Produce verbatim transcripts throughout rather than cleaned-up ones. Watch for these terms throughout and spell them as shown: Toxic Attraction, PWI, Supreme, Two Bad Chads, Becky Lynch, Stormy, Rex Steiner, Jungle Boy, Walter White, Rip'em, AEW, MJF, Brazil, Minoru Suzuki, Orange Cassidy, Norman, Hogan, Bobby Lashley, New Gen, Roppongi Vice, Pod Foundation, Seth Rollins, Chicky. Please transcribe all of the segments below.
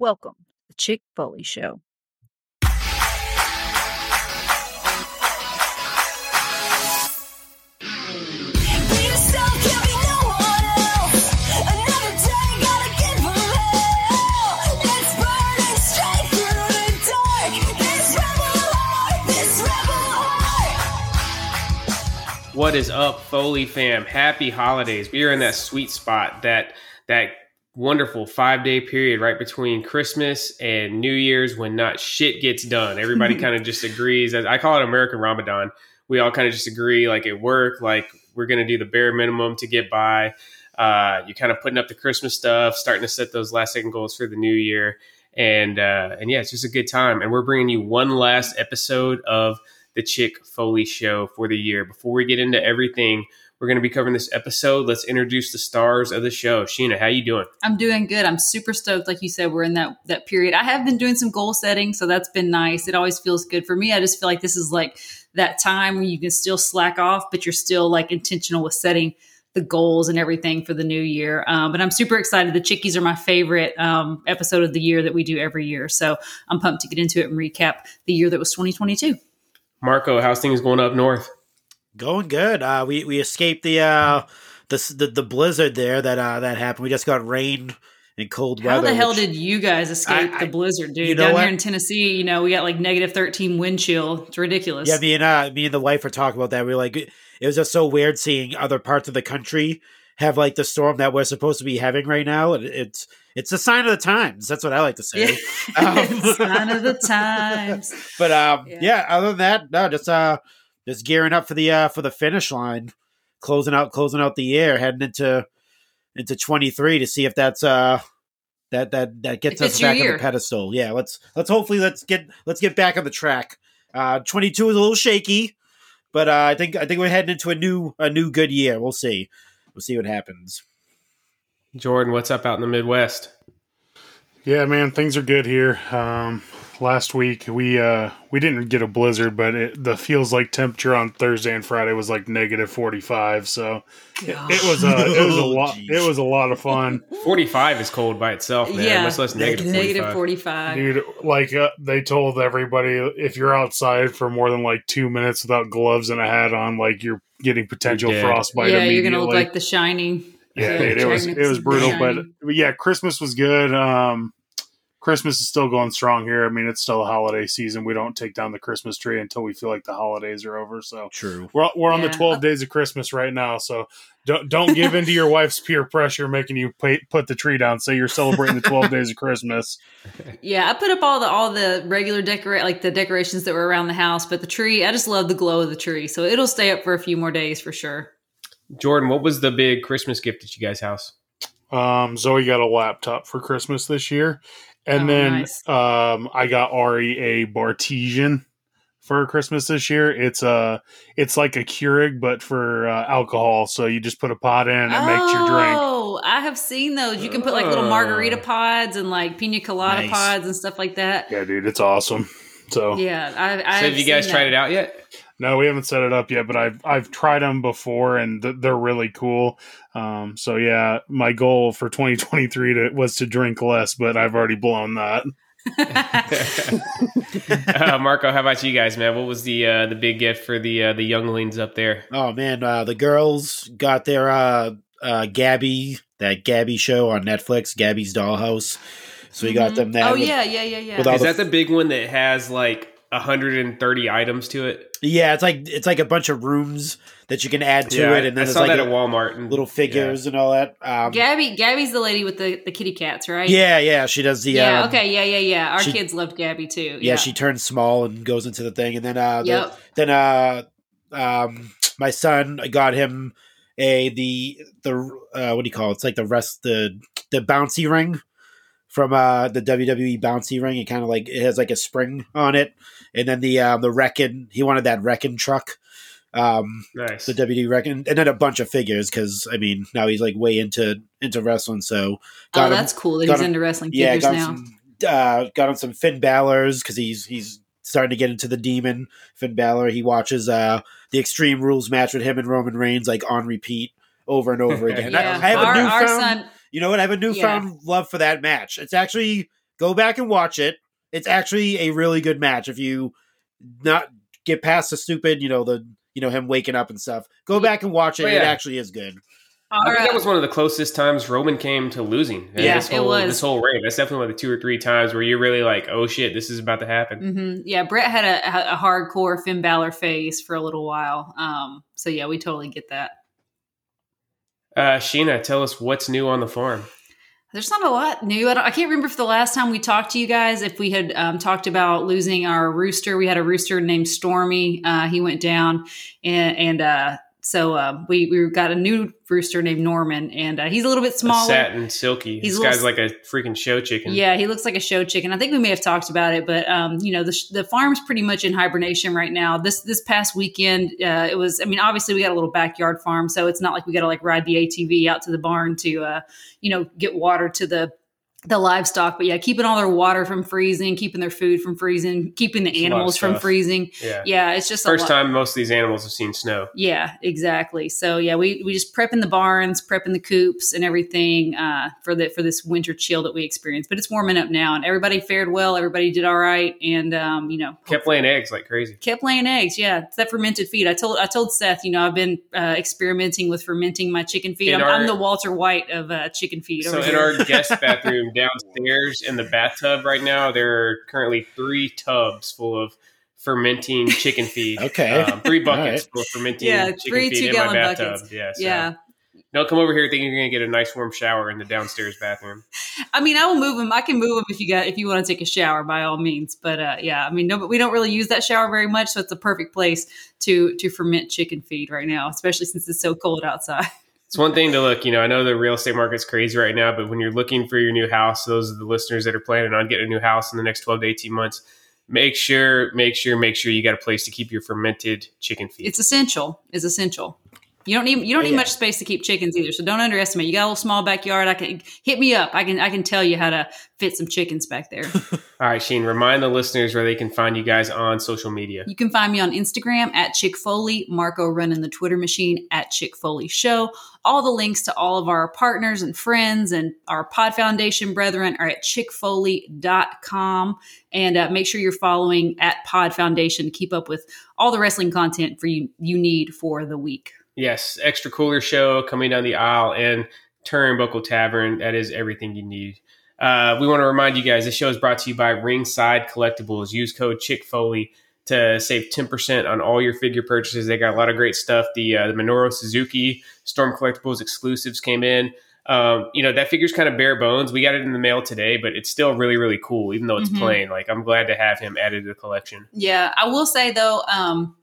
Welcome to the Chick Foley Show. What is up, Foley fam? Happy holidays. We are in that sweet spot, that that wonderful five-day period right between Christmas and New Year's when not shit gets done. Everybody kind of just agrees. I call it American Ramadan. We all kind of just agree, like at work, like we're going to do the bare minimum to get by. Uh, you're kind of putting up the Christmas stuff, starting to set those last-second goals for the new year. And, uh, and yeah, it's just a good time. And we're bringing you one last episode of the Chick Foley Show for the year. Before we get into everything we're going to be covering this episode, let's introduce the stars of the show. Sheena, how you doing? I'm doing good. I'm super stoked. Like you said, we're in that that period. I have been doing some goal setting, so that's been nice. It always feels good for me. I just feel like this is like that time when you can still slack off, but you're still like intentional with setting the goals and everything for the new year. Um, but I'm super excited. The Chickies are my favorite um, episode of the year that we do every year. So I'm pumped to get into it and recap the year that was twenty twenty-two. Marco, how's things going up north? Going good. Uh, we we escaped the uh the the, the blizzard there that uh, that happened. We just got rain and cold How weather. How the hell which, did you guys escape I, the blizzard, dude? You know Down what? Here in Tennessee, you know, we got like negative thirteen wind chill. It's ridiculous. Yeah, me and uh, me and the wife were talking about that. We were like, it was just so weird seeing other parts of the country have like the storm that we're supposed to be having right now. It, it's it's a sign of the times. That's what I like to say. um, sign of the times. But um, yeah. yeah, other than that, no, just uh, just gearing up for the uh, for the finish line, closing out closing out the year, heading into into twenty-three to see if that's uh that that that gets us back on the pedestal. Yeah, let's let's hopefully let's get let's get back on the track. Uh, twenty-two is a little shaky, but uh, I think I think we're heading into a new a new good year. We'll see. We'll see what happens. Jordan, what's up out in the Midwest? Yeah, man, things are good here. Um, last week we uh, we didn't get a blizzard, but it, the feels like temperature on Thursday and Friday was like negative forty-five. So it, it was a it was a lot oh, it was a lot of fun. forty-five is cold by itself, man. Yeah, much less negative forty-five. Negative forty-five, dude. Like uh, they told everybody, if you're outside for more than like two minutes without gloves and a hat on, like you're getting potential frostbite. Yeah, you're gonna look like The Shining. Yeah, yeah it, it was it was brutal, but, but yeah, Christmas was good. Um, Christmas is still going strong here. I mean, it's still a holiday season. We don't take down the Christmas tree until we feel like the holidays are over. So true. We're we're on yeah. the twelve days of Christmas right now. So don't don't give in to your wife's peer pressure making you pay, put the tree down. So you're celebrating the twelve days of Christmas. Yeah, I put up all the all the regular decora- like the decorations that were around the house, but the tree, I just love the glow of the tree. So it'll stay up for a few more days for sure. Jordan, what was the big Christmas gift at you guys' house? Um, Zoe got a laptop for Christmas this year. And oh, then nice. um, I got Ari a Bartesian for Christmas this year. It's a, it's like a Keurig, but for uh, alcohol. So you just put a pot in and it oh, makes your drink. Oh, I have seen those. You can put like little margarita pods and like pina colada nice. pods and stuff like that. Yeah, dude, it's awesome. So yeah, I, I so have you guys that. tried it out yet? No, we haven't set it up yet, but I've I've tried them before, and th- they're really cool. Um, so yeah, my goal for twenty twenty-three to, was to drink less, but I've already blown that. uh, Marco, how about you guys, man? What was the uh, the big gift for the uh, the younglings up there? Oh man, uh, the girls got their uh, uh, Gabby that Gabby show on Netflix, Gabby's Dollhouse. So we mm-hmm. got them that. Oh with, yeah, yeah, yeah, yeah. Is that the, f- the big one that has like one hundred thirty items to it? Yeah, it's like it's like a bunch of rooms that you can add to yeah, it, and then I there's saw like that at Walmart and little figures yeah. and all that. Um, Gabby, Gabby's the lady with the, the kitty cats, right? Yeah, yeah, she does the yeah. Um, okay, yeah, yeah, yeah. Our she, kids loved Gabby too. Yeah, yeah, she turns small and goes into the thing, and then uh, the, yep. then uh, um, my son, I got him a the the uh, what do you call it? It's like the rest the the bouncy ring. From uh, the W W E bouncy ring, it kind of like it has like a spring on it, and then the uh, the wrecking. He wanted that wrecking truck, um, nice. The W W E wrecking, and then a bunch of figures because I mean now he's like way into into wrestling. So got oh, that's him, cool that he's him, into wrestling yeah, figures got now. Some, uh, got him some Finn Balor's because he's he's starting to get into the demon Finn Balor. He watches uh, the Extreme Rules match with him and Roman Reigns like on repeat over and over again. yeah. I, I have our, a newfound. You know what? I have a newfound yeah. love for that match. It's actually Go back and watch it. It's actually a really good match. If you not get past the stupid, you know, the, you know, him waking up and stuff, go back and watch it. Oh, yeah. It actually is good. All I right. think that was one of the closest times Roman came to losing. Yeah, this whole, it was. This whole reign. That's definitely one of the two or three times where you're really like, oh shit, this is about to happen. Mm-hmm. Yeah, Brett had a, a hardcore Finn Balor face for a little while. Um, so yeah, we totally get that. Uh, Sheena, tell us what's new on the farm. There's not a lot new. I, don't, I can't remember if the last time we talked to you guys, if we had um, talked about losing our rooster. We had a rooster named Stormy. Uh, he went down, and, and uh, so uh, we we got a new rooster named Norman, and uh, he's a little bit smaller, a satin silky. He's this little, guy's like a freaking show chicken. Yeah, he looks like a show chicken. I think we may have talked about it, but um, you know, the the farm's pretty much in hibernation right now. This this past weekend, uh, it was. I mean, obviously we got a little backyard farm, so it's not like we got to like ride the A T V out to the barn to uh, you know, get water to the. the livestock, but yeah, keeping all their water from freezing, keeping their food from freezing, keeping the animals from freezing. Yeah. Yeah. It's just first time most of these animals have seen snow. Yeah, exactly. So yeah, we, we just prepping the barns, prepping the coops and everything, uh, for the, for this winter chill that we experienced, but it's warming up now and everybody fared well. Everybody did all right. And, um, you know, kept laying eggs like crazy. Kept laying eggs. Yeah. It's that fermented feed. I told, I told Seth, you know, I've been, uh, experimenting with fermenting my chicken feed. I'm, our, I'm the Walter White of uh chicken feed. So in our guest bathroom, downstairs in the bathtub right now, there are currently three tubs full of fermenting chicken feed. Okay, um, three buckets right. full of fermenting yeah, chicken three, feed in my bathtub. Buckets. Yeah, so. yeah. Don't come over here thinking you're going to get a nice warm shower in the downstairs bathroom. I mean, I will move them. I can move them if you got if you want to take a shower by all means. But uh, yeah, I mean, no, but we don't really use that shower very much, so it's a perfect place to to ferment chicken feed right now, especially since it's so cold outside. It's one thing to look, you know, I know the real estate market's crazy right now, but when you're looking for your new house, those are the listeners that are planning on getting a new house in the next twelve to eighteen months. Make sure, make sure, make sure you got a place to keep your fermented chicken feed. It's essential. It's essential. You don't need you don't need yeah. much space to keep chickens either. So don't underestimate. You got a little small backyard. I can hit me up. I can I can tell you how to fit some chickens back there. All right, Sheen, remind the listeners where they can find you guys on social media. You can find me on Instagram at Chick Foley, Marco running the Twitter machine at Chick Foley Show. All the links to all of our partners and friends and our Pod Foundation brethren are at chick foley dot com. And uh, make sure you're following at Pod Foundation to keep up with all the wrestling content for you you need for the week. Yes, Extra Cooler Show, Coming Down the Aisle, and Turnbuckle Tavern. That is everything you need. Uh, we want to remind you guys, this show is brought to you by Ringside Collectibles. Use code Chick Foley to save ten percent on all your figure purchases. They got a lot of great stuff. The uh, the Minoru Suzuki Storm Collectibles exclusives came in. Um, you know, that figure's kind of bare bones. We got it in the mail today, but it's still really, really cool, even though it's mm-hmm. plain. Like, I'm glad to have him added to the collection. Yeah, I will say, though... Um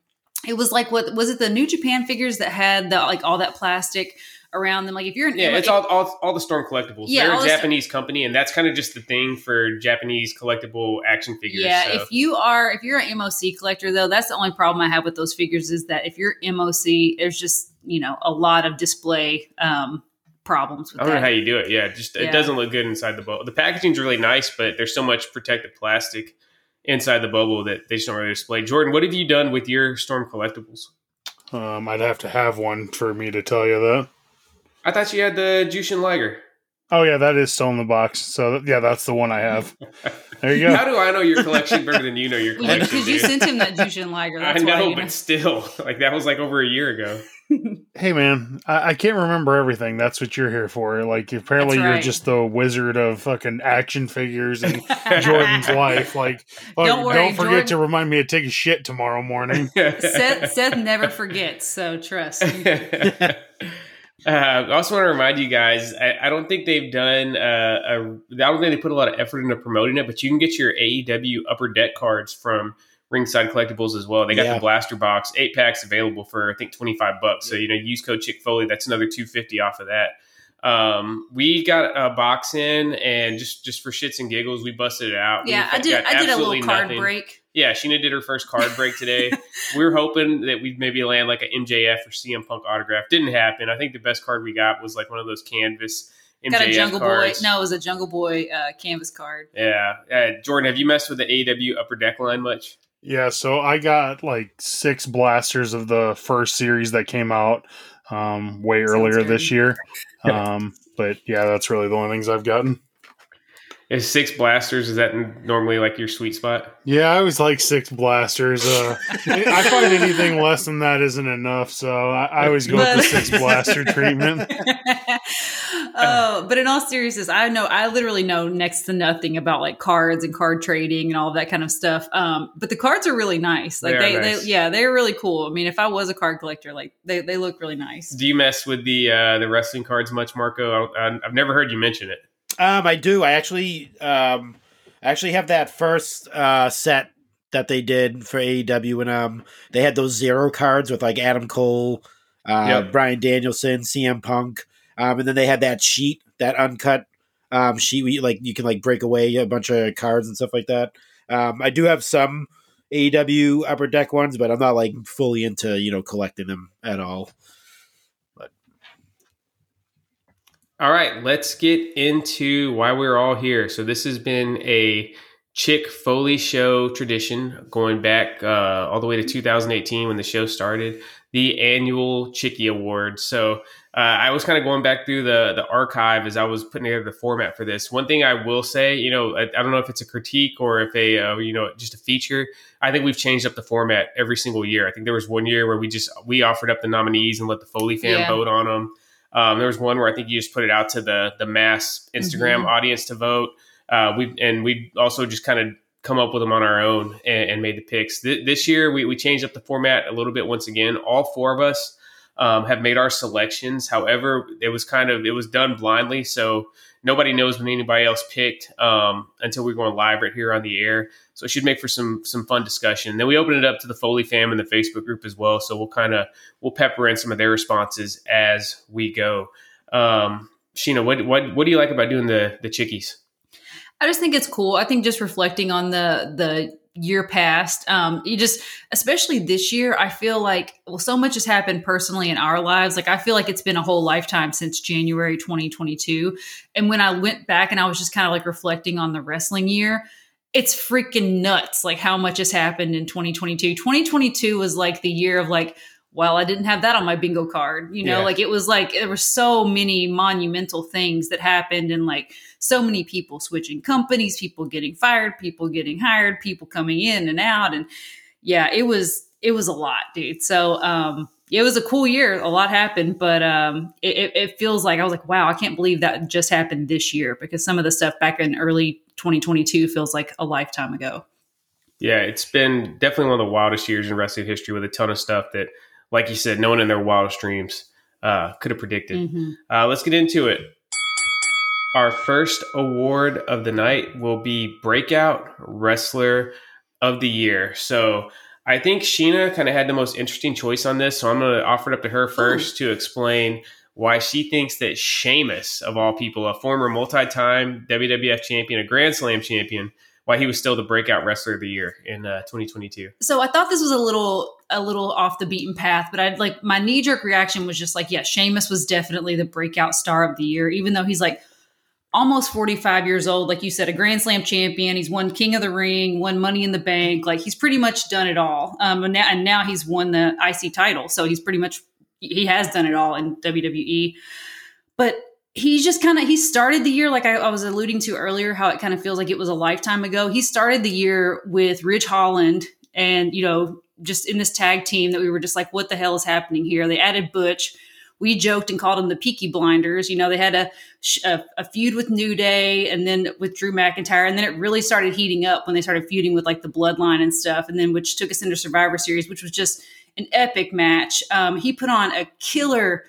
It was like, what was it? The New Japan figures that had the, like all that plastic around them. Like if you're an, yeah, like, it's all, all all the Storm Collectibles. Yeah, they're a Japanese st- company, and that's kind of just the thing for Japanese collectible action figures. Yeah, so. if you are if you're an M O C collector though, that's the only problem I have with those figures is that if you're M O C, there's just you know a lot of display um, problems. With I don't that. know how you do it. Yeah, just yeah. It doesn't look good inside the bubble. The packaging's really nice, but there's so much protective plastic inside the bubble that they just don't really display. Jordan, what have you done with your Storm Collectibles? Um, I'd have to have one for me to tell you that. I thought you had the Jushin Liger. Oh, yeah, that is still in the box. So, yeah, that's the one I have. There you go. How do I know your collection better than you know your collection? Because you sent him that Jushin Liger. That's I know, why, you know, but still. like That was like over a year ago. Hey, man, I-, I can't remember everything. That's what you're here for. Like, apparently right. you're just the wizard of fucking action figures and Jordan's life. Like, oh, don't, worry, don't forget Jordan... to remind me to take a shit tomorrow morning. Seth, Seth never forgets, so trust. Uh, I also want to remind you guys, I, I don't think they've done, uh, a, I don't think they put a lot of effort into promoting it, but you can get your A E W Upper Deck cards from Ringside Collectibles as well. They got yeah. the blaster box, eight packs available for, I think, twenty-five bucks. So, you know, use code Chick Foley. That's another two hundred fifty dollars off of that. Um, we got a box in and just, just for shits and giggles, we busted it out. Yeah, I did, I did a little card nothing. break. Yeah, Sheena did her first card break today. We were hoping that we'd maybe land like an M J F or C M Punk autograph. Didn't happen. I think the best card we got was like one of those canvas M J F got a Jungle cards. Boy. No, it was a Jungle Boy uh, canvas card. Yeah. Uh, Jordan, have you messed with the A E W Upper Deck line much? Yeah, so I got like six blasters of the first series that came out um, way Sounds earlier dirty. this year. Um, but yeah, that's really the only things I've gotten. Is six blasters, is that normally like your sweet spot? Yeah, I always like six blasters. Uh, I find anything less than that isn't enough, so I, I always go with the six blaster treatment. Oh, but in all seriousness, I know I literally know next to nothing about like cards and card trading and all that kind of stuff. Um, but the cards are really nice. Like they, they, nice. they, yeah, they're really cool. I mean, if I was a card collector, like they, they look really nice. Do you mess with the uh, the wrestling cards much, Marco? I, I've never heard you mention it. Um, I do. I actually, um, actually have that first uh, set that they did for A E W, and um, they had those zero cards with like Adam Cole, uh, yep. Bryan Danielson, C M Punk, um, and then they had that sheet, that uncut um, sheet. Where you, like you can like break away a bunch of cards and stuff like that. Um, I do have some A E W Upper Deck ones, but I'm not like fully into you know collecting them at all. All right, let's get into why we're all here. So this has been a Chick Foley show tradition going back uh, all the way to two thousand eighteen when the show started, the annual Chickie Award. So uh, I was kind of going back through the, the archive as I was putting together the format for this. One thing I will say, you know, I, I don't know if it's a critique or if a, uh, you know, just a feature. I think we've changed up the format every single year. I think there was one year where we just, we offered up the nominees and let the Foley fan yeah. vote on them. Um, there was one where I think you just put it out to the the mass Instagram mm-hmm. audience to vote. Uh, we and we also just kind of come up with them on our own and, and made the picks. Th- this year, we, we changed up the format a little bit once again. All four of us um, have made our selections. However, it was kind of it was done blindly, so nobody knows when anybody else picked um, until we're going live right here on the air. So it should make for some some fun discussion. Then we open it up to the Foley fam and the Facebook group as well. So we'll kind of we'll pepper in some of their responses as we go. Um, Sheena, what what what do you like about doing the the Chickies? I just think it's cool. I think just reflecting on the the year past, um, you just especially this year, I feel like well, so much has happened personally in our lives. Like I feel like it's been a whole lifetime since January twenty twenty-two. And when I went back and I was just kind of like reflecting on the wrestling year. It's freaking nuts, like how much has happened in twenty twenty-two. twenty twenty-two was like the year of like, well, I didn't have that on my bingo card. You know, yeah. like it was like there were so many monumental things that happened and like so many people switching companies, people getting fired, people getting hired, people coming in and out. And yeah, it was it was a lot, dude. So um, it was a cool year. A lot happened, but um, it, it feels like I was like, wow, I can't believe that just happened this year because some of the stuff back in early twenty twenty-two feels like a lifetime ago. Yeah, it's been definitely one of the wildest years in wrestling history with a ton of stuff that, like you said, no one in their wildest dreams uh, could have predicted. Mm-hmm. Uh, let's get into it. Our first award of the night will be Breakout Wrestler of the Year. So I think Sheena kind of had the most interesting choice on this, so I'm going to offer it up to her first Ooh. to explain why she thinks that Sheamus, of all people, a former multi-time W W F champion, a Grand Slam champion, why he was still the Breakout Wrestler of the Year in uh, twenty twenty-two. So I thought this was a little a little off the beaten path, but I'd like my knee-jerk reaction was just like, yeah, Sheamus was definitely the Breakout Star of the Year, even though he's like almost forty-five years old. Like you said, a Grand Slam champion. He's won King of the Ring, won Money in the Bank. Like he's pretty much done it all. Um, and, now, and now he's won the I C title. So he's pretty much he has done it all in W W E, but he's just kind of, he started the year, like I, I was alluding to earlier, how it kind of feels like it was a lifetime ago. He started the year with Ridge Holland and, you know, just in this tag team that we were just like, what the hell is happening here? They added Butch. We joked and called him the Peaky Blinders. You know, they had a, a, a feud with New Day and then with Drew McIntyre. And then it really started heating up when they started feuding with like the Bloodline and stuff. And then which took us into Survivor Series, which was just an epic match. Um, he put on a killer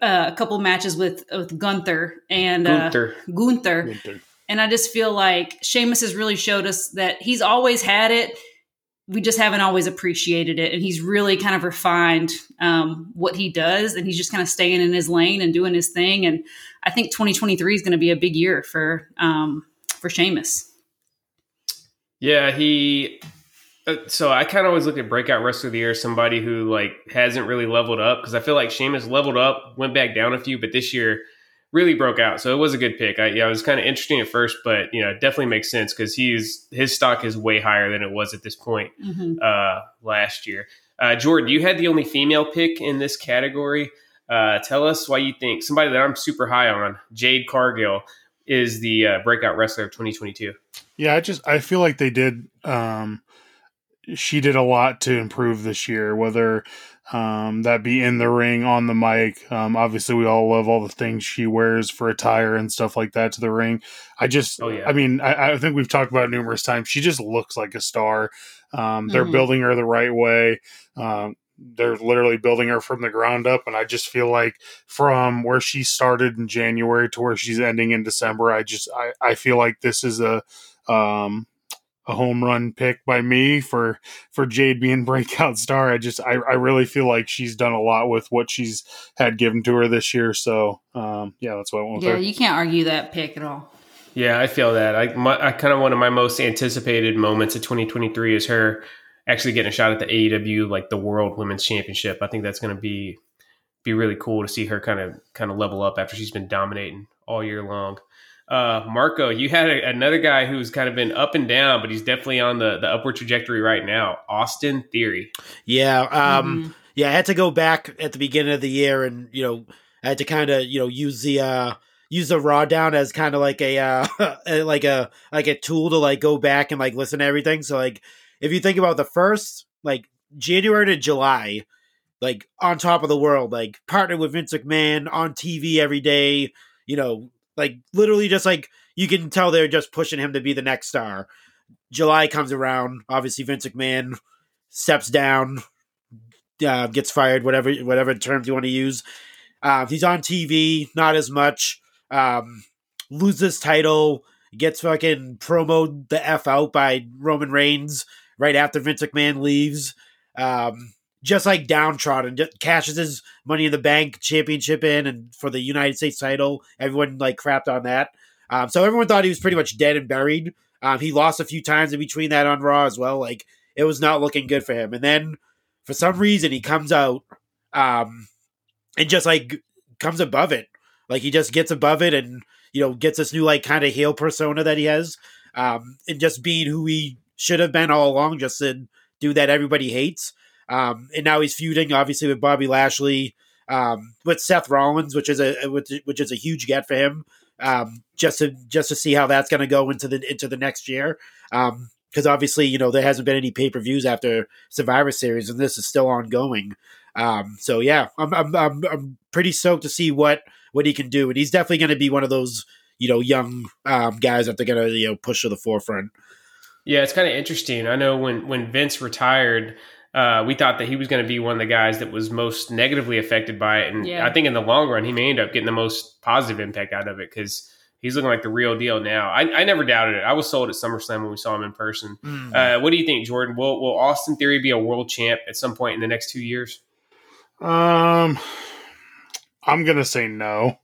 uh, couple matches with, with Gunther and Gunther. Uh, Gunther. Gunther. And I just feel like Sheamus has really showed us that he's always had it. We just haven't always appreciated it. And he's really kind of refined um, what he does. And he's just kind of staying in his lane and doing his thing. And I think twenty twenty-three is going to be a big year for, um, for Sheamus. Yeah, he... So I kind of always look at Breakout Wrestler of the Year as somebody who like hasn't really leveled up because I feel like Sheamus leveled up, went back down a few, but this year really broke out. So it was a good pick. I, yeah, it was kind of interesting at first, but you know, it definitely makes sense because he's his stock is way higher than it was at this point mm-hmm. uh, last year. Uh, Jordan, you had the only female pick in this category. Uh, tell us why you think somebody that I'm super high on, Jade Cargill, is the uh, breakout wrestler of twenty twenty-two. Yeah, I just I feel like they did. Um, she did a lot to improve this year, whether um, that be in the ring, on the mic. Um, obviously, we all love all the things she wears for attire and stuff like that to the ring. I just, oh, yeah. I mean, I, I think we've talked about it numerous times. She just looks like a star. Um, they're mm-hmm. building her the right way. Um, they're literally building her from the ground up. And I just feel like from where she started in January to where she's ending in December, I just, I, I feel like this is a, um, a home run pick by me for, for Jade being breakout star. I just, I, I really feel like she's done a lot with what she's had given to her this year. So, um, yeah, that's what I want. Yeah. Her. You can't argue that pick at all. Yeah. I feel that I, my, I kind of, one of my most anticipated moments of twenty twenty-three is her actually getting a shot at the A E W, like the World Women's Championship. I think that's going to be be really cool to see her kind of kind of level up after she's been dominating all year long. Uh, Marco, you had a, another guy who's kind of been up and down, but he's definitely on the, the upward trajectory right now. Austin Theory. Yeah. Um, mm-hmm. Yeah, I had to go back at the beginning of the year and, you know, I had to kind of, you know, use the uh, use the raw down as kind of like a uh, like a like a tool to like go back and like listen to everything. So like, if you think about the first, like, January to July, like, on top of the world, like, partnered with Vince McMahon, on T V every day, you know, like, literally just, like, you can tell they're just pushing him to be the next star. July comes around, obviously Vince McMahon steps down, uh, gets fired, whatever whatever terms you want to use. Uh, he's on T V, not as much, um, loses title, gets fucking promoted the F out by Roman Reigns, right after Vince McMahon leaves, um, just like downtrodden, just cashes his Money in the Bank championship in and for the United States title. Everyone like crapped on that. Um, so everyone thought he was pretty much dead and buried. Um, he lost a few times in between that on Raw as well. Like, it was not looking good for him. And then for some reason he comes out um, and just like comes above it. Like, he just gets above it and, you know, gets this new like kind of heel persona that he has, um, and just being who he should have been all along, just to do that everybody hates. Um, and now he's feuding, obviously, with Bobby Lashley, um, with Seth Rollins, which is a which, which is a huge get for him. Um, just to just to see how that's going to go into the into the next year, because um, obviously, you know, there hasn't been any pay per views after Survivor Series, and this is still ongoing. Um, so yeah, I'm I'm I'm I'm pretty stoked to see what what he can do, and he's definitely going to be one of those, you know, young um, guys that they're going to, you know, push to the forefront. Yeah, it's kind of interesting. I know when, when Vince retired, uh, we thought that he was going to be one of the guys that was most negatively affected by it. And yeah. I think in the long run, he may end up getting the most positive impact out of it because he's looking like the real deal now. I, I never doubted it. I was sold at SummerSlam when we saw him in person. Mm. Uh, what do you think, Jordan? Will, will Austin Theory be a world champ at some point in the next two years? Um, I'm going to say no.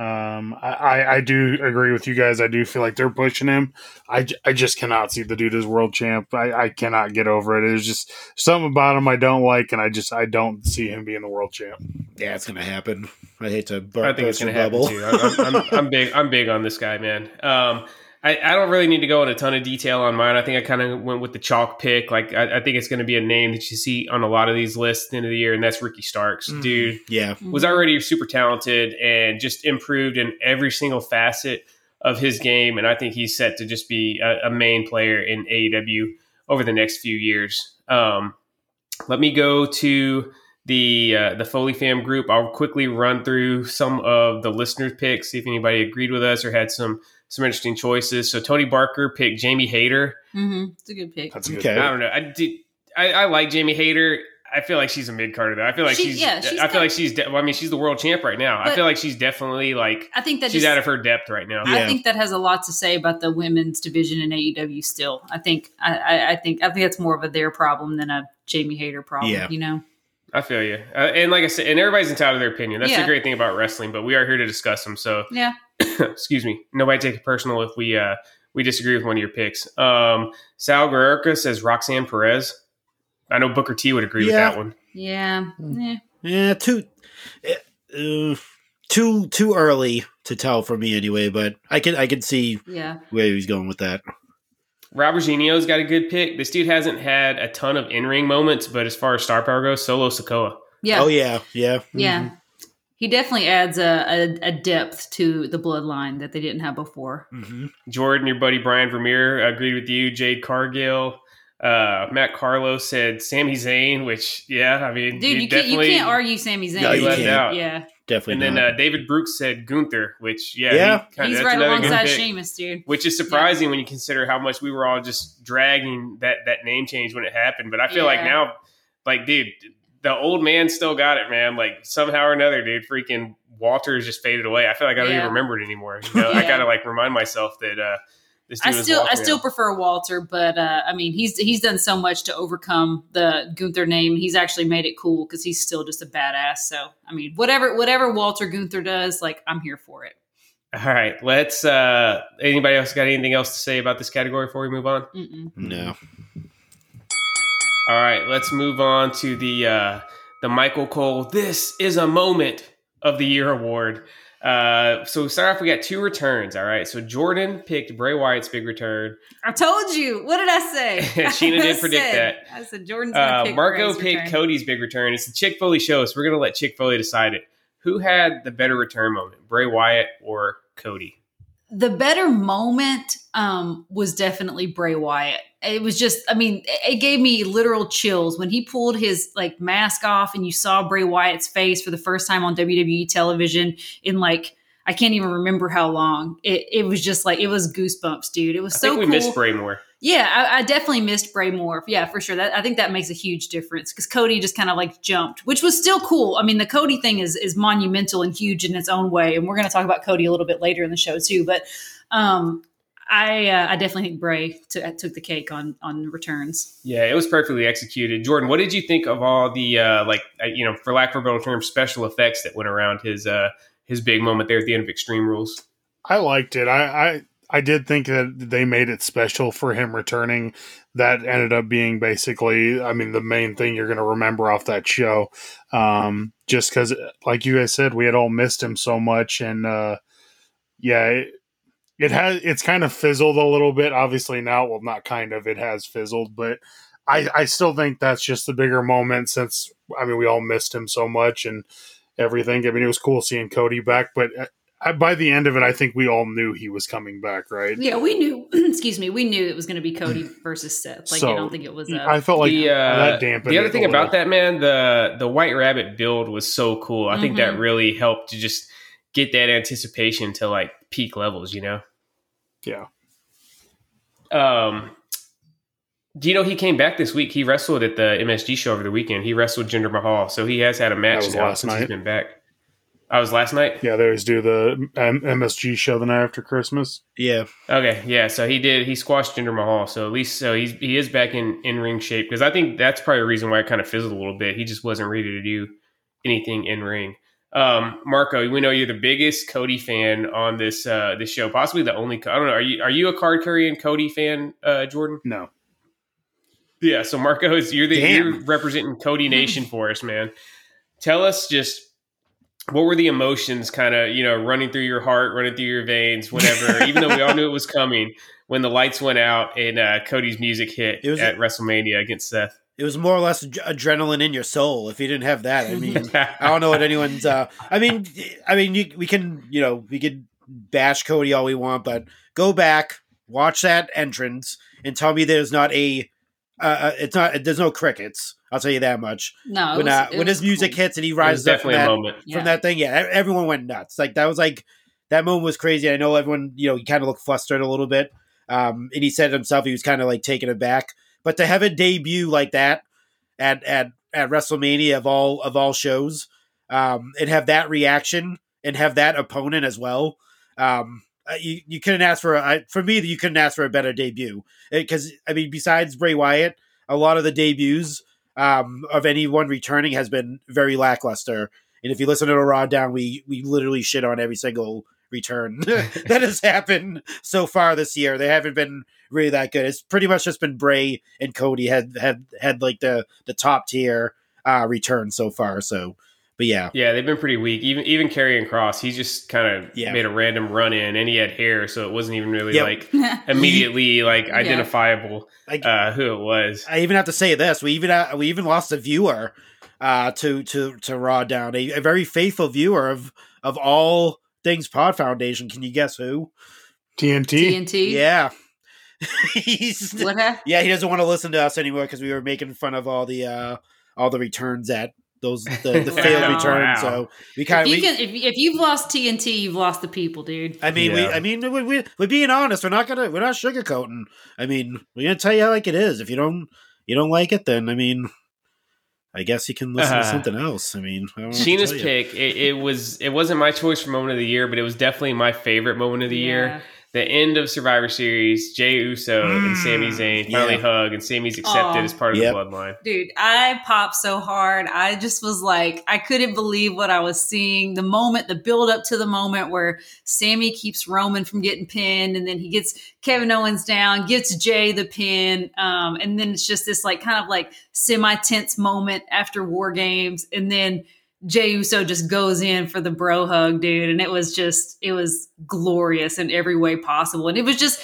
Um, I, I do agree with you guys. I do feel like they're pushing him. I, I just cannot see the dude as world champ. I, I cannot get over it. There's just something about him I don't like, and I just I don't see him being the world champ. Yeah, it's gonna happen. I hate to. I think it's gonna happen too. I'm, I'm, I'm big. I'm big on this guy, man. Um, I, I don't really need to go into a ton of detail on mine. I think I kind of went with the chalk pick. Like, I, I think it's going to be a name that you see on a lot of these lists at the end of the year, and that's Ricky Starks. Mm, dude, yeah, was already super talented and just improved in every single facet of his game, and I think he's set to just be a, a main player in A E W over the next few years. Um, let me go to the uh, the Foley Fam group. I'll quickly run through some of the listener picks, see if anybody agreed with us or had some Some interesting choices. So Tony Barker picked Jamie Hayter. Mm-hmm. It's a good pick. That's a good okay. pick. I don't know. I, did, I I like Jamie Hayter. I feel like she's a mid carder though. I feel like she, she's. Yeah, she's I feel de- like she's. De- well, I mean, she's the world champ right now. But I feel like she's definitely like. I think that she's just out of her depth right now. I yeah. think that has a lot to say about the women's division in A E W. Still, I think. I, I, I think. I think that's more of a their problem than a Jamie Hayter problem. Yeah. You know. I feel you. Uh, and like I said, and everybody's entitled to their opinion. That's yeah. the great thing about wrestling, but we are here to discuss them. So yeah. Excuse me. Nobody take it personal if we uh, we disagree with one of your picks. Um, Sal Guerrero says Roxanne Perez. I know Booker T would agree yeah. with that one. Yeah. Yeah. Yeah. Too, uh, too, too early to tell for me anyway, but I can, I can see yeah. where he's going with that. Rob Eugenio's got a good pick. This dude hasn't had a ton of in-ring moments, but as far as star power goes, Solo Sikoa. Yeah. Oh, yeah. Yeah. Yeah. Mm-hmm. He definitely adds a, a, a depth to the bloodline that they didn't have before. Mm-hmm. Jordan, your buddy Brian Vermeer agreed with you. Jade Cargill, uh, Matt Carlo said Sami Zayn, which, yeah, I mean, dude, you can't, you can't argue Sami Zayn. No, you can't. Out. Yeah, definitely. And not. then uh, David Brooks said Gunther, which, yeah, yeah. He kinda, he's right alongside Sheamus, dude. Which is surprising yeah. when you consider how much we were all just dragging that that name change when it happened. But I feel yeah. like now, like, dude. The old man still got it, man. Like, somehow or another, dude, freaking Walter's just faded away. I feel like I don't yeah. even remember it anymore. You know? yeah. I got to, like, remind myself that uh, this dude I still, I still out. prefer Walter, but, uh, I mean, he's he's done so much to overcome the Gunther name. He's actually made it cool because he's still just a badass. So, I mean, whatever whatever Walter Gunther does, like, I'm here for it. All right. Let's uh, – anybody else got anything else to say about this category before we move on? Mm-mm. No. All right, let's move on to the uh, the Michael Cole This Is a Moment of the Year award. Uh, so we start off, we got two returns, all right? So Jordan picked Bray Wyatt's big return. I told you. What did I say? Sheena did predict said, that. I said Jordan's going to uh, pick Marco Bray's picked return. Cody's big return. It's the Chick Foley show, so we're going to let Chick Foley decide it. Who had the better return moment, Bray Wyatt or Cody? The better moment um, was definitely Bray Wyatt. It was just, I mean, it gave me literal chills when he pulled his like mask off and you saw Bray Wyatt's face for the first time on W W E television in like, I can't even remember how long. It, it was just like, it was goosebumps, dude. It was I so think we cool. missed Bray more. Yeah, I, I definitely missed Bray Moore. Yeah, for sure. That, I think that makes a huge difference because Cody just kind of like jumped, which was still cool. I mean, the Cody thing is is monumental and huge in its own way. And we're going to talk about Cody a little bit later in the show too. But um, I uh, I definitely think Bray t- took the cake on on returns. Yeah, it was perfectly executed. Jordan, what did you think of all the, uh, like, you know, for lack of a better term, special effects that went around his, uh, his big moment there at the end of Extreme Rules? I liked it. I... I... I did think that they made it special for him returning. That ended up being basically, I mean, the main thing you're going to remember off that show. Um, just because, like you guys said, we had all missed him so much. And, uh, yeah, it, it has, it's kind of fizzled a little bit. Obviously now, well, not kind of, it has fizzled. But I, I still think that's just the bigger moment since, I mean, we all missed him so much and everything. I mean, it was cool seeing Cody back, but... I, by the end of it, I think we all knew he was coming back, right? Yeah, we knew. excuse me, we knew it was going to be Cody versus Seth. Like, so, I don't think it was. A, I felt like the, uh, that dampened. The other thing about that, man, the the White Rabbit build was so cool. I mm-hmm. think that really helped to just get that anticipation to like peak levels, you know? Yeah. Um, do you know he came back this week? He wrestled at the M S G show over the weekend. He wrestled Jinder Mahal, so he has had a match now since night. he's been back. I was last night? Yeah, they always do the M S G show the night after Christmas. Yeah. Okay, yeah, so he did. He squashed Jinder Mahal, so at least so he's, he is back in, in ring shape, because I think that's probably the reason why it kind of fizzled a little bit. He just wasn't ready to do anything in ring. Um, Marco, we know you're the biggest Cody fan on this uh, this show, possibly the only. I don't know, are you are you a Card Curry and Cody fan, uh, Jordan? No. Yeah, so Marco, is you're, the, you're representing Cody Nation for us, man. Tell us just... what were the emotions kind of, you know, running through your heart, running through your veins, whatever, even though we all knew it was coming when the lights went out and uh, Cody's music hit it was at a, WrestleMania against Seth? It was more or less adrenaline in your soul. If you didn't have that, I mean, I don't know what anyone's, uh, I mean, I mean, you, we can, you know, we could bash Cody all we want, but go back, watch that entrance and tell me there's not a, uh, it's not, there's no crickets. I'll tell you that much. No, when, was, uh, when his music cool. hits and he rises up from, that, from yeah. that thing, yeah, everyone went nuts. Like that was like that moment was crazy. I know everyone, you know, he kind of looked flustered a little bit, um, and he said himself he was kind of like taken aback. But to have a debut like that at at at WrestleMania of all of all shows, um, and have that reaction and have that opponent as well, um, you you couldn't ask for a, for me you couldn't ask for a better debut because I mean besides Bray Wyatt, a lot of the debuts. Um, of anyone returning has been very lackluster. And if you listen to the Raw Down, we, we literally shit on every single return that has happened so far this year. They haven't been really that good. It's pretty much just been Bray and Cody had, had, had like the, the top tier, uh, return so far. So, but yeah. Yeah. They've been pretty weak. Even, even Karrion Kross, he just kind of yeah. made a random run in and he had hair. So it wasn't even really yep. like immediately like identifiable yeah. like, uh, who it was. I even have to say this. We even, uh, we even lost a viewer, uh, to to to Raw Down. A, a very faithful viewer of of all things Pod Foundation. Can you guess who? T N T. T N T. Yeah. He's, what yeah, he doesn't want to listen to us anymore because we were making fun of all the uh, all the returns at those the, the failed wow. returns. So we kind of if, if, if you've lost T N T, you've lost the people, dude. I mean, yeah. we I mean we, we we're being honest. We're not gonna we're not sugarcoating. I mean, we're gonna tell you how like it is. If you don't you don't like it, then I mean, I guess you can listen uh, to something else. I mean, I Sheena's pick. It, it was it wasn't my choice for moment of the year, but it was definitely my favorite moment of the yeah. year. The end of Survivor Series, Jey Uso mm, and Sami Zayn finally yeah. hug, and Sami's accepted Aww. as part of yep. the bloodline. Dude, I popped so hard. I just was like, I couldn't believe what I was seeing. The moment, the build up to the moment where Sami keeps Roman from getting pinned, and then he gets Kevin Owens down, gets Jey the pin, um, and then it's just this like kind of like semi-tense moment after War Games, and then Jey Uso just goes in for the bro hug, dude. And it was just, it was glorious in every way possible. And it was just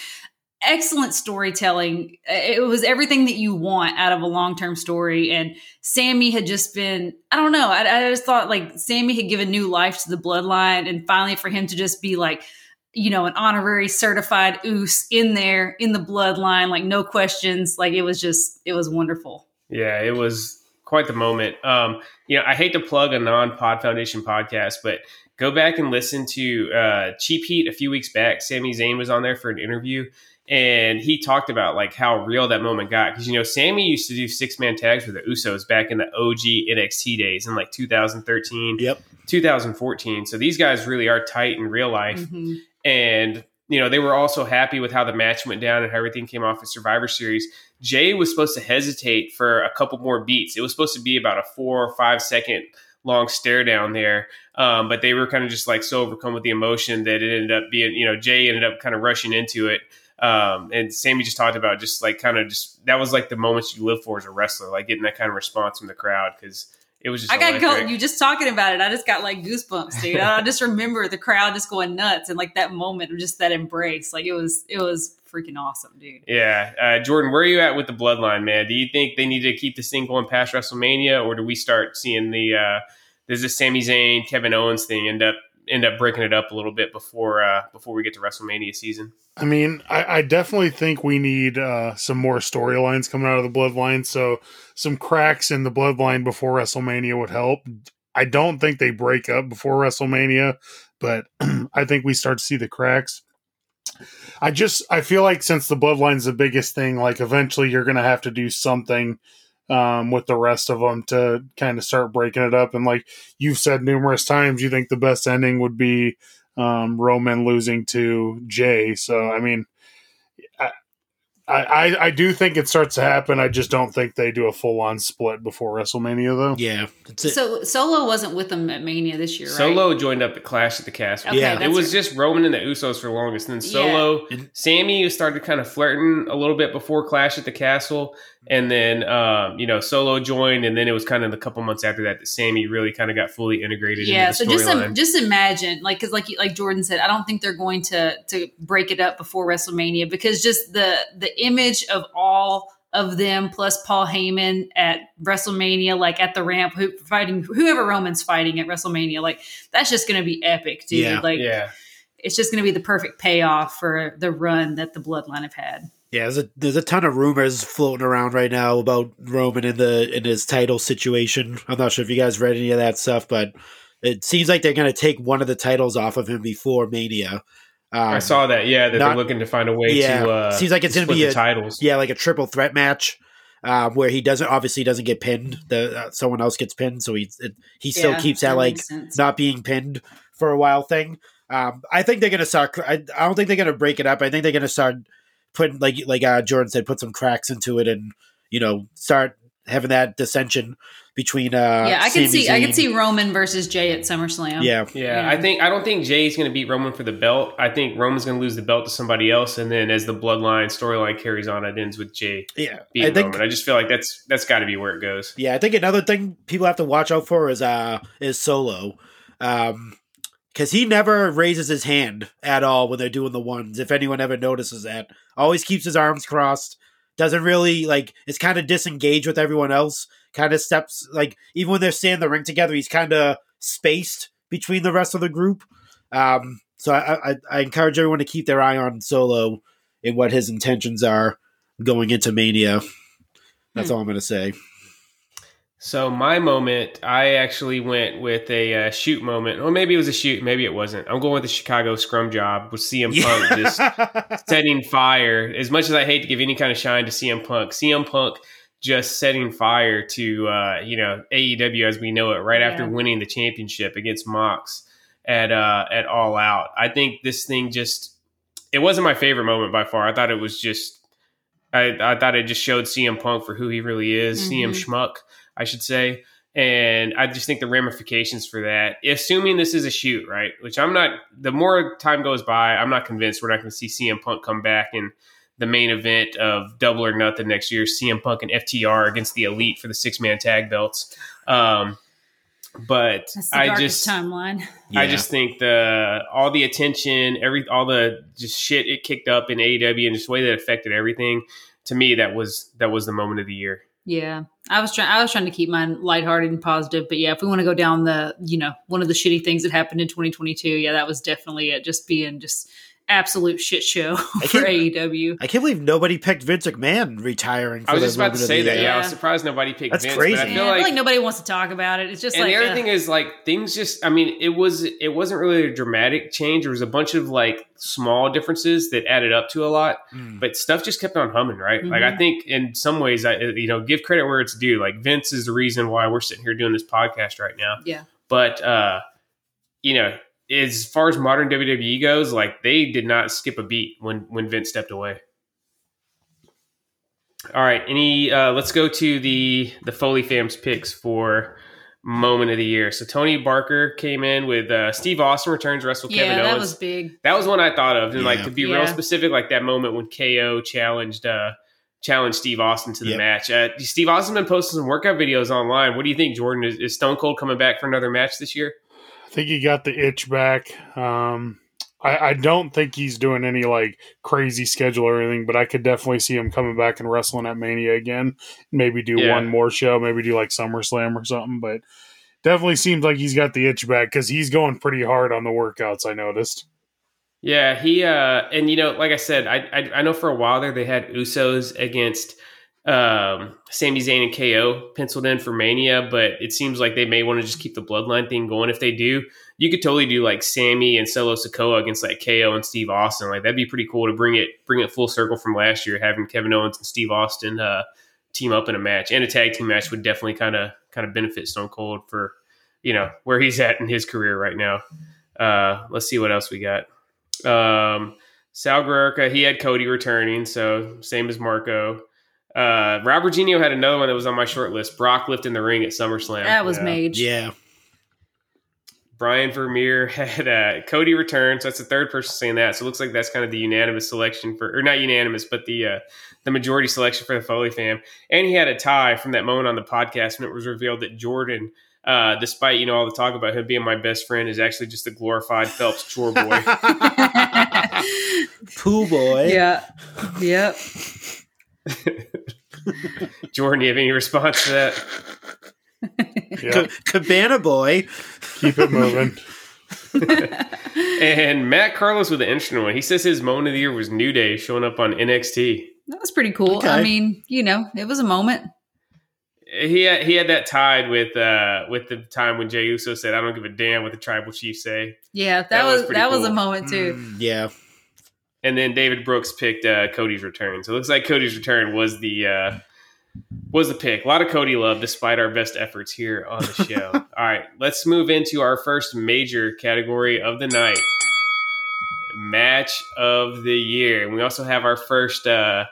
excellent storytelling. It was everything that you want out of a long-term story. And Sami had just been, I don't know. I, I just thought like Sami had given new life to the bloodline. And finally for him to just be like, you know, an honorary certified Uso in there, in the bloodline, like no questions. Like it was just, it was wonderful. Yeah, it was quite the moment. Um, you know, I hate to plug a non-Pod Foundation podcast, but go back and listen to uh, Cheap Heat a few weeks back. Sami Zayn was on there for an interview, and he talked about like how real that moment got. Because, you know, Sami used to do six-man tags with the Usos back in the O G N X T days in like two thousand thirteen, yep. two thousand fourteen. So these guys really are tight in real life. Mm-hmm. And, you know, they were also happy with how the match went down and how everything came off at Survivor Series. Jey was supposed to hesitate for a couple more beats. It was supposed to be about a four or five second long stare down there. Um, but they were kind of just like so overcome with the emotion that it ended up being, you know, Jey ended up kind of rushing into it. Um, and Sami just talked about just like kind of just, that was like the moments you live for as a wrestler, like getting that kind of response from the crowd. Cause it was just, I got go, you just talking about it. I just got like goosebumps, dude. I just remember the crowd just going nuts. And like that moment of just that embrace, like it was, it was freaking awesome, dude. Yeah. Uh, Jordan, where are you at with the bloodline, man? Do you think they need to keep this thing going past WrestleMania, or do we start seeing the, uh, there's this Sami Zayn, Kevin Owens thing end up, end up breaking it up a little bit before, uh, before we get to WrestleMania season? I mean, I, I definitely think we need, uh, some more storylines coming out of the bloodline. So some cracks in the bloodline before WrestleMania would help. I don't think they break up before WrestleMania, but I think we start to see the cracks. I just, I feel like since the bloodline's the biggest thing, like eventually you're going to have to do something um, with the rest of them to kind of start breaking it up. And like you've said numerous times, you think the best ending would be um, Roman losing to Jey. So, I mean, I, I, I do think it starts to happen. I just don't think they do a full on split before WrestleMania though. Yeah. That's it. So Solo wasn't with them at Mania this year, right? Solo joined up at Clash at the Castle. Okay, yeah. It was right. just Roman and the Usos for the longest. And then Solo, yeah. Sami started kind of flirting a little bit before Clash at the Castle. And then, um, you know, Solo joined, and then it was kind of the couple months after that that Sami really kind of got fully integrated. Yeah, into the so just um, just imagine, like, because like like Jordan said, I don't think they're going to to break it up before WrestleMania, because just the the image of all of them plus Paul Heyman at WrestleMania, like at the ramp, who, fighting whoever Roman's fighting at WrestleMania, like that's just going to be epic, dude. Yeah, like, yeah. It's just going to be the perfect payoff for the run that the Bloodline have had. Yeah, there's a, there's a ton of rumors floating around right now about Roman in the in his title situation. I'm not sure if you guys read any of that stuff, but it seems like they're going to take one of the titles off of him before Mania. Um, I saw that, yeah, that not, they're looking to find a way yeah, to uh, seems like it's going to be a, titles. Yeah, like a triple threat match uh, where he doesn't obviously doesn't get pinned. The, uh, someone else gets pinned, so he it, he still yeah, keeps that, that like sense. Not being pinned for a while thing. Um, I think they're going to start. I, I don't think they're going to break it up. I think they're going to start. Put like like uh, Jordan said, put some cracks into it, and you know, start having that dissension between. Uh, yeah, I can see I can see Roman versus Jey at SummerSlam. Yeah. yeah, yeah. I think I don't think Jey's going to beat Roman for the belt. I think Roman's going to lose the belt to somebody else, and then as the bloodline storyline carries on, it ends with Jey. Yeah, beating I think, Roman. I just feel like that's that's got to be where it goes. Yeah, I think another thing people have to watch out for is uh is Solo. Um, Because he never raises his hand at all when they're doing the ones, if anyone ever notices that. Always keeps his arms crossed, doesn't really, like, is kind of disengaged with everyone else, kind of steps, like, even when they're staying in the ring together, he's kind of spaced between the rest of the group. Um, so I, I, I encourage everyone to keep their eye on Solo and what his intentions are going into Mania. That's hmm. all I'm going to say. So my moment, I actually went with a uh, shoot moment. Or maybe it was a shoot. Maybe it wasn't. I'm going with the Chicago scrum job with C M Punk yeah. just setting fire. As much as I hate to give any kind of shine to C M Punk, C M Punk just setting fire to, uh, you know, A E W as we know it right yeah. after winning the championship against Mox at, uh, at All Out. I think this thing just, it wasn't my favorite moment by far. I thought it was just, I, I thought it just showed C M Punk for who he really is. Mm-hmm. C M Schmuck, I should say. And I just think the ramifications for that, assuming this is a shoot, right? Which I'm not, the more time goes by, I'm not convinced we're not going to see C M Punk come back in the main event of Double or Nothing next year, C M Punk and F T R against the Elite for the six man tag belts. Um, but That's the I just, timeline. Yeah. I just think the, all the attention, every, all the just shit it kicked up in A E W and just the way that affected everything, to me, that was, that was the moment of the year. Yeah, I was trying. I was trying to keep mine lighthearted and positive, but yeah, if we want to go down the, you know, one of the shitty things that happened in twenty twenty-two, yeah, that was definitely it. Just being just absolute shit show for A E W. I can't believe nobody picked Vince McMahon retiring. For I was just about to say that. Yeah. yeah, I was surprised nobody picked. That's Vince, crazy. But I feel, yeah, like, I feel like nobody wants to talk about it. It's just and like, the other uh, thing is like things just. I mean, it was it wasn't really a dramatic change. There was a bunch of like small differences that added up to a lot, mm. but stuff just kept on humming, right? Mm-hmm. Like I think in some ways, I you know, give credit where it's due. Like Vince is the reason why we're sitting here doing this podcast right now. Yeah, but uh, you know. As far as modern W W E goes, like they did not skip a beat when, when Vince stepped away. All right. Any, uh, let's go to the, the Foley fam's picks for moment of the year. So Tony Barker came in with, uh, Steve Austin returns, wrestle yeah, Kevin Owens. That was big. That was one I thought of. And yeah. like, to be yeah. real specific, like that moment when K O challenged, uh, challenged Steve Austin to the yep. match. Uh, Steve Austin been posting some workout videos online. What do you think, Jordan? Is, is Stone Cold coming back for another match this year? I think he got the itch back. Um, I, I don't think he's doing any like crazy schedule or anything, but I could definitely see him coming back and wrestling at Mania again. Maybe do yeah. one more show, maybe do like SummerSlam or something, but definitely seems like he's got the itch back because he's going pretty hard on the workouts, I noticed. Yeah, he, uh, and you know, like I said, I, I, I know for a while there they had Usos against Um, Sami Zayn and K O penciled in for Mania, but it seems like they may want to just keep the bloodline thing going. If they do, you could totally do like Sami and Solo Sikoa against like K O and Steve Austin. Like that'd be pretty cool to bring it bring it full circle from last year, having Kevin Owens and Steve Austin uh, team up in a match, and a tag team match would definitely kind of kind of benefit Stone Cold for, you know, where he's at in his career right now. Uh, let's see what else we got. Um, Sal Guerrero, he had Cody returning, so same as Marco. Uh, Rob Reginio had another one that was on my short list. Brock lifting the ring at SummerSlam. That was yeah. mage. Yeah. Brian Vermeer had uh, Cody return. So that's the third person saying that. So it looks like that's kind of the unanimous selection for, or not unanimous, but the uh, the majority selection for the Foley fam. And he had a tie from that moment on the podcast when it was revealed that Jordan, uh, despite you know all the talk about him being my best friend, is actually just a glorified Phelps chore boy. Pooh boy. Yeah. Yep. Jordan, do you have any response to that? Yeah. C- Cabana boy. Keep it moving. And Matt Carlos with an interesting one. He says his moment of the year was New Day showing up on N X T. That was pretty cool. Okay. I mean, you know, it was a moment. He had, he had that tied with uh, with the time when Jey Uso said, "I don't give a damn what the tribal chiefs say." Yeah, that, that was, was that cool. was a moment too. Mm, yeah. And then David Brooks picked uh, Cody's return. So it looks like Cody's return was the uh, was the pick. A lot of Cody love, despite our best efforts here on the show. All right, let's move into our first major category of the night, match of the year. And we also have our first uh,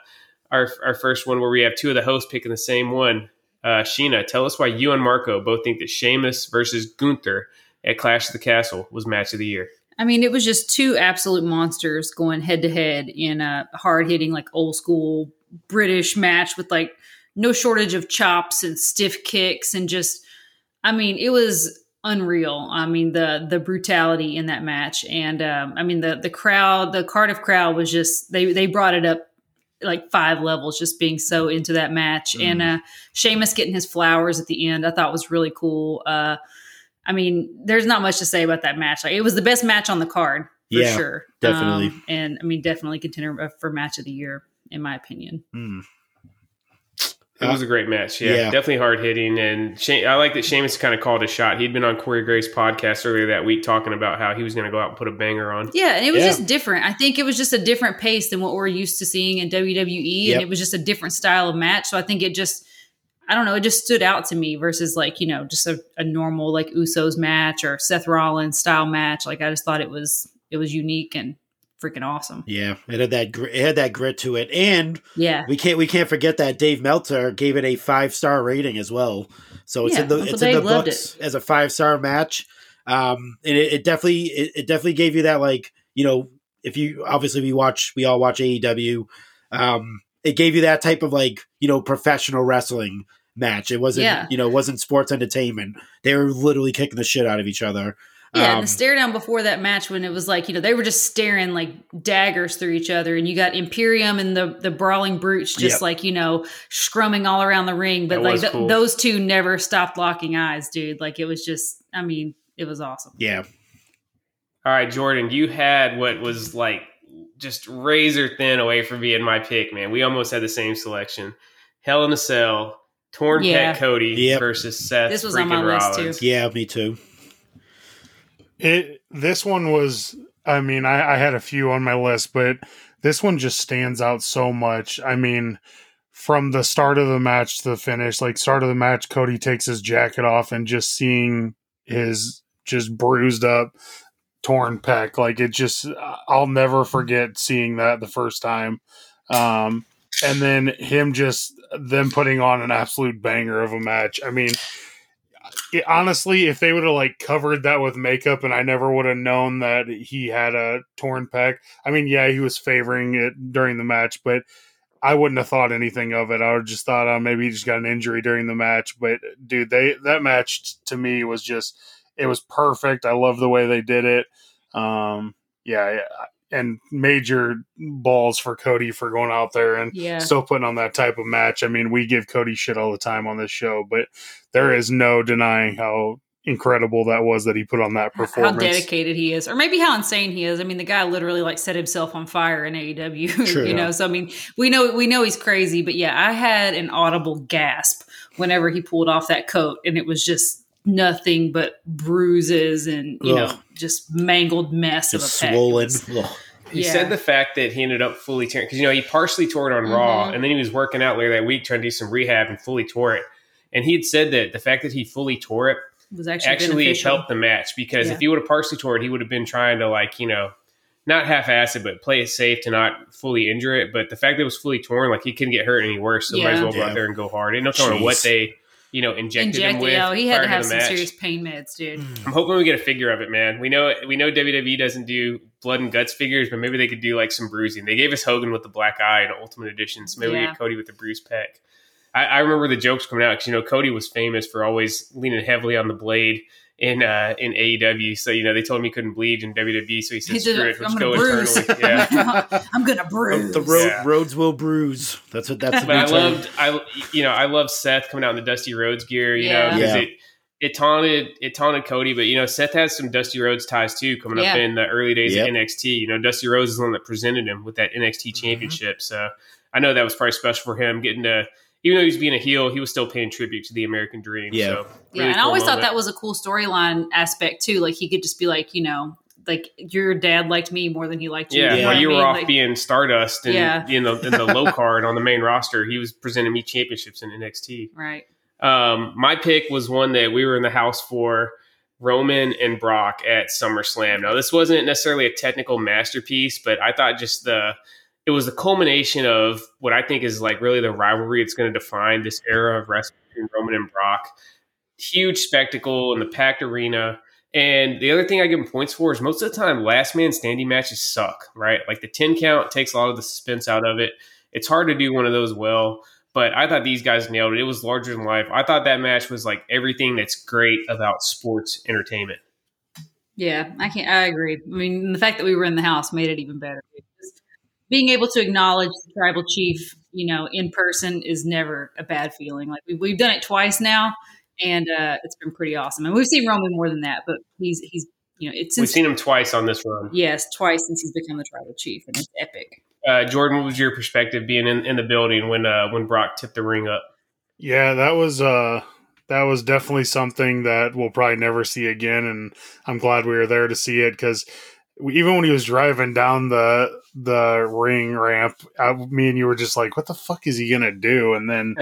our our first one where we have two of the hosts picking the same one. Uh, Sheena, tell us why you and Marco both think that Sheamus versus Gunther at Clash of the Castle was match of the year. I mean, it was just two absolute monsters going head to head in a hard hitting, like old school British match with like no shortage of chops and stiff kicks. And just, I mean, it was unreal. I mean, the, the brutality in that match. And um, I mean, the, the crowd, the Cardiff crowd was just, they, they brought it up like five levels, just being so into that match. Mm. And uh, Sheamus getting his flowers at the end, I thought was really cool. Uh, I mean, there's not much to say about that match. Like, it was the best match on the card, for yeah, sure. Definitely. Um, and I mean, definitely contender for match of the year, in my opinion. Mm. It was a great match. Yeah, yeah. Definitely hard hitting. And she- I like that Sheamus kind of called a shot. He'd been on Corey Gray's podcast earlier that week talking about how he was going to go out and put a banger on. Yeah. And it was yeah. just different. I think it was just a different pace than what we're used to seeing in W W E. Yep. And it was just a different style of match. So I think it just, I don't know, it just stood out to me versus like, you know, just a, a normal like Usos match or Seth Rollins style match. Like I just thought it was, it was unique and freaking awesome. Yeah, it had that gr- it had that grit to it, and yeah, we can't we can't forget that Dave Meltzer gave it a five star rating as well. So it's yeah, in the it's in the books as a five star match, um, and it, it definitely it, it definitely gave you that, like, you know, if you obviously we watch we all watch A E W, um, it gave you that type of, like, you know, professional wrestling match. It wasn't yeah. you know it wasn't sports entertainment. They were literally kicking the shit out of each other. Yeah, and the stare down before that match when it was like, you know, they were just staring like daggers through each other, and you got Imperium and the the Brawling Brutes just yep. like, you know, scrumming all around the ring. But that like th- cool. those two never stopped locking eyes, dude. Like it was just, I mean, it was awesome. Yeah. All right, Jordan, you had what was like just razor thin away from being my pick, man. We almost had the same selection. Hell in a Cell, Torn yeah. Pet Cody yep. versus Seth. This was on my Rollins. List too. Yeah, me too. It, this one was, I mean, I, I had a few on my list, but this one just stands out so much. I mean, from the start of the match to the finish, like start of the match, Cody takes his jacket off and just seeing his just bruised up, torn pec. Like it just, I'll never forget seeing that the first time. Um, and then him just, them putting on an absolute banger of a match. I mean, It, honestly, if they would have like covered that with makeup and I never would have known that he had a torn pec. I mean, yeah, he was favoring it during the match, but I wouldn't have thought anything of it. I would have just thought, oh, maybe he just got an injury during the match. But dude, they that match to me was just, it was perfect. I love the way they did it. Um, yeah. And major balls for Cody for going out there and yeah. still putting on that type of match. I mean, we give Cody shit all the time on this show, but there is no denying how incredible that was that he put on that performance. How dedicated he is, or maybe how insane he is. I mean, the guy literally like set himself on fire in A E W, True. you know? So, I mean, we know, we know he's crazy, but yeah, I had an audible gasp whenever he pulled off that coat, and it was just nothing but bruises and, you Ugh. know, just mangled mess just of a swollen. He yeah. said the fact that he ended up fully tearing, because, you know, he partially tore it on mm-hmm. Raw, and then he was working out later that week trying to do some rehab and fully tore it. And he had said that the fact that he fully tore it was actually, actually helped the match, because yeah. if he would have partially tore it, he would have been trying to, like, you know, not half-ass it, but play it safe to not fully injure it. But the fact that it was fully torn, like, he couldn't get hurt any worse, so yeah. might as well go yeah. out there and go hard. And no telling what they... you know, injected, injected him with. Oh, he had to have some match. serious pain meds, dude. I'm hoping we get a figure of it, man. We know we know W W E doesn't do blood and guts figures, but maybe they could do like some bruising. They gave us Hogan with the black eye in Ultimate Edition, so maybe yeah. we get Cody with the bruised pec. I, I remember the jokes coming out because, you know, Cody was famous for always leaning heavily on the blade in uh, in A E W. So, you know, they told him he couldn't bleed in W W E, so he said, screw it, let's go bruise. internally. Yeah. I'm going to bruise. The road, yeah. roads will bruise. That's what that's about. But I loved, I, you know, I loved Seth coming out in the Dusty Rhodes gear, you yeah. know, because yeah. it, it, taunted, it taunted Cody. But, you know, Seth has some Dusty Rhodes ties, too, coming yeah. up in the early days yep. of N X T. You know, Dusty Rhodes is the one that presented him with that N X T championship. Mm-hmm. So I know that was probably special for him getting to, even though he was being a heel, he was still paying tribute to the American dream. Yeah. So, really yeah. And cool I always moment. thought that was a cool storyline aspect too. Like he could just be like, you know, like your dad liked me more than he liked you. Yeah. yeah. While you were I mean? off like, being Stardust and yeah. in the, in the low card on the main roster, he was presenting me championships in N X T. Right. Um, my pick was one that we were in the house for, Roman and Brock at SummerSlam. Now this wasn't necessarily a technical masterpiece, but I thought just the, it was the culmination of what I think is like really the rivalry. It's going to define this era of wrestling between Roman and Brock. Huge spectacle in the packed arena. And the other thing I give him points for is most of the time, last man standing matches suck, right? Like the ten count takes a lot of the suspense out of it. It's hard to do one of those well, but I thought these guys nailed it. It was larger than life. I thought that match was like everything that's great about sports entertainment. Yeah, I can't, I agree. I mean, the fact that we were in the house made it even better. being able to acknowledge the tribal chief, you know, in person is never a bad feeling. Like we, we've done it twice now, and uh, it's been pretty awesome. And we've seen Roman more than that, but he's he's you know it's we've seen him twice on this run. Yes, twice since he's become the tribal chief, and it's epic. Uh, Jordan, what was your perspective being in, in the building when uh, when Brock tipped the ring up? Yeah, that was uh, that was definitely something that we'll probably never see again, and I'm glad we were there to see it because even when he was driving down the the ring ramp, I, me and you were just like, "What the fuck is he gonna do?" And then,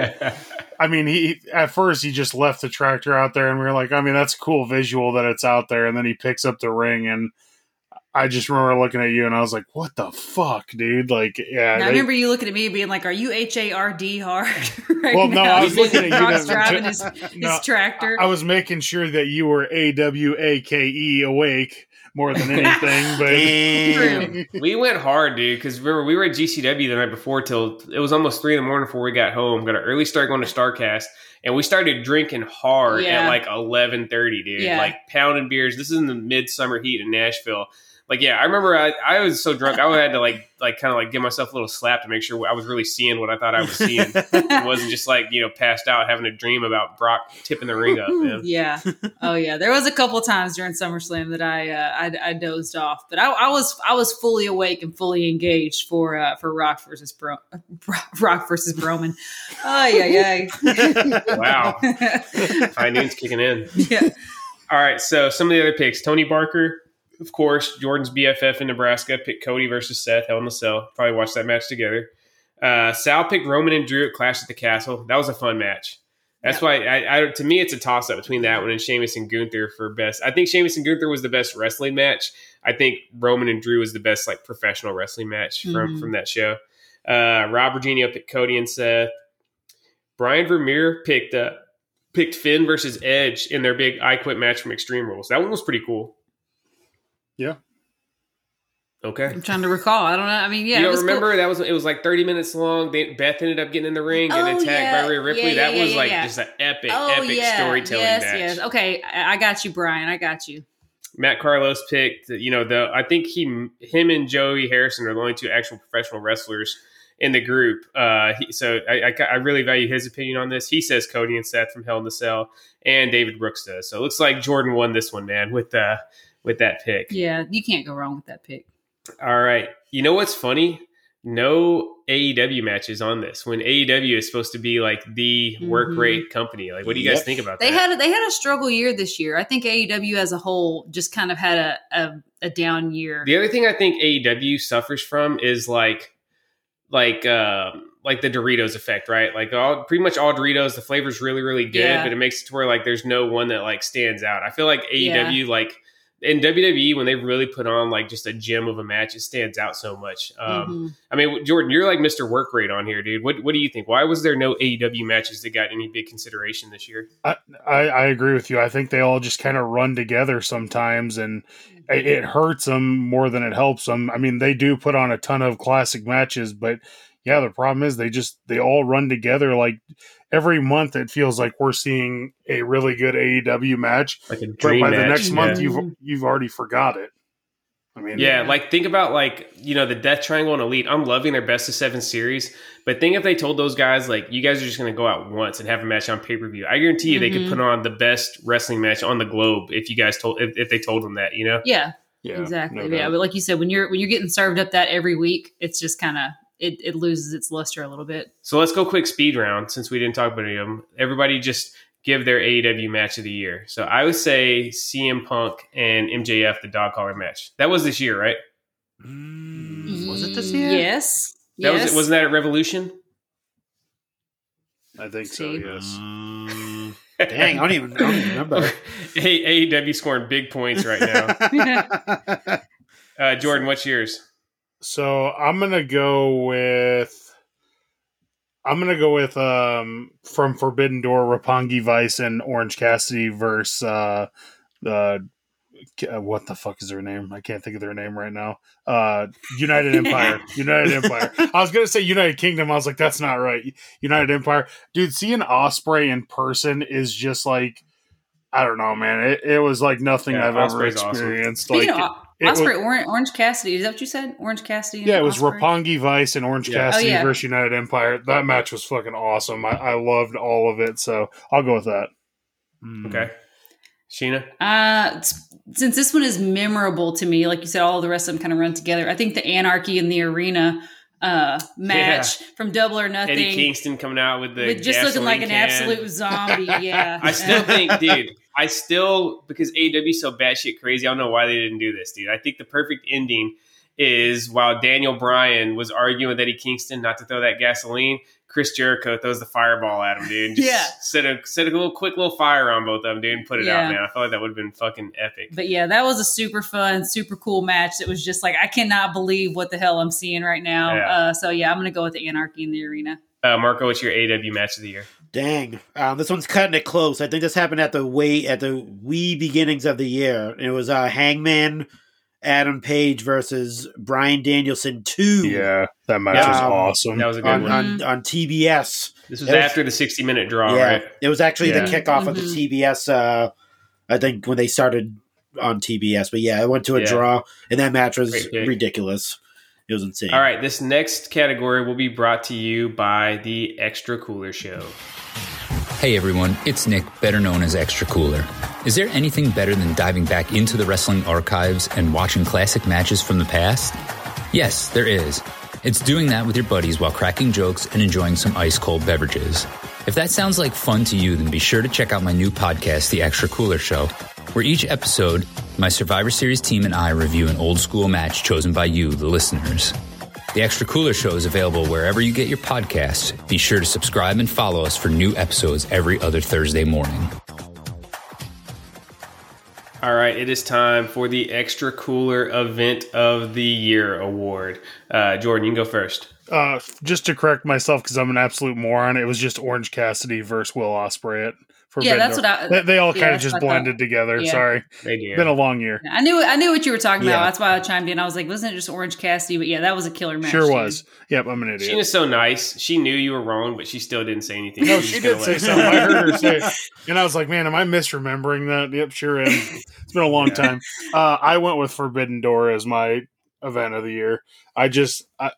I mean, he at first he just left the tractor out there, and we were like, "I mean, that's a cool visual that it's out there." And then he picks up the ring, and I just remember looking at you, and I was like, "What the fuck, dude?" Like, yeah. Now, they, I remember you looking at me, being like, "Are you H A R D hard?" Right well, no, now? I was looking at you. Know, driving his, no, his tractor. I, I was making sure that you were A W A K E awake. More than anything, but we went hard, dude. Because remember, we were at G C W the night before till it was almost three in the morning before we got home. Got an early start going to StarCast, and we started drinking hard yeah. at like eleven thirty, dude. Yeah. Like pounding beers. This is in the midsummer heat in Nashville. Like, yeah, I remember I, I was so drunk, I had to like like kind of like give myself a little slap to make sure I was really seeing what I thought I was seeing. It wasn't just like, you know, passed out having a dream about Brock tipping the ring up. Man. Yeah. Oh yeah. There was a couple of times during SummerSlam that I uh, I, I dozed off, but I, I was I was fully awake and fully engaged for uh, for Rock versus Bro- Rock versus Broman. Oh yeah yeah. Wow. High noon's kicking in. Yeah. All right. So some of the other picks: Tony Barker. Of course, Jordan's B F F in Nebraska picked Cody versus Seth, Hell in a Cell. Probably watched that match together. Uh, Sal picked Roman and Drew at Clash at the Castle. That was a fun match. That's yeah. why, I, I, to me, it's a toss-up between that one and Sheamus and Gunther for best. I think Sheamus and Gunther was the best wrestling match. I think Roman and Drew was the best like professional wrestling match mm-hmm. from, from that show. Uh, Rob Virginio picked Cody and Seth. Brian Vermeer picked uh, picked Finn versus Edge in their big I Quit match from Extreme Rules. That one was pretty cool. Yeah. Okay. I'm trying to recall. I don't know. I mean, yeah. You don't remember? Cool. That was it was like thirty minutes long. They, Beth ended up getting in the ring oh, and attacked yeah. by Rhea Ripley. Yeah, yeah, that yeah, was yeah, like yeah. just an epic, oh, epic yeah. storytelling yes, match. Yes. Okay. I got you, Brian. I got you. Matt Carlos picked, you know, the I think he, him and Joey Harrison are the only two actual professional wrestlers in the group. Uh, he, so I, I, I really value his opinion on this. He says Cody and Seth from Hell in a Cell, and David Brooks does. So it looks like Jordan won this one, man, with uh, with that pick. Yeah, you can't go wrong with that pick. All right. You know what's funny? No A E W matches on this when A E W is supposed to be like the mm-hmm. work rate company. Like, what do you yep. guys think about they that? They had a, they had a struggle year this year. I think A E W as a whole just kind of had a, a, a down year. The other thing I think A E W suffers from is like like um, like the Doritos effect, right? Like all pretty much all Doritos, the flavor's really, really good, yeah. but it makes it to where like there's no one that like stands out. I feel like A E W yeah. like in W W E, when they really put on like just a gem of a match, it stands out so much. Um, mm-hmm. I mean, Jordan, you're like Mister Work Rate on here, dude. What what do you think? Why was there no A E W matches that got any big consideration this year? I, I, I agree with you. I think they all just kind of run together sometimes, and it, it hurts them more than it helps them. I mean, they do put on a ton of classic matches, but yeah, the problem is they just they all run together like. Every month, it feels like we're seeing a really good A E W match, like a dream but by match, the next yeah. month, you've you've already forgot it. I mean, yeah, yeah, like think about like you know the Death Triangle and Elite. I'm loving their best of seven series, but think if they told those guys like you guys are just going to go out once and have a match on pay per view. I guarantee you, mm-hmm. they could put on the best wrestling match on the globe if you guys told if, if they told them that, you know? Yeah, yeah, exactly. No yeah, but like you said, when you're when you're getting served up that every week, it's just kind of. It, it loses its luster a little bit. So let's go quick speed round since we didn't talk about any of them. Everybody just give their A E W match of the year. So I would say C M Punk and M J F, the dog collar match. That was this year, right? Mm, was it this year? Yes. That yes. Was, wasn't that at Revolution? I think so, yes. Um, dang, I don't even, I don't even remember. Hey, A E W scoring big points right now. uh, Jordan, what's yours? So I'm gonna go with I'm gonna go with um, from Forbidden Door, Roppongi Vice and Orange Cassidy versus uh, uh, what the fuck is their name? I can't think of their name right now. Uh, United Empire, United Empire. I was gonna say United Kingdom. I was like, that's not right. United Empire, dude. Seeing Osprey in person is just like I don't know, man. It, it was like nothing yeah, I've Osprey's ever experienced. Awesome. Like. You know, Osprey, was, Orange, Orange Cassidy. Is that what you said? Orange Cassidy. And yeah, it was Osprey? Roppongi Vice and Orange yeah. Cassidy oh, yeah. versus United Empire. That match was fucking awesome. I, I loved all of it, so I'll go with that. Mm. Okay. Sheena? Uh, since this one is memorable to me, like you said, all the rest of them kind of run together. I think the Anarchy in the Arena uh, match yeah. from Double or Nothing. Eddie Kingston coming out with the with just looking like an can. absolute zombie, yeah. I still think, dude, I still, because A E W so batshit crazy, I don't know why they didn't do this, dude. I think the perfect ending is while Daniel Bryan was arguing with Eddie Kingston not to throw that gasoline, Chris Jericho throws the fireball at him, dude. And just yeah. set a set a little quick little fire on both of them, dude, and put it yeah. out, man. I feel like that would have been fucking epic. But yeah, that was a super fun, super cool match. It was just like, I cannot believe what the hell I'm seeing right now. Yeah. Uh, so yeah, I'm going to go with the Anarchy in the Arena. Uh, Marco, what's your A E W match of the year? Dang. Um, this one's cutting it close. I think this happened at the way, at the wee beginnings of the year. It was uh, Hangman Adam Page versus Bryan Danielson two. Yeah, that match um, was awesome. That was a good on, one. On, on T B S. This was it after was, the sixty-minute draw, yeah, right? It was actually yeah. the kickoff mm-hmm. of the T B S, uh, I think, when they started on T B S. But yeah, it went to a yeah. draw, and that match was ridiculous. It was insane. All right, this next category will be brought to you by the Extra Cooler Show. Hey everyone, it's Nick, better known as Extra Cooler. Is there anything better than diving back into the wrestling archives and watching classic matches from the past? Yes, there is. It's doing that with your buddies while cracking jokes and enjoying some ice-cold beverages. If that sounds like fun to you, then be sure to check out my new podcast, The Extra Cooler Show, where each episode, my Survivor Series team and I review an old-school match chosen by you, the listeners. The Extra Cooler Show is available wherever you get your podcasts. Be sure to subscribe and follow us for new episodes every other Thursday morning. All right, it is time for the Extra Cooler Event of the Year Award. Uh, Jordan, you can go first. Uh, just to correct myself, because I'm an absolute moron, it was just Orange Cassidy versus Will Ospreay at Forbidden. Yeah, that's what I... They, they all yeah, kind of just blended together. Yeah. Sorry. They do. It's been a long year. I knew I knew what you were talking yeah. about. That's why I chimed in. I was like, wasn't it just Orange Cassidy? But yeah, that was a killer match. Sure was. Dude. Yep, I'm an idiot. She was so nice. She knew you were wrong, but she still didn't say anything. No, she did say something. I heard her say and I was like, man, am I misremembering that? Yep, sure am. It's been a long yeah. time. Uh, I went with Forbidden Door as my event of the year. I just... I,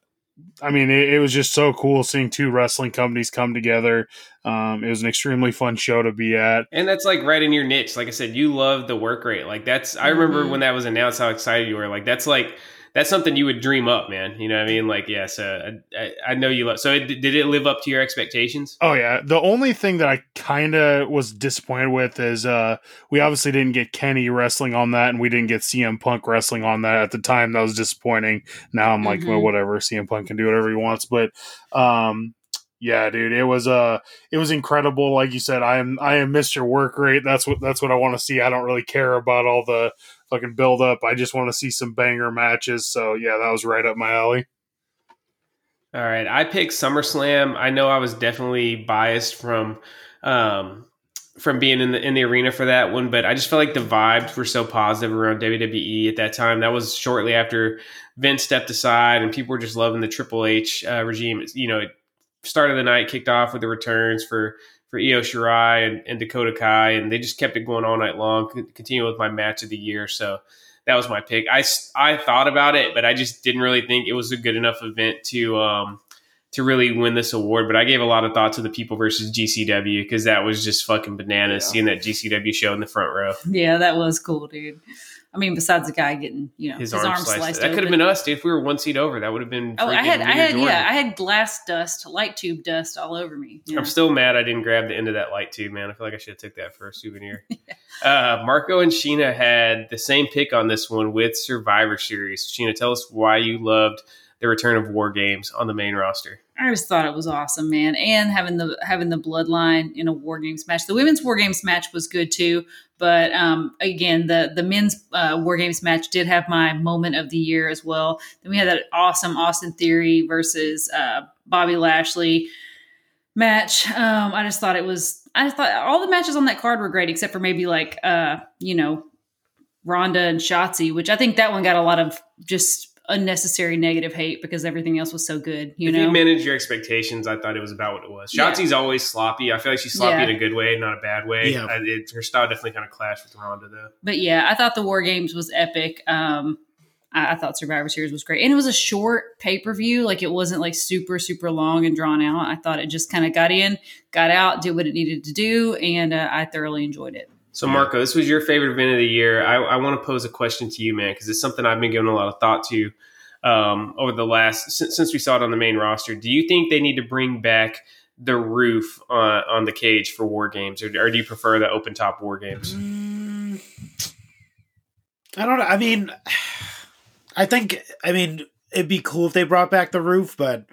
I mean, it, it was just so cool seeing two wrestling companies come together. Um, it was an extremely fun show to be at. And that's like right in your niche. Like I said, you love the work rate. Like that's, I remember mm-hmm. when that was announced, how excited you were. Like, that's like, that's something you would dream up, man. You know what I mean? Like, yeah, so I, I, I know you love, so it, did it live up to your expectations? Oh yeah. The only thing that I kind of was disappointed with is uh, we obviously didn't get Kenny wrestling on that, and we didn't get C M Punk wrestling on that at the time. That was disappointing. Now I'm like, mm-hmm. well, whatever, C M Punk can do whatever he wants. But um, yeah, dude, it was uh, it was incredible. Like you said, I am, I am Mister Work Rate. That's what, that's what I want to see. I don't really care about all the fucking build up. I just want to see some banger matches. So yeah, that was right up my alley. All right, I picked SummerSlam. I know I was definitely biased from um, from being in the in the arena for that one, but I just felt like the vibes were so positive around W W E at that time. That was shortly after Vince stepped aside, and people were just loving the Triple H uh, regime. You know, start of the night kicked off with the returns for. For Io Shirai and, and Dakota Kai, and they just kept it going all night long. Continuing with my match of the year, so that was my pick. I, I thought about it, but I just didn't really think it was a good enough event to um to really win this award. But I gave a lot of thought to the people versus G C W, because that was just fucking bananas. Yeah. Seeing that G C W show in the front row. Yeah, that was cool, dude. I mean, besides the guy getting, you know, his, his arm, arm sliced, sliced that open. Could have been us, dude. If we were one seat over, that would have been. Oh, I had, I had, Jordan. yeah, I had glass dust, light tube dust all over me. You know? I'm still mad I didn't grab the end of that light tube, man. I feel like I should have took that for a souvenir. yeah. uh, Marco and Sheena had the same pick on this one with Survivor Series. Sheena, tell us why you loved the return of War Games on the main roster. I just thought it was awesome, man. And having the having the bloodline in a War Games match. The women's War Games match was good too. But um, again, the, the men's uh, War Games match did have my moment of the year as well. Then we had that awesome Austin Theory versus uh, Bobby Lashley match. Um, I just thought it was, I thought all the matches on that card were great, except for maybe like, uh, you know, Ronda and Shotzi, which I think that one got a lot of just unnecessary negative hate because everything else was so good. You if know, you manage your expectations. I thought it was about what it was. Shotzi's yeah. always sloppy. I feel like she's sloppy yeah. in a good way, not a bad way. Yeah. I, it, her style definitely kind of clashed with Ronda, though. But yeah, I thought the War Games was epic. Um, I, I thought Survivor Series was great. And it was a short pay-per-view. Like, it wasn't like super, super long and drawn out. I thought it just kind of got in, got out, did what it needed to do. And uh, I thoroughly enjoyed it. So, Marco, this was your favorite event of the year. I, I want to pose a question to you, man, because it's something I've been giving a lot of thought to um, over the last since, since we saw it on the main roster. Do you think they need to bring back the roof on, on the cage for War Games, or, or do you prefer the open top War Games? Mm, I don't know. I mean, I think I mean it'd be cool if they brought back the roof, but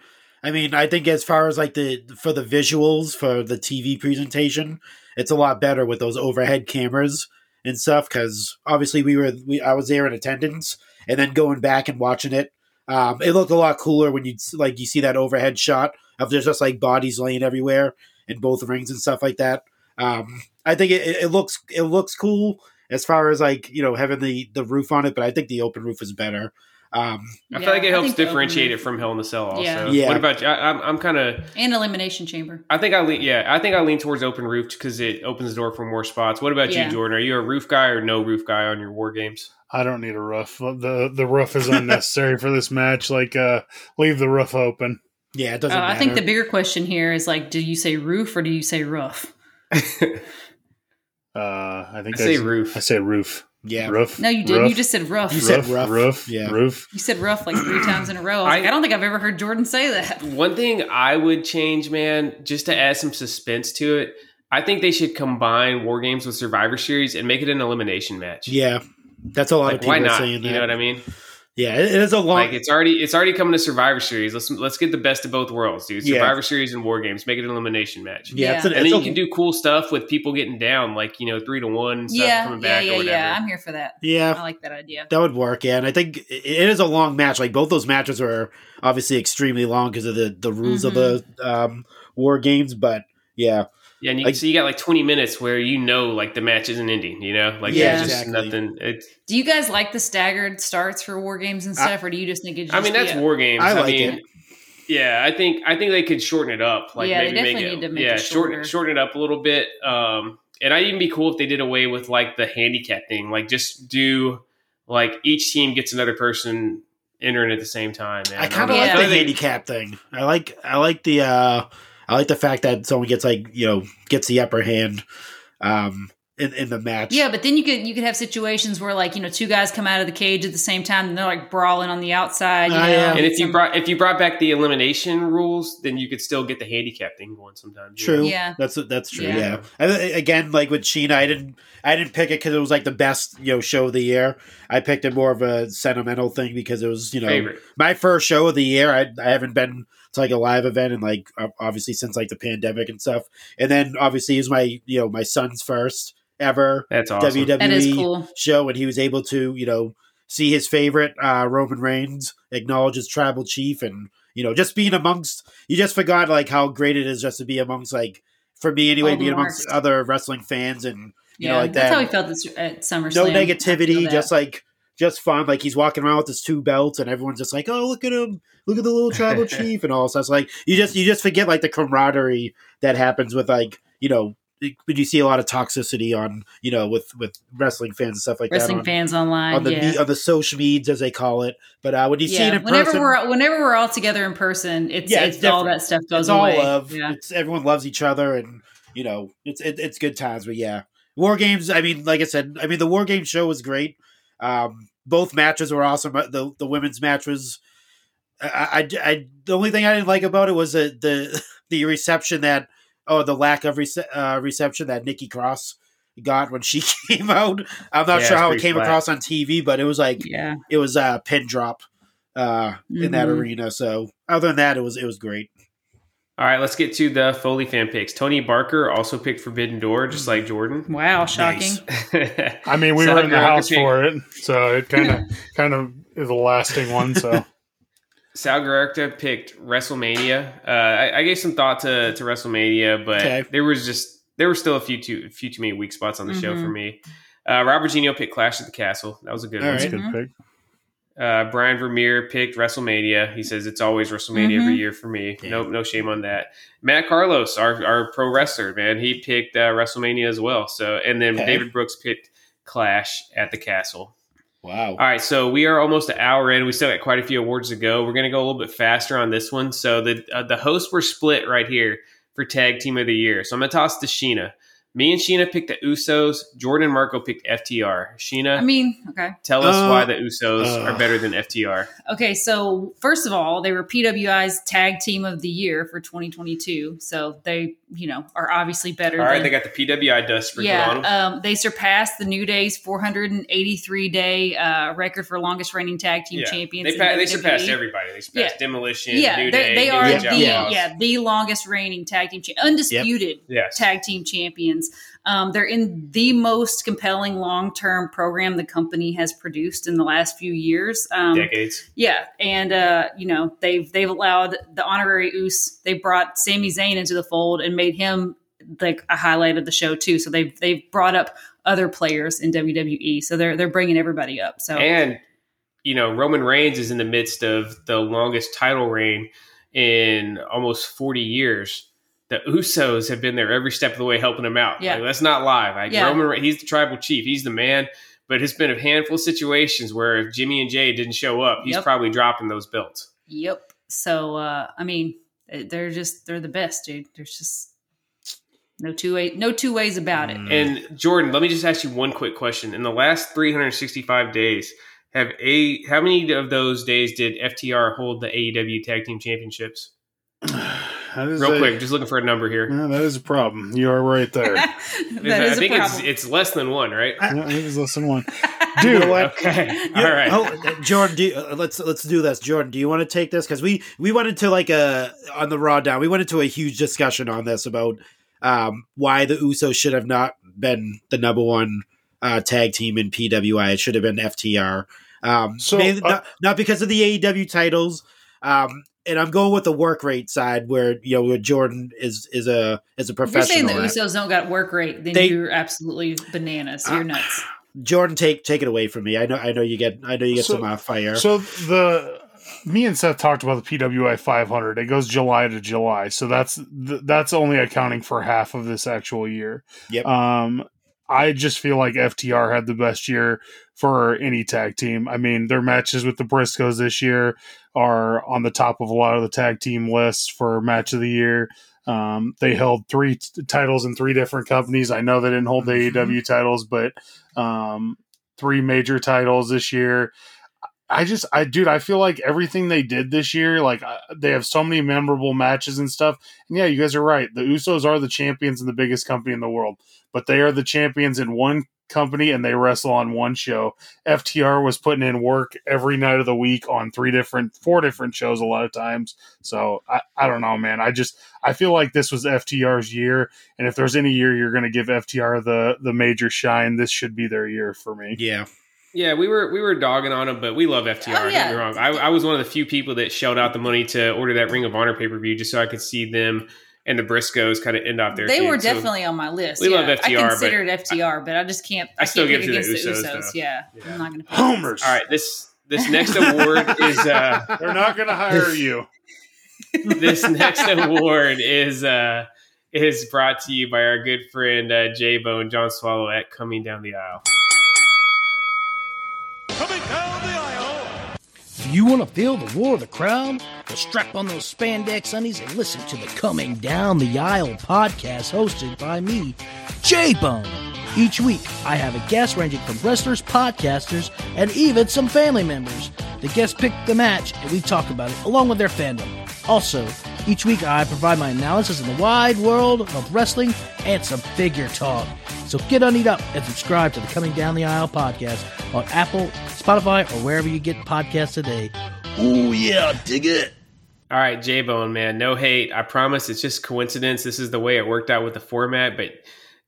I mean, I think as far as like the for the visuals for the T V presentation, it's a lot better with those overhead cameras and stuff, because obviously we were we, I was there in attendance, and then going back and watching it, um, it looked a lot cooler when you like you see that overhead shot of there's just like bodies laying everywhere in both rings and stuff like that. Um, I think it, it looks it looks cool as far as like you know having the, the roof on it, but I think the open roof is better. Um, I yeah, feel like it helps differentiate it from Hell in a Cell. Also, yeah. Yeah. What about you? I, I'm, I'm kind of and Elimination Chamber. I think I lean, yeah, I think I lean towards open roof because it opens the door for more spots. What about yeah. you, Jordan? Are you a roof guy or no roof guy on your War Games? I don't need a roof. the The roof is unnecessary for this match. Like, uh, leave the roof open. Yeah, it doesn't. Uh, matter. I think the bigger question here is like, do you say roof or do you say roof? uh, I think I, I say I, roof. I say roof. Yeah, roof. No, you didn't. Roof. You just said rough. You said rough. Roof. Yeah, roof. You said rough like three times in a row. I, was I, like, I don't think I've ever heard Jordan say that. One thing I would change, man, just to add some suspense to it, I think they should combine War Games with Survivor Series and make it an elimination match. Yeah, that's a lot like, of people why not? Saying that. You know what I mean? Yeah, it, it is a long. Like it's already it's already coming to Survivor Series. Let's let's get the best of both worlds, dude. Survivor yeah. Series and War Games. Make it an elimination match. Yeah, yeah. It's an, and it's then you a, can do cool stuff with people getting down, like you know, three to one. Stuff yeah, coming back yeah, yeah, or whatever. Yeah. I'm here for that. Yeah, I like that idea. That would work. Yeah, and I think it is a long match. Like both those matches are obviously extremely long because of the, the rules mm-hmm. of the um, War Games. But yeah, yeah, and you, like, so you got like twenty minutes where you know, like the match isn't ending. You know, like yeah, there's just exactly. nothing. It's, Do you guys like the staggered starts for War Games and stuff, I, or do you just think it's just I mean, that's yeah. War Games. I, I like mean, it. Yeah, I think I think they could shorten it up. Like yeah, maybe they definitely make it, need to make yeah, it shorter. Shorten, shorten it up a little bit. Um, and I'd even be cool if they did away with, like, the handicap thing. Like, just do, like, each team gets another person entering at the same time. Man. I kind of like yeah. the they, handicap thing. I like I like the uh, I like the fact that someone gets, like, you know, gets the upper hand. Um In, in the match. Yeah, but then you could you could have situations where like, you know, two guys come out of the cage at the same time and they're like brawling on the outside. You uh, know? Yeah. And if you brought if you brought back the elimination rules, then you could still get the handicap thing going sometimes. True. Yeah. yeah. That's that's true. Yeah. yeah. I, again, like with Sheena, I didn't I didn't pick it because it was like the best, you know, show of the year. I picked it more of a sentimental thing because it was, you know, Favorite. my first show of the year. I I haven't been to like a live event and like obviously since like the pandemic and stuff. And then obviously it was my, you know, my son's first ever That's awesome. W W E that is cool. show, and he was able to, you know, see his favorite uh, Roman Reigns, acknowledge his tribal chief, and you know, just being amongst. You just forgot like how great it is just to be amongst, like for me anyway, being amongst other wrestling fans, and you yeah, know, like that's that. That's how he felt at SummerSlam. No negativity, just like just fun. Like he's walking around with his two belts, and everyone's just like, "Oh, look at him! Look at the little tribal chief!" and all. So it's like you just you just forget like the camaraderie that happens with like you know. But you see a lot of toxicity on, you know, with, with wrestling fans and stuff like wrestling that. Wrestling on, fans online, on the yeah. me, on the social meds as they call it. But uh, when you yeah. see it in whenever person, we're, whenever we're all together in person, it's, yeah, it's, it's all that stuff goes it's away. All love. Yeah. It's everyone loves each other, and you know, it's it, it's good times. But yeah, War Games. I mean, like I said, I mean the War Games show was great. Um, both matches were awesome. The the women's match was. I, I, I the only thing I didn't like about it was the the, the reception that. Oh, the lack of rece- uh, reception that Nikki Cross got when she came out. I'm not yeah, sure how it came flat. across on T V, but it was like yeah. it was a pin drop uh, mm-hmm. in that arena. So other than that, it was it was great. All right, let's get to the Foley fan picks. Tony Barker also picked Forbidden Door, just like Jordan. Wow, shocking! Nice. I mean, we so were in the house for it, so it kind of kind of is a lasting one. So. Sal Garecta picked WrestleMania. Uh, I, I gave some thought to, to WrestleMania, but okay. there was just there were still a few too a few too many weak spots on the mm-hmm. show for me. Uh, Robert Gino picked Clash at the Castle. That was a good All one. Right. Good pick. Uh, Brian Vermeer picked WrestleMania. He says it's always WrestleMania mm-hmm. every year for me. Yeah. No, no shame on that. Matt Carlos, our our pro wrestler man, he picked uh, WrestleMania as well. So and then okay. David Brooks picked Clash at the Castle. Wow. All right, so we are almost an hour in. We still got quite a few awards to go. We're going to go a little bit faster on this one. So the uh, the hosts were split right here for Tag Team of the Year. So I'm going to toss to Sheena. Me and Sheena picked the Usos. Jordan and Marco picked F T R. Sheena, I mean, okay. tell us uh, why the Usos uh, are better than F T R. Okay, so first of all, they were P W I's Tag Team of the Year for twenty twenty-two. So they, you know, are obviously better. All right, than, they got the P W I dust sprinkled yeah, on them. Um, they surpassed the New Day's four hundred eighty-three day uh, record for longest reigning Tag Team yeah. champions. They, pa- they surpassed everybody. They surpassed yeah. Demolition, yeah, New Day. They are the, yeah, the longest reigning Tag Team, cha- undisputed yep. yes. Tag Team champions. Um, they're in the most compelling long-term program the company has produced in the last few years. Um, Decades. Yeah. And, uh, you know, they've they've allowed the honorary Usos. They brought Sami Zayn into the fold and made him like a highlight of the show, too. So they've they've brought up other players in W W E. So they're they're bringing everybody up. So And, you know, Roman Reigns is in the midst of the longest title reign in almost forty years. The Usos have been there every step of the way helping him out. Yeah. Like, let's not lie. Like yeah. Roman, he's the tribal chief. He's the man. But it's been a handful of situations where if Jimmy and Jay didn't show up, he's yep. probably dropping those belts. Yep. So, uh, I mean, they're just, they're the best, dude. There's just no two, way, no two ways about it. And Jordan, let me just ask you one quick question. In the last three hundred sixty-five days, have a, how many of those days did F T R hold the A E W Tag Team Championships? Real a, quick, just looking for a number here. Yeah, that is a problem. You are right there. that I, is I think a problem. It's, it's less than one, right? I, yeah, I think it's less than one. Dude, okay, all right. Oh, Jordan, do you, uh, let's let's do this. Jordan, do you want to take this? Because we we went into like a on the Raw down. We went into a huge discussion on this about um, why the Usos should have not been the number one uh, tag team in P W I. It should have been F T R. Um, so mainly, uh, not, not because of the A E W titles. Um, And I'm going with the work rate side, where you know where Jordan is is a is a professional. If you're saying the Usos don't got work rate, then they, you're absolutely bananas. You're uh, nuts. Jordan, take take it away from me. I know I know you get I know you get so, some uh, fire. So the me and Seth talked about the P W I five hundred. It goes July to July, so that's that's only accounting for half of this actual year. Yep. Um, I just feel like F T R had the best year for any tag team. I mean, their matches with the Briscoes this year are on the top of a lot of the tag team lists for match of the year. Um, they held three t- titles in three different companies. I know they didn't hold the A E W titles, but um, three major titles this year. I just, I, dude, I feel like everything they did this year, like uh, they have so many memorable matches and stuff. And yeah, you guys are right. The Usos are the champions and the biggest company in the world, but they are the champions in one company and they wrestle on one show. F T R was putting in work every night of the week on three different, four different shows a lot of times. So I, I don't know, man. I just, I feel like this was F T R's year. And if there's any year you're going to give F T R the, the major shine, this should be their year for me. Yeah. Yeah, we were we were dogging on him, but we love F T R. Oh, yeah. Don't be wrong. I, I was one of the few people that shelled out the money to order that Ring of Honor pay-per-view just so I could see them and the Briscoes kind of end off their They team. were definitely so on my list. We yeah. love F T R. I considered but F T R, I, but I just can't. I, I still can't get against the Usos. The Usos. Yeah. yeah, I'm not going to. Homers. All right, this this next award is. Uh, They're not going to hire you. This next award is uh, is brought to you by our good friend uh, J-Bone John Swallow at Coming Down the Aisle. Coming down the aisle. If you want to feel the roar of the crowd, then strap on those spandex undies and listen to the Coming Down the Aisle podcast hosted by me, J-Bone. Each week, I have a guest ranging from wrestlers, podcasters, and even some family members. The guests pick the match, and we talk about it along with their fandom. Also, each week I provide my analysis in the wide world of wrestling and some figure talk. So get on, eat up, and subscribe to the Coming Down the Aisle podcast on Apple, Spotify, or wherever you get podcasts today. Ooh, yeah, dig it. All right, J-Bone, man, no hate. I promise it's just coincidence. This is the way it worked out with the format, but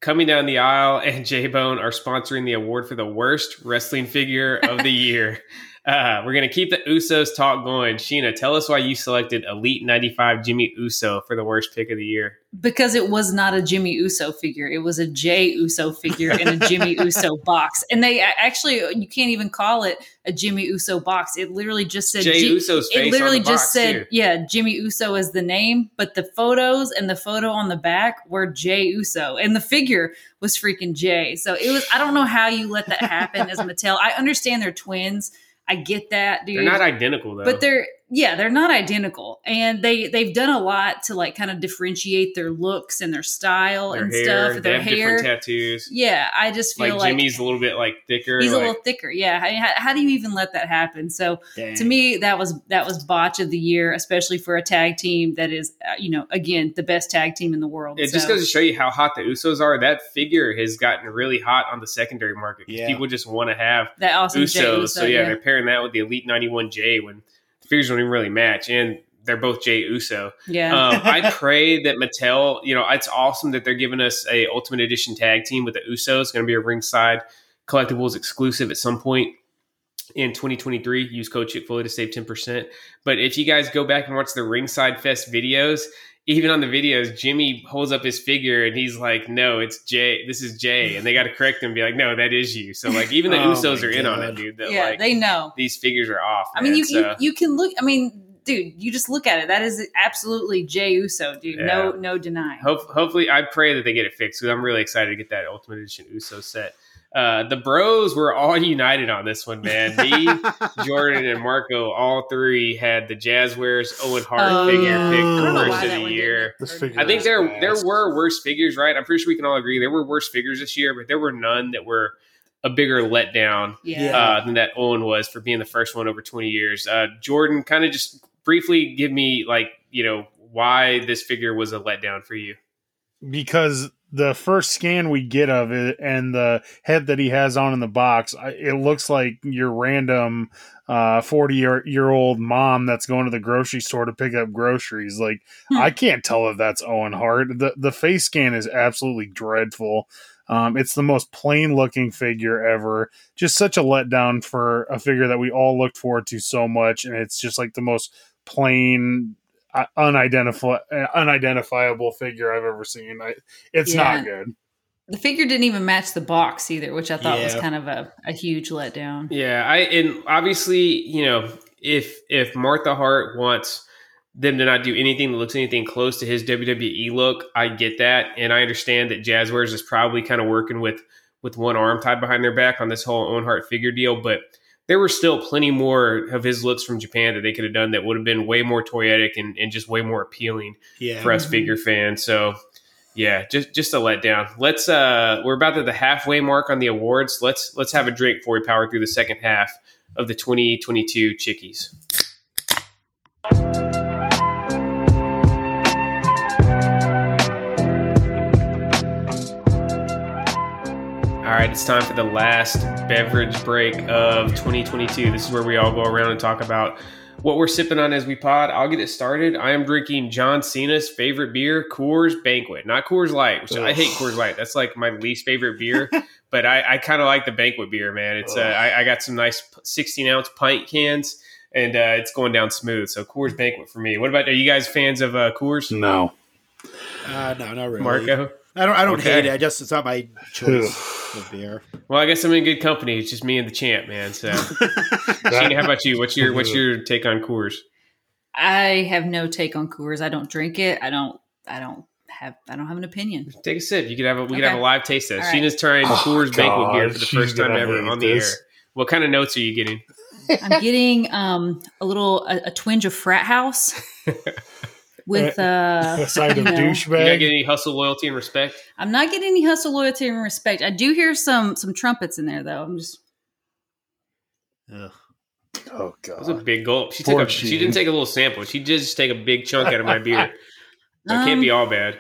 Coming Down the Aisle and J-Bone are sponsoring the award for the worst wrestling figure of the year. Uh, we're going to keep the Usos talk going. Sheena, tell us why you selected Elite ninety-five Jimmy Uso for the worst pick of the year. Because it was not a Jimmy Uso figure. It was a Jey Uso figure in a Jimmy Uso box. And they actually, you can't even call it a Jimmy Uso box. It literally just said, Jey G- Uso's face it literally on the just box said, here. Yeah, Jimmy Uso is the name, but the photos and the photo on the back were Jey Uso. And the figure was freaking Jey. So it was, I don't know how you let that happen as Mattel. I understand they're twins. I get that, dude. They're not identical, though. But they're, yeah, they're not identical. And they, they've done a lot to, like, kind of differentiate their looks and their style their and hair, stuff. Their they have hair. Different tattoos. Yeah, I just feel like... like Jimmy's a little bit, like, thicker. He's like, a little thicker, yeah. I mean, how, how do you even let that happen? So, dang. To me, that was that was botch of the year, especially for a tag team that is, uh, you know, again, the best tag team in the world. It so. just goes to show you how hot the Usos are. That figure has gotten really hot on the secondary market. Yeah. People just want to have that awesome Usos. Uso, so, yeah, yeah, they're pairing that with the Elite ninety-one Jey when... figures don't even really match, and they're both Jey Uso. Yeah, um, I pray that Mattel. You know, it's awesome that they're giving us a Ultimate Edition tag team with the Usos. It's going to be a Ringside Collectibles exclusive at some point in twenty twenty-three. Use code Chick Foley to save ten percent. But if you guys go back and watch the Ringside Fest videos, even on the videos, Jimmy holds up his figure and he's like, "No, it's Jey. This is Jey," and they got to correct him and be like, "No, that is you." So like, even the oh Usos are God. in on it, dude. That, yeah, like, they know these figures are off. I man, mean, you, so. you you can look. I mean, dude, you just look at it. That is absolutely Jey Uso, dude. Yeah. No, no denying. Hope, hopefully, I pray that they get it fixed because I'm really excited to get that Ultimate Edition Uso set. Uh, the bros were all united on this one, man. Me, Jordan, and Marco, all three had the Jazzwares Owen Hart oh, figure yeah. pick for worst of the year. I think there fast. there were worse figures, right? I'm pretty sure we can all agree there were worse figures this year, but there were none that were a bigger letdown yeah. uh, than that Owen was for being the first one over twenty years. Uh, Jordan, kind of just briefly give me, like, you know, why this figure was a letdown for you. Because the first scan we get of it and the head that he has on in the box, it looks like your random uh, forty-year-old mom that's going to the grocery store to pick up groceries. Like, I can't tell if that's Owen Hart. The the face scan is absolutely dreadful. Um, it's the most plain-looking figure ever. Just such a letdown for a figure that we all looked forward to so much, and it's just like the most plain... Uh, unidentifi- uh, unidentifiable figure I've ever seen. I, it's yeah. not good. The figure didn't even match the box either, which I thought yeah. was kind of a, a huge letdown. Yeah, I and obviously, you know, if if Martha Hart wants them to not do anything that looks anything close to his W W E look, I get that, and I understand that Jazzwares is probably kind of working with with one arm tied behind their back on this whole Owen Hart figure deal, but there were still plenty more of his looks from Japan that they could have done that would have been way more toyetic and, and just way more appealing yeah. for us figure fans. So, yeah, just just a letdown. Let's uh, we're about to the halfway mark on the awards. Let's let's have a drink before we power through the second half of the twenty twenty-two Chickies. All right, it's time for the last beverage break of twenty twenty-two. This is where we all go around and talk about what we're sipping on as we pod. I'll get it started. I am drinking John Cena's favorite beer, Coors Banquet. Not Coors Light, which Ugh. I hate Coors Light. That's like my least favorite beer, but I, I kind of like the Banquet beer, man. It's uh, I, I got some nice sixteen-ounce pint cans, and uh, it's going down smooth. So Coors Banquet for me. What about, are you guys fans of uh, Coors? No. Uh, no, not really. Marco? I don't I don't okay. hate it. I just, it's not my choice of beer. Well, I guess I'm in good company. It's just me and the champ, man. So, Sheena, how about you? What's your what's your take on Coors? I have no take on Coors. I don't drink it. I don't I don't have I don't have an opinion. Take a sip. You could have a we okay. could have a live taste test. Right. Sheena's trying oh, Coors Banquet beer for the first time ever on the this. air. What kind of notes are you getting? I'm getting um a little a, a twinge of frat house. With uh, a side of douchebag. You're not getting any hustle, loyalty, and respect? I'm not getting any hustle, loyalty, and respect. I do hear some some trumpets in there, though. I'm just... Ugh. Oh, God. That was a big gulp. She, took a, she didn't take a little sample. She did just take a big chunk out of my beer. That um, can't be all bad.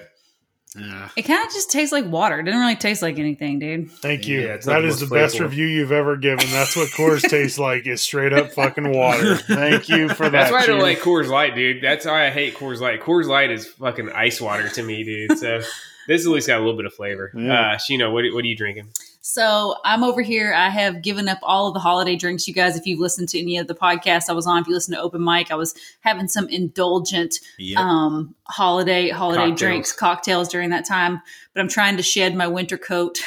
Uh, it kind of just tastes like water. It didn't really taste like anything, dude. Thank you. Yeah, that is the flavorful. best review you've ever given. That's what Coors tastes like, is straight up fucking water. Thank you for that. That's why I don't like Coors Light, dude. That's why I hate Coors Light. Coors Light is fucking ice water to me, dude. So this at least got a little bit of flavor. Yeah. Uh, Sheena, what, what are you drinking? So I'm over here. I have given up all of the holiday drinks. You guys, if you've listened to any of the podcasts I was on, if you listen to Open Mic, I was having some indulgent yep. um, holiday holiday cocktails. drinks, cocktails during that time. But I'm trying to shed my winter coat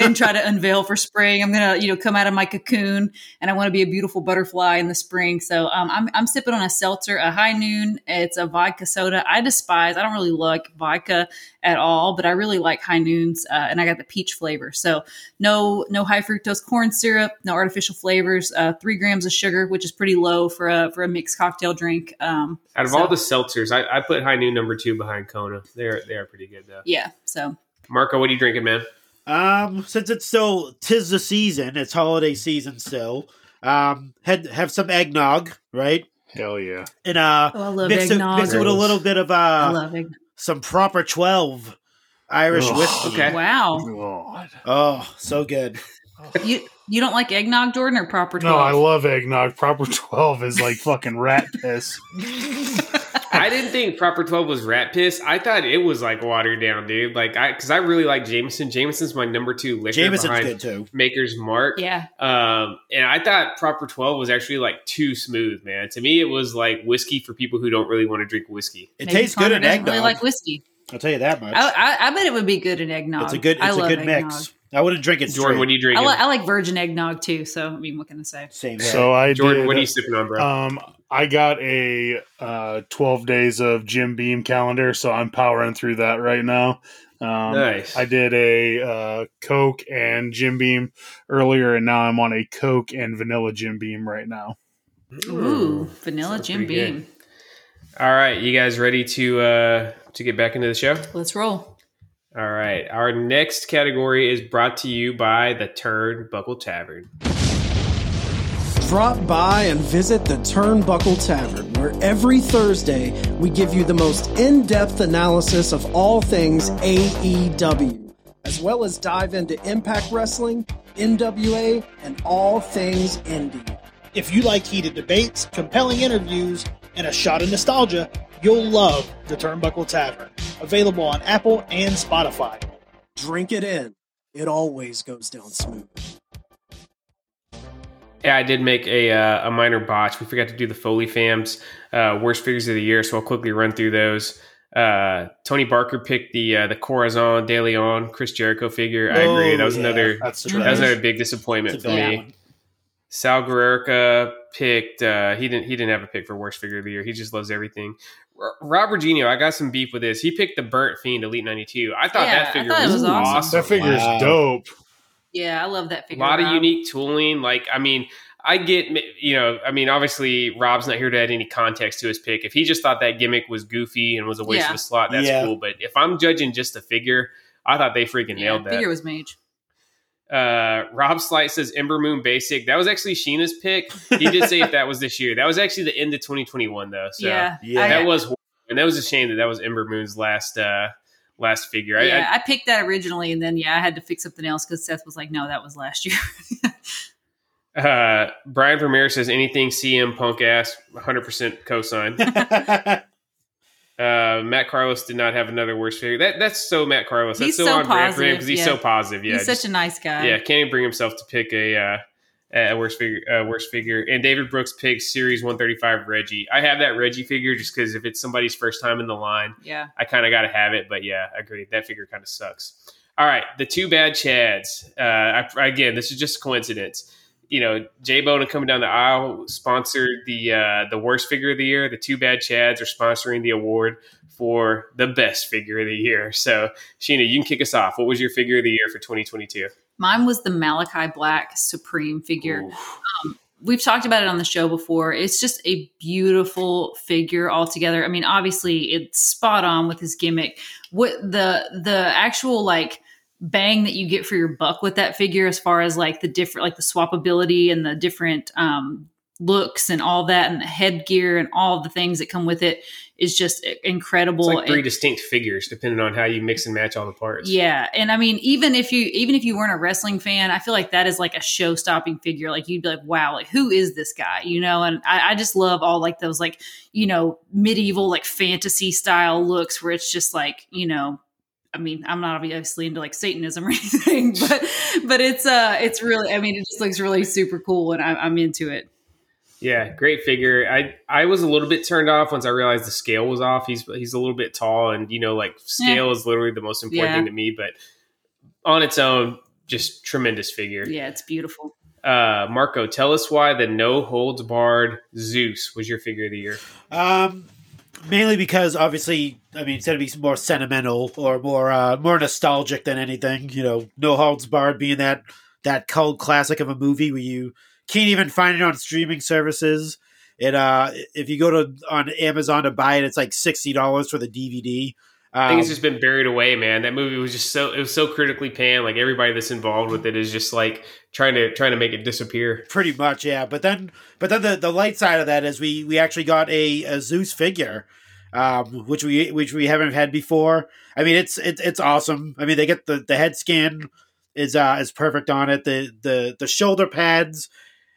and try to unveil for spring. I'm going to, you know, come out of my cocoon, and I want to be a beautiful butterfly in the spring. So um, I'm, I'm sipping on a seltzer, a High Noon. It's a vodka soda. I despise, I don't really like vodka at all, but I really like High Noons. Uh, and I got the peach flavor. So no, no high fructose corn syrup, no artificial flavors, uh, three grams of sugar, which is pretty low for a, for a mixed cocktail drink. Um, out of so. all the seltzers, I, I put High Noon number two behind Kona. They're, they're pretty good though. Yeah. So, Marco, what are you drinking, man? Um, since it's still tis the season, it's holiday season still. Um, had have some eggnog, right? Hell yeah! And uh, oh, I love mix, it, mix it with a little bit of uh, I love some proper twelve Irish oh, whiskey. Okay. Wow! God. Oh, so good. You you don't like eggnog, Jordan, or proper twelve? No, I love eggnog. Proper twelve is like fucking rat piss. I didn't think Proper twelve was rat piss. I thought it was like watered down, dude. Like I, because I really like Jameson. Jameson's my number two liquor. Jameson's behind good too. Maker's Mark. Yeah. Um, and I thought Proper twelve was actually like too smooth, man. To me, it was like whiskey for people who don't really want to drink whiskey. It Maybe tastes good in eggnog. Really like whiskey. I'll tell you that much. I, I, I bet it would be good in eggnog. It's a good. It's I a love good eggnog. mix. I wouldn't drink it. Jordan, straight. What do you drink? I, li- I like virgin eggnog too. So I mean, what can I say? Same. So I Jordan, did, what are you sipping on, bro? Um, I got a uh, twelve days of Jim Beam calendar, so I'm powering through that right now. Um, nice. I did a uh, Coke and Jim Beam earlier, and now I'm on a Coke and vanilla Jim Beam right now. Ooh, vanilla Sounds Jim Beam. Good. All right, you guys ready to uh, to get back into the show? Let's roll. All right, our next category is brought to you by the Turnbuckle Tavern. Drop by and visit the Turnbuckle Tavern, where every Thursday we give you the most in-depth analysis of all things A E W, as well as dive into Impact Wrestling, N W A, and all things indie. If you like heated debates, compelling interviews, and a shot of nostalgia, you'll love the Turnbuckle Tavern, available on Apple and Spotify. Drink it in. It always goes down smooth. Yeah, I did make a uh, a minor botch. We forgot to do the Foley Fam's uh, worst figures of the year, so I'll quickly run through those. Uh, Tony Barker picked the uh, the Corazon de Leon Chris Jericho figure. Oh, I agree. That was yeah, another that was another big disappointment for me. One. Sal Guerrero picked. Uh, he didn't. He didn't have a pick for worst figure of the year. He just loves everything. R- Rob Virginio, I got some beef with this. He picked the Burnt Fiend Elite ninety-two. I thought yeah, that figure thought was, was awesome. awesome. That figure is wow. dope. Yeah, I love that figure. A lot of Rob. unique tooling. Like, I mean, I get, you know, I mean, obviously Rob's not here to add any context to his pick. If he just thought that gimmick was goofy and was a waste yeah. of a slot, that's yeah. cool. But if I'm judging just the figure, I thought they freaking yeah, nailed that. The figure was mage. Uh, Rob Slight says Ember Moon Basic. That was actually Sheena's pick. He did say if that was this year. That was actually the end of twenty twenty-one, though. So yeah, yeah. that was, and that was a shame that that was Ember Moon's last, uh, last figure. Yeah, I, I, I picked that originally, and then yeah, I had to fix something else because Seth was like, "No, that was last year." uh, Brian Vermeer says anything C M Punk ass, one hundred percent cosign. Uh, Matt Carlos did not have another worst figure. That that's so Matt Carlos. That's he's so, so on brand for him because he's yeah. so positive. Yeah, he's just such a nice guy. Yeah, can't even bring himself to pick a uh, a worst figure. Uh, worst figure. And David Brooks picks Series one thirty-five Reggie. I have that Reggie figure just because if it's somebody's first time in the line, yeah, I kind of got to have it. But yeah, I agree. That figure kind of sucks. All right, the two bad Chads. Uh, I, again, this is just a coincidence. You know, J-Bone and Coming Down the Aisle sponsored the uh, the worst figure of the year. The two bad Chads are sponsoring the award for the best figure of the year. So, Sheena, you can kick us off. What was your figure of the year for twenty twenty-two? Mine was the Malachi Black Supreme figure. Um, we've talked about it on the show before. It's just a beautiful figure altogether. I mean, obviously, it's spot on with his gimmick. What the the actual, like, bang that you get for your buck with that figure as far as like the different, like the swappability and the different um, looks and all that and the headgear and all the things that come with it is just incredible. It's like three and, distinct figures depending on how you mix and match all the parts. Yeah. And I mean, even if you, even if you weren't a wrestling fan, I feel like that is like a show stopping figure. Like you'd be like, wow, like who is this guy? You know? And I, I just love all like those, like, you know, medieval, like fantasy style looks where it's just like, you know, I mean, I'm not obviously into like Satanism or anything, but but it's uh it's really, I mean, it just looks really super cool, and I, I'm into it. Yeah, great figure. I, I was a little bit turned off once I realized the scale was off. He's he's a little bit tall, and you know, like scale yeah. is literally the most important yeah. thing to me. But on its own, just tremendous figure. Yeah, it's beautiful. Uh, Marco, tell us why the no holds barred Zeus was your figure of the year. Um, mainly because obviously, I mean, it's going to be more sentimental or more uh, more nostalgic than anything. You know, no holds barred being that that cult classic of a movie where you can't even find it on streaming services. It uh, if you go to on Amazon to buy it, it's like sixty dollars for the D V D. Um, I think it's just been buried away, man. That movie was just so, it was so critically panned. Like everybody that's involved with it is just like trying to trying to make it disappear. Pretty much, yeah. But then, but then the, the light side of that is we we actually got a, a Zeus figure, um, which we which we haven't had before. I mean, it's it, it's awesome. I mean, they get the, the head scan is uh, is perfect on it. The the the shoulder pads,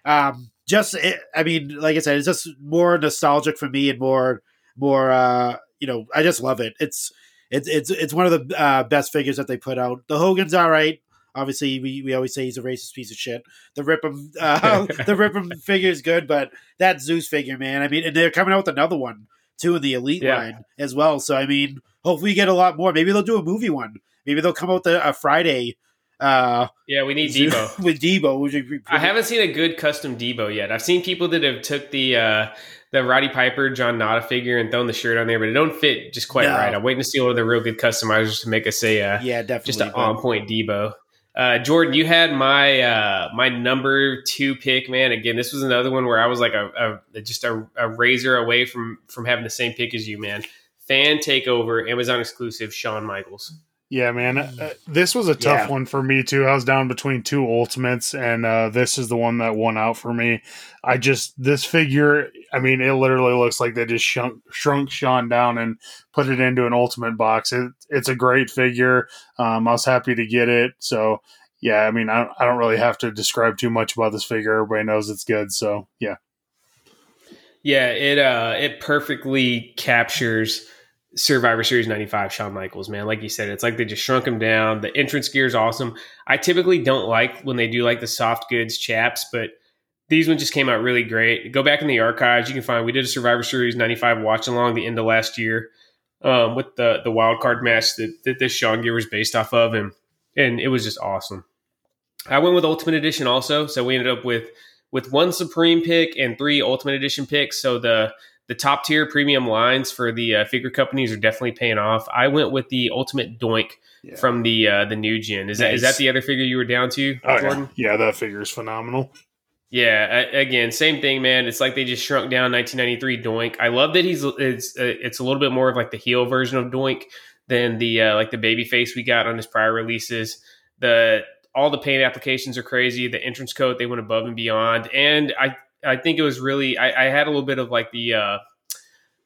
um, just it, I mean, like I said, it's just more nostalgic for me and more more. Uh, You know, I just love it. It's it's it's it's one of the uh, best figures that they put out. The Hogan's all right. Obviously, we, we always say he's a racist piece of shit. The Rip'em uh, the Rip'em figure is good, but that Zeus figure, man. I mean, and they're coming out with another one too in the Elite yeah. line as well. So I mean, hopefully, we get a lot more. Maybe they'll do a movie one. Maybe they'll come out the a Friday. Uh, yeah, we need Zeus, Debo with Debo. Which pretty- I haven't seen a good custom Debo yet. I've seen people that have took the. Uh, The Roddy Piper, John Nada figure and throwing the shirt on there, but it don't fit just quite no. right. I'm waiting to see one of the real good customizers to make us a uh, yeah, definitely just an on point Debo. Uh, Jordan, you had my uh, my number two pick, man. Again, this was another one where I was like a, a just a, a razor away from from having the same pick as you, man. Fan Takeover, Amazon exclusive, Shawn Michaels. Yeah, man, uh, this was a tough yeah. one for me too. I was down between two Ultimates, and uh, this is the one that won out for me. I just this figure, I mean, it literally looks like they just shrunk, shrunk Shawn down and put it into an Ultimate box. It, it's a great figure. Um, I was happy to get it. So, yeah, I mean, I, I don't really have to describe too much about this figure. Everybody knows it's good. So, yeah, yeah, it uh, it perfectly captures Survivor Series ninety-five Shawn Michaels, man. Like you said, it's like they just shrunk him down. The entrance gear is awesome. I typically don't like when they do like the soft goods chaps, but these ones just came out really great. Go back in the archives. You can find, we did a Survivor Series ninety-five watch along the end of last year um, with the, the wild card match that, that this Shawn gear was based off of. And, and it was just awesome. I went with Ultimate Edition also. So we ended up with, with one Supreme pick and three Ultimate Edition picks. So the, The top tier premium lines for the uh, figure companies are definitely paying off. I went with the Ultimate Doink yeah. from the uh, the New Gen. Is nice. that is that the other figure you were down to, oh, Jordan? Yeah. yeah, that figure is phenomenal. Yeah, I, again, same thing, man. It's like they just shrunk down nineteen ninety-three Doink. I love that he's it's uh, it's a little bit more of like the heel version of Doink than the uh, like the baby face we got on his prior releases. The all the paint applications are crazy. The entrance coat, they went above and beyond, and I. I think it was really, I, I had a little bit of like the, uh,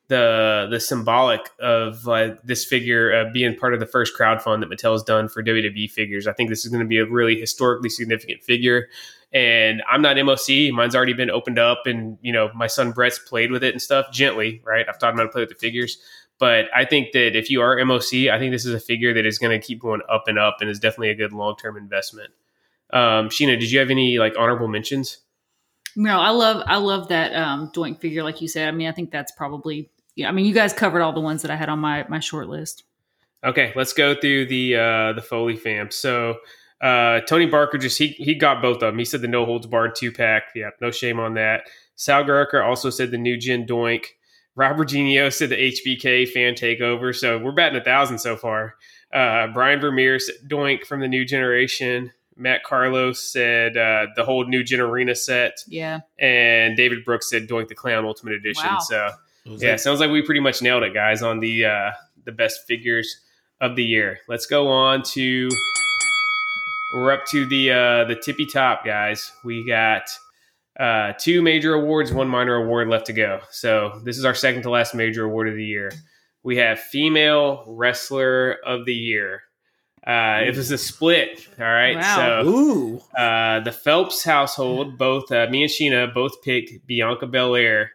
the, the symbolic of uh, this figure uh, being part of the first crowdfund that Mattel's done for W W E figures. I think this is going to be a really historically significant figure, and I'm not M O C. Mine's already been opened up, and, you know, my son Brett's played with it and stuff gently, right? I've taught him how to play with the figures, but I think that if you are M O C, I think this is a figure that is going to keep going up and up and is definitely a good long-term investment. Um, Sheena, did you have any like honorable mentions? No, I love I love that um, Doink figure, like you said. I mean, I think that's probably. Yeah, I mean, you guys covered all the ones that I had on my my short list. Okay, let's go through the uh, the Foley fam. So uh, Tony Barker just he he got both of them. He said the no holds barred two pack. Yeah, no shame on that. Sal Garker also said the New Gen Doink. Robert Genio said the H B K Fan Takeover. So we're batting a thousand so far. Uh, Brian Vermeer said Doink from the New Generation. Matt Carlos said uh, the whole New Gen Arena set. Yeah. And David Brooks said Doink the Clown Ultimate Edition. Wow. So, yeah, it sounds like we pretty much nailed it, guys, on the uh, the best figures of the year. Let's go on to – we're up to the uh, the tippy top, guys. We got uh, two major awards, one minor award left to go. So this is our second to last major award of the year. We have Female Wrestler of the Year. Uh, it was a split. All right. Wow. So Ooh. Uh, the Phelps household, both uh, me and Sheena both picked Bianca Belair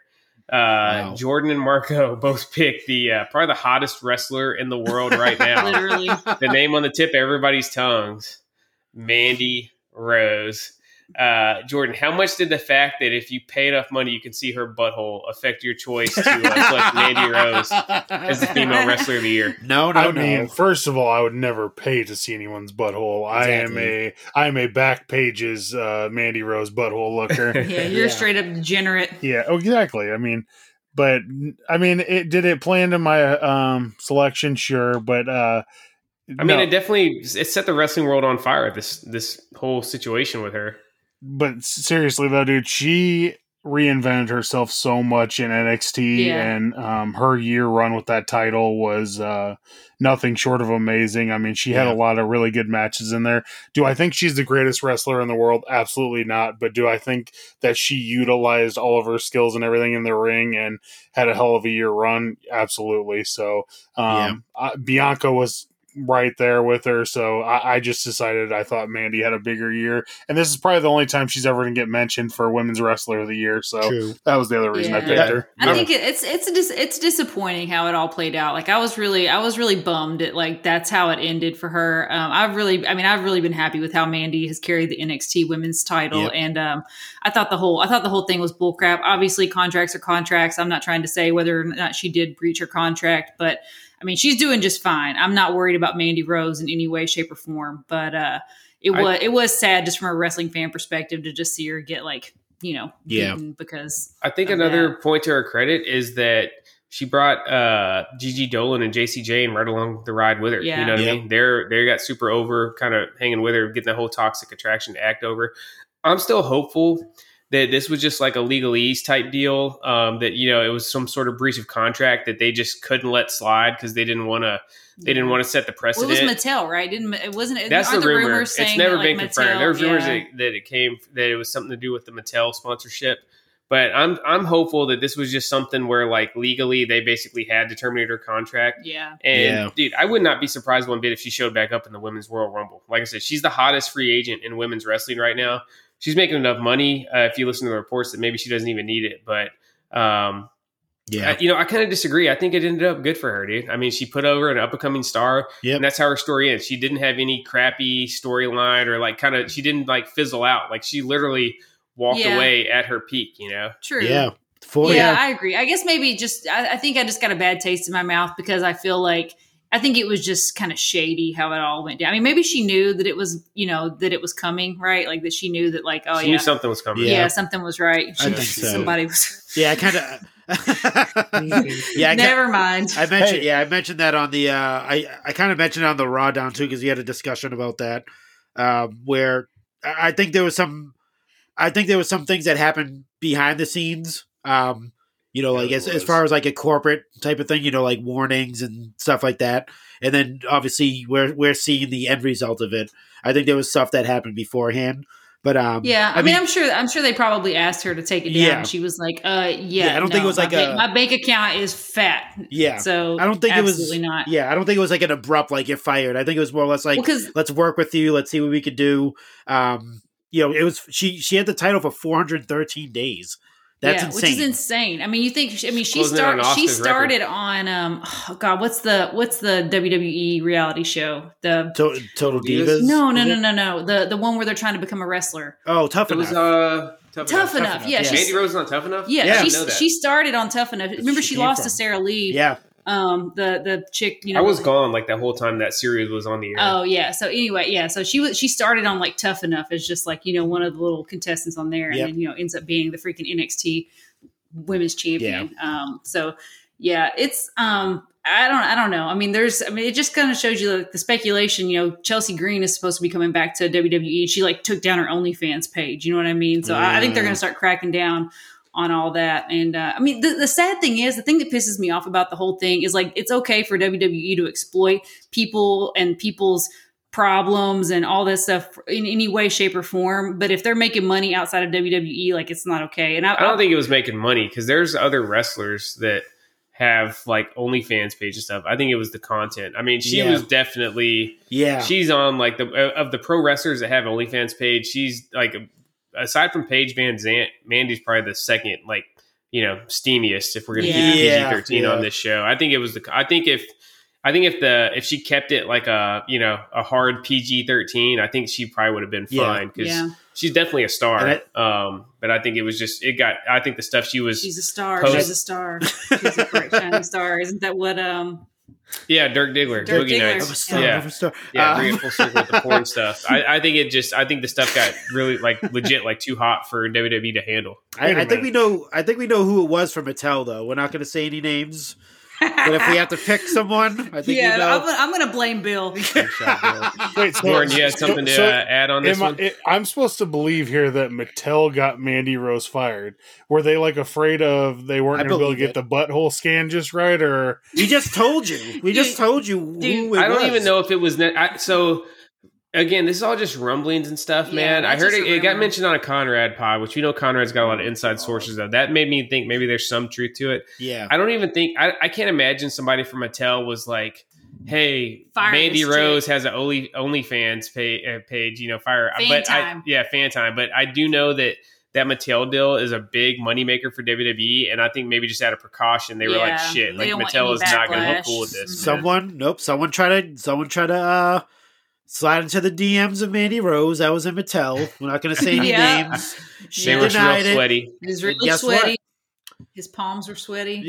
Uh, wow. Jordan and Marco both picked the uh, probably the hottest wrestler in the world right now. Literally, the name on the tip of everybody's tongues, Mandy Rose. Uh, Jordan, how much did the fact that if you pay enough money, you can see her butthole affect your choice to uh, select Mandy Rose as the female wrestler of the year? No, no, I no. mean, first of all, I would never pay to see anyone's butthole. Exactly. I am a, I am a back pages, uh, Mandy Rose butthole looker. yeah, you're yeah. straight up degenerate. Yeah, oh, exactly. I mean, but I mean, it did it play into my, um, selection? Sure. But, uh, I mean, no. it definitely, it set the wrestling world on fire. This, this whole situation with her. But seriously, though, dude, she reinvented herself so much in N X T, yeah. and um, her year run with that title was uh, nothing short of amazing. I mean, she yeah. had a lot of really good matches in there. Do I think she's the greatest wrestler in the world? Absolutely not. But do I think that she utilized all of her skills and everything in the ring and had a hell of a year run? Absolutely. So um, yeah. uh, Bianca was right there with her, so I, I just decided I thought Mandy had a bigger year, and this is probably the only time she's ever going to get mentioned for Women's Wrestler of the Year. So True. That was the other reason yeah. I picked yeah. her. I yeah. think it, it's it's dis- it's disappointing how it all played out. Like I was really I was really bummed at like that's how it ended for her. Um, I've really I mean I've really been happy with how Mandy has carried the N X T Women's title, yep. and um, I thought the whole I thought the whole thing was bullcrap. Obviously, contracts are contracts. I'm not trying to say whether or not she did breach her contract, but I mean, she's doing just fine. I'm not worried about Mandy Rose in any way, shape, or form. But uh, it was I, it was sad just from a wrestling fan perspective to just see her get like you know yeah. beaten because I think another that. point to her credit is that she brought uh, Gigi Dolan and J C Jane right along the ride with her. Yeah. You know what yeah. I mean? They're they got super over, kind of hanging with her, getting the whole Toxic Attraction act over. I'm still hopeful that this was just like a legalese type deal, um, that, you know, it was some sort of breach of contract that they just couldn't let slide because they didn't want to, they didn't want to set the precedent. Well, it was Mattel, right? Didn't it wasn't it? That's the rumor. Rumors it's never that, been like, confirmed. Mattel, there was rumors yeah. that, that it came, that it was something to do with the Mattel sponsorship. But I'm I'm hopeful that this was just something where, like, legally they basically had to terminate her contract. Yeah. And, yeah. dude, I would not be surprised one bit if she showed back up in the Women's Royal Rumble. Like I said, she's the hottest free agent in women's wrestling right now. She's making enough money, uh, if you listen to the reports, that maybe she doesn't even need it. But, um, yeah, I, you know, I kind of disagree. I think it ended up good for her, dude. I mean, she put over an up-and-coming star, yep. and that's how her story ends. She didn't have any crappy storyline or, like, kind of – she didn't, like, fizzle out. Like, she literally walked yeah. away at her peak, you know? True. Yeah. Fully yeah, out. I agree. I guess maybe just – I think I just got a bad taste in my mouth because I feel like – I think it was just kind of shady how it all went down. I mean, maybe she knew that it was, you know, that it was coming, right? Like that she knew that, like, oh, she yeah. knew something was coming. Yeah, yeah something was right. She I think so. Somebody was. Yeah, I kind of. yeah, I never kinda, mind. I mentioned, hey. yeah, I mentioned that on the. Uh, I I kind of mentioned it on the Raw down too because we had a discussion about that, uh, where I think there was some, I think there was some things that happened behind the scenes. Um, You know, like as, as far as like a corporate type of thing, you know, like warnings and stuff like that. And then obviously we're we're seeing the end result of it. I think there was stuff that happened beforehand. But um, yeah, I, I mean, mean, I'm sure I'm sure they probably asked her to take it down. Yeah. And she was like, uh, yeah, yeah I don't no, think it was like a, ba- my bank account is fat. Yeah. So I don't think it was not. Yeah. I don't think it was like an abrupt, like you're fired. I think it was more or less like, well, let's work with you. Let's see what we could do. Um, You know, it was she she had the title for four hundred thirteen days. That's yeah, insane. Which is insane. I mean, you think? I mean, she started. She started record. on. Um, oh God, what's the what's the W W E reality show? The to- Total Divas. No, no, no, no, no. The the one where they're trying to become a wrestler. Oh, Tough it Enough. Was, uh, tough, tough enough. enough. Tough yeah, enough. Yeah, Mandy Rose is on Tough Enough. Yeah, yeah. She, she started on Tough Enough. Remember, she, she lost from. to Sarah Lee. Yeah. Um, the the chick, you know, I was gone like that whole time that series was on the air. Oh yeah. So anyway, yeah. So she was she started on like Tough Enough as just like, you know, one of the little contestants on there, and yep. then, you know, ends up being the freaking N X T Women's Champion. Yeah. Um, so yeah, it's um, I don't I don't know. I mean, there's I mean, it just kind of shows you like the speculation. You know, Chelsea Green is supposed to be coming back to W W E, and she like took down her OnlyFans page. You know what I mean? So mm. I, I think they're gonna start cracking down on all that. And uh, I mean, the, the sad thing is, the thing that pisses me off about the whole thing is like, it's okay for W W E to exploit people and people's problems and all this stuff in any way, shape, or form. But if they're making money outside of W W E, like it's not okay. And I, I don't I, think it was making money because there's other wrestlers that have like OnlyFans page and stuff. I think it was the content. I mean, she yeah. was definitely, yeah, she's on like the, of the pro wrestlers that have OnlyFans page, she's like a, aside from Paige Van Zant, Mandy's probably the second like you know, steamiest if we're going to yeah. keep it P G thirteen yeah. on this show. I think it was the, I think if, I think if the, if she kept it like a, you know, a hard P G thirteen, I think she probably would have been fine because yeah. yeah. she's definitely a star. I, um, but I think it was just, it got, I think the stuff she was. She's a star. Post- she's a star. She's a bright, shining star. Isn't that what, um, yeah, Dirk Diggler, Dirk Boogie Diggler. Nights. Star, yeah, star. yeah, bring it full circle with the porn stuff. I, I think it just, I think the stuff got really like legit, like too hot for W W E to handle. I, I think we know, I think we know who it was for Mattel though. We're not going to say any names, but if we have to pick someone, I think yeah, you know. I'm, I'm going to blame Bill. Wait, so, Jordan, you have something so, to so uh, add on this I, one? It, I'm supposed to believe here that Mattel got Mandy Rose fired. Were they like afraid of they weren't going to be able to get it. the butthole scan just right? Or we just told you. We just told you. Who it I don't was. even know if it was. Ne- I, so. Again, this is all just rumblings and stuff, yeah, man. I heard it, it got mentioned on a Conrad pod, which we know Conrad's got a lot of inside sources of. That made me think maybe there's some truth to it. Yeah. I don't even think, I, I can't imagine somebody from Mattel was like, hey, fire Mandy Rose has an only OnlyFans page, uh, page, you know, fire. Fan but time. I, yeah, fan time. But I do know that that Mattel deal is a big moneymaker for W W E. And I think maybe just out of precaution, they yeah. were like, shit, they like Mattel is backlash. not going to look cool with this. Someone, man. nope, someone try to, someone try to, uh, slide into the D Ms of Mandy Rose. That was in Mattel. We're not going to say any yeah. names. She they were real sweaty. It, it was really sweaty. What? His palms were sweaty.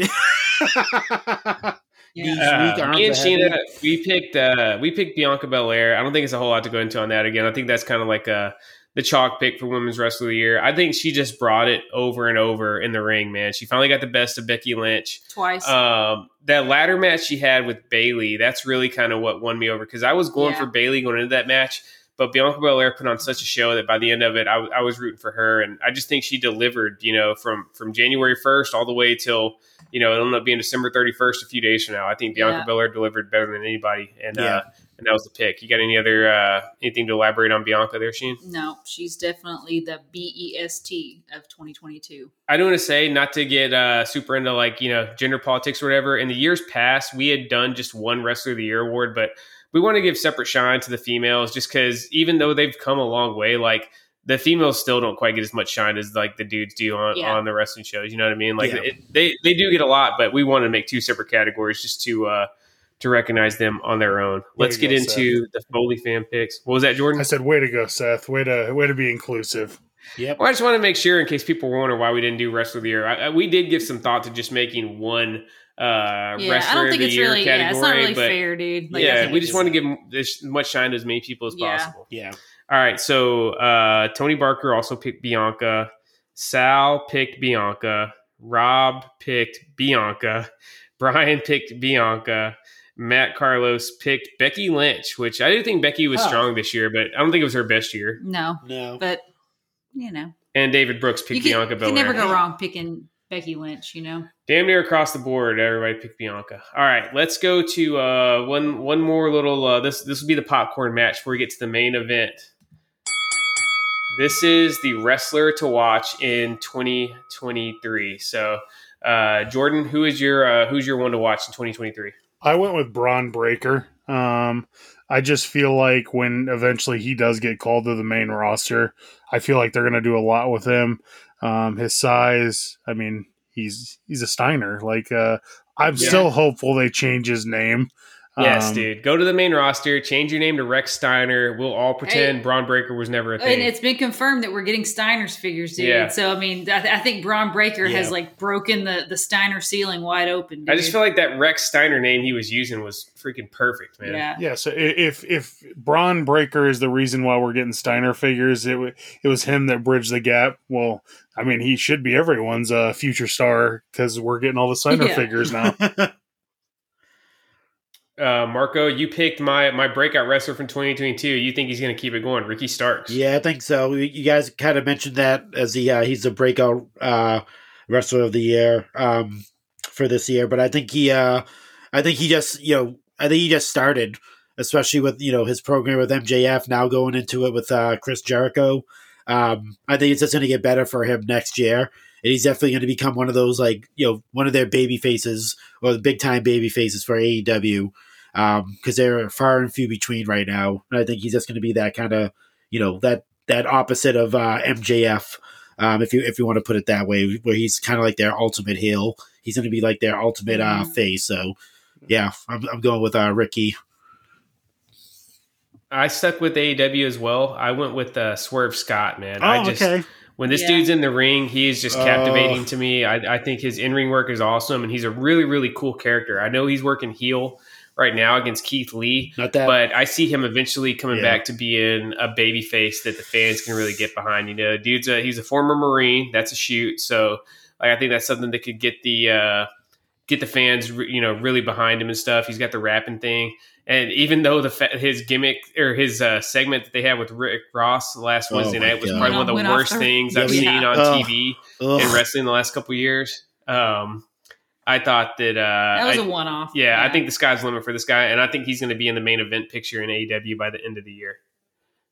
Yeah. yeah. Uh, me and Sheena, we picked uh, we picked Bianca Belair. I don't think it's a whole lot to go into on that again. I think that's kind of like a, the chalk pick for Women's Wrestler of the Year. I think she just brought it over and over in the ring, man. She finally got the best of Becky Lynch. Twice. Um, that ladder match she had with Bayley, that's really kind of what won me over. Because I was going yeah. for Bayley going into that match, but Bianca Belair put on such a show that by the end of it, I, w- I was rooting for her. And I just think she delivered, you know, from, from January first all the way till, you know, it'll end up being December thirty-first a few days from now. I think Bianca yeah. Belair delivered better than anybody. And, yeah. uh, And that was the pick. You got any other uh, anything to elaborate on Bianca there, Sheen? No, she's definitely the B E S T of twenty twenty-two. I do want to say, not to get uh, super into like, you know, gender politics or whatever. In the years past, we had done just one Wrestler of the Year award, but we want to give separate shine to the females just because even though they've come a long way, like the females still don't quite get as much shine as like the dudes do on, yeah. on the wrestling shows. You know what I mean? Like yeah. it, they they do get a lot, but we want to make two separate categories just to. Uh, to recognize them on their own. Let's get go, into Seth. the Foley fan picks. What was that, Jordan? I said, way to go, Seth. Way to way to be inclusive. Yep. Well, I just want to make sure in case people were wondering why we didn't do Wrestler of the Year. I, I, we did give some thought to just making one uh, yeah, Wrestler of the Year really, category. Yeah, it's not really but fair, dude. Like, yeah, we just want to give as much shine to as many people as yeah. possible. Yeah. All right, so uh, Tony Barker also picked Bianca. Sal picked Bianca. Rob picked Bianca. Brian picked Bianca. Matt Carlos picked Becky Lynch, which I do think Becky was oh. strong this year, but I don't think it was her best year. No, no, but you know. And David Brooks picked you can, Bianca Belair. You can never go wrong picking Becky Lynch, you know. Damn near across the board, everybody picked Bianca. All right, let's go to uh, one one more little. Uh, this this will be the popcorn match before we get to the main event. This is the wrestler to watch in twenty twenty-three. So, uh, Jordan, who is your uh, who's your one to watch in twenty twenty-three? I went with Bron Breakker. Um, I just feel like when eventually he does get called to the main roster, I feel like they're going to do a lot with him. Um, his size, I mean, he's he's a Steiner. Like, uh, I'm yeah. still hopeful they change his name. Yes, um, dude. Go to the main roster. Change your name to Rex Steiner. We'll all pretend hey, Bron Breakker was never a thing. And it's been confirmed that we're getting Steiner's figures, dude. Yeah. So, I mean, I, th- I think Bron Breakker yeah. has, like, broken the, the Steiner ceiling wide open, dude. I just feel like that Rex Steiner name he was using was freaking perfect, man. Yeah, yeah so if if Bron Breakker is the reason why we're getting Steiner figures, it, w- it was him that bridged the gap. Well, I mean, he should be everyone's uh, future star because we're getting all the Steiner yeah. figures now. Uh, Marco, you picked my, my breakout wrestler from twenty twenty-two. You think he's going to keep it going, Ricky Starks? Yeah, I think so. You guys kind of mentioned that as the uh, he's the breakout uh, wrestler of the year um, for this year, but I think he, uh, I think he just you know, I think he just started, especially with you know his program with M J F now going into it with uh, Chris Jericho. Um, I think it's just going to get better for him next year. And he's definitely going to become one of those, like, you know, one of their baby faces or the big time baby faces for A E W because um, they're far and few between right now. And I think he's just going to be that kind of, you know, that that opposite of uh, M J F um, if you if you want to put it that way, where he's kind of like their ultimate heel. He's going to be like their ultimate uh, face. So, yeah, I'm, I'm going with uh, Ricky. I stuck with A E W as well. I went with uh, Swerve Scott, man. Oh, I just, okay. When this yeah. dude's in the ring, he is just captivating uh, to me. I, I think his in-ring work is awesome, and he's a really, really cool character. I know he's working heel right now against Keith Lee, not that, but I see him eventually coming yeah. back to being a baby face that the fans can really get behind. You know, dude's a, he's a former Marine. That's a shoot. So like, I think that's something that could get the uh, get the fans, you know, really behind him and stuff. He's got the rapping thing. And even though the fa- his gimmick or his uh, segment that they had with Rick Ross last Wednesday oh night was God. probably one of the worst the- things yeah, I've yeah. seen on Ugh. T V Ugh. in wrestling the last couple of years, um, I thought that... Uh, that was I, a one-off. Yeah, yeah, I think the sky's the limit for this guy, and I think he's going to be in the main event picture in A E W by the end of the year.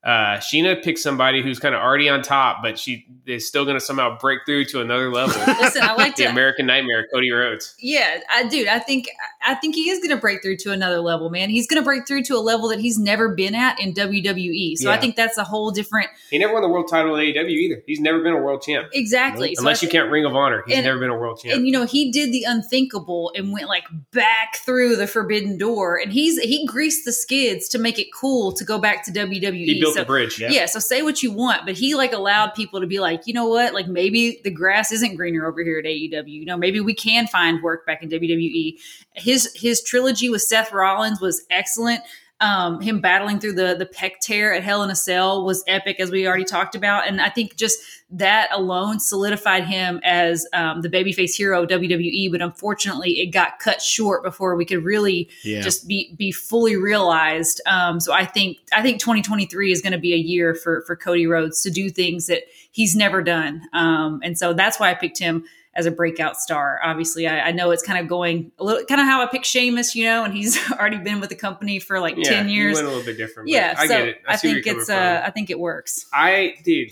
Uh, Sheena picked somebody who's kind of already on top, but she is still going to somehow break through to another level. Listen, I like the to, American Nightmare, Cody Rhodes. Yeah, I dude, I think I think he is going to break through to another level, man. He's going to break through to a level that he's never been at in W W E. So yeah. I think that's a whole different. He never won the world title in A E W either. He's never been a world champ. Exactly. You know? so Unless think, you count Ring of Honor, he's and, never been a world champ. And you know, he did the unthinkable and went like back through the forbidden door, and he's he greased the skids to make it cool to go back to W W E. He built so, the bridge. Yeah. yeah. So say what you want, but he like allowed people to be like, you know what? Like maybe the grass isn't greener over here at A E W. You know, maybe we can find work back in W W E. His, his trilogy with Seth Rollins was excellent. Um, him battling through the, the pec tear at Hell in a Cell was epic, as we already talked about. And I think just that alone solidified him as um, the babyface hero of W W E. But unfortunately, it got cut short before we could really yeah. just be be fully realized. Um, so I think I think twenty twenty-three is going to be a year for for Cody Rhodes to do things that he's never done. Um, and so that's why I picked him as a breakout star. Obviously, I, I know it's kind of going a little, kind of how I picked Sheamus, you know, and he's already been with the company for like yeah, ten years. Yeah, went a little bit different. Yeah, I so get it. I, I think it's, uh, I think it works. I, dude,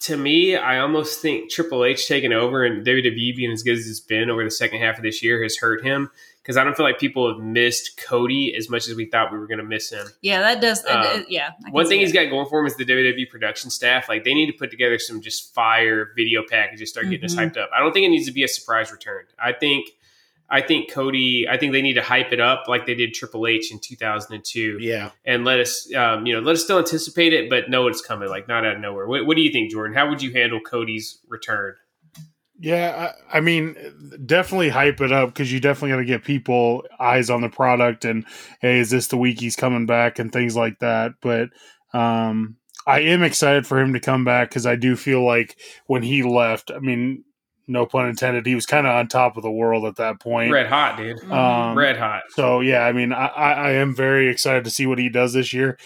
to me, I almost think Triple H taking over and W W E being as good as it's been over the second half of this year has hurt him. Because I don't feel like people have missed Cody as much as we thought we were going to miss him. Yeah, that does. Um, yeah. One thing he's got going for him is the W W E production staff. Like, they need to put together some just fire video packages, start getting mm-hmm. us hyped up. I don't think it needs to be a surprise return. I think, I think Cody. I think they need to hype it up like they did Triple H in two thousand two. Yeah, and let us, um, you know, let us still anticipate it, but know it's coming. Like, not out of nowhere. What, what do you think, Jordan? How would you handle Cody's return? Yeah, I, I mean, definitely hype it up because you definitely got to get people eyes on the product and, hey, is this the week he's coming back and things like that. But um, I am excited for him to come back because I do feel like when he left, I mean, no pun intended, he was kind of on top of the world at that point. Red hot, dude. Um, Red hot. So, yeah, I mean, I, I am very excited to see what he does this year.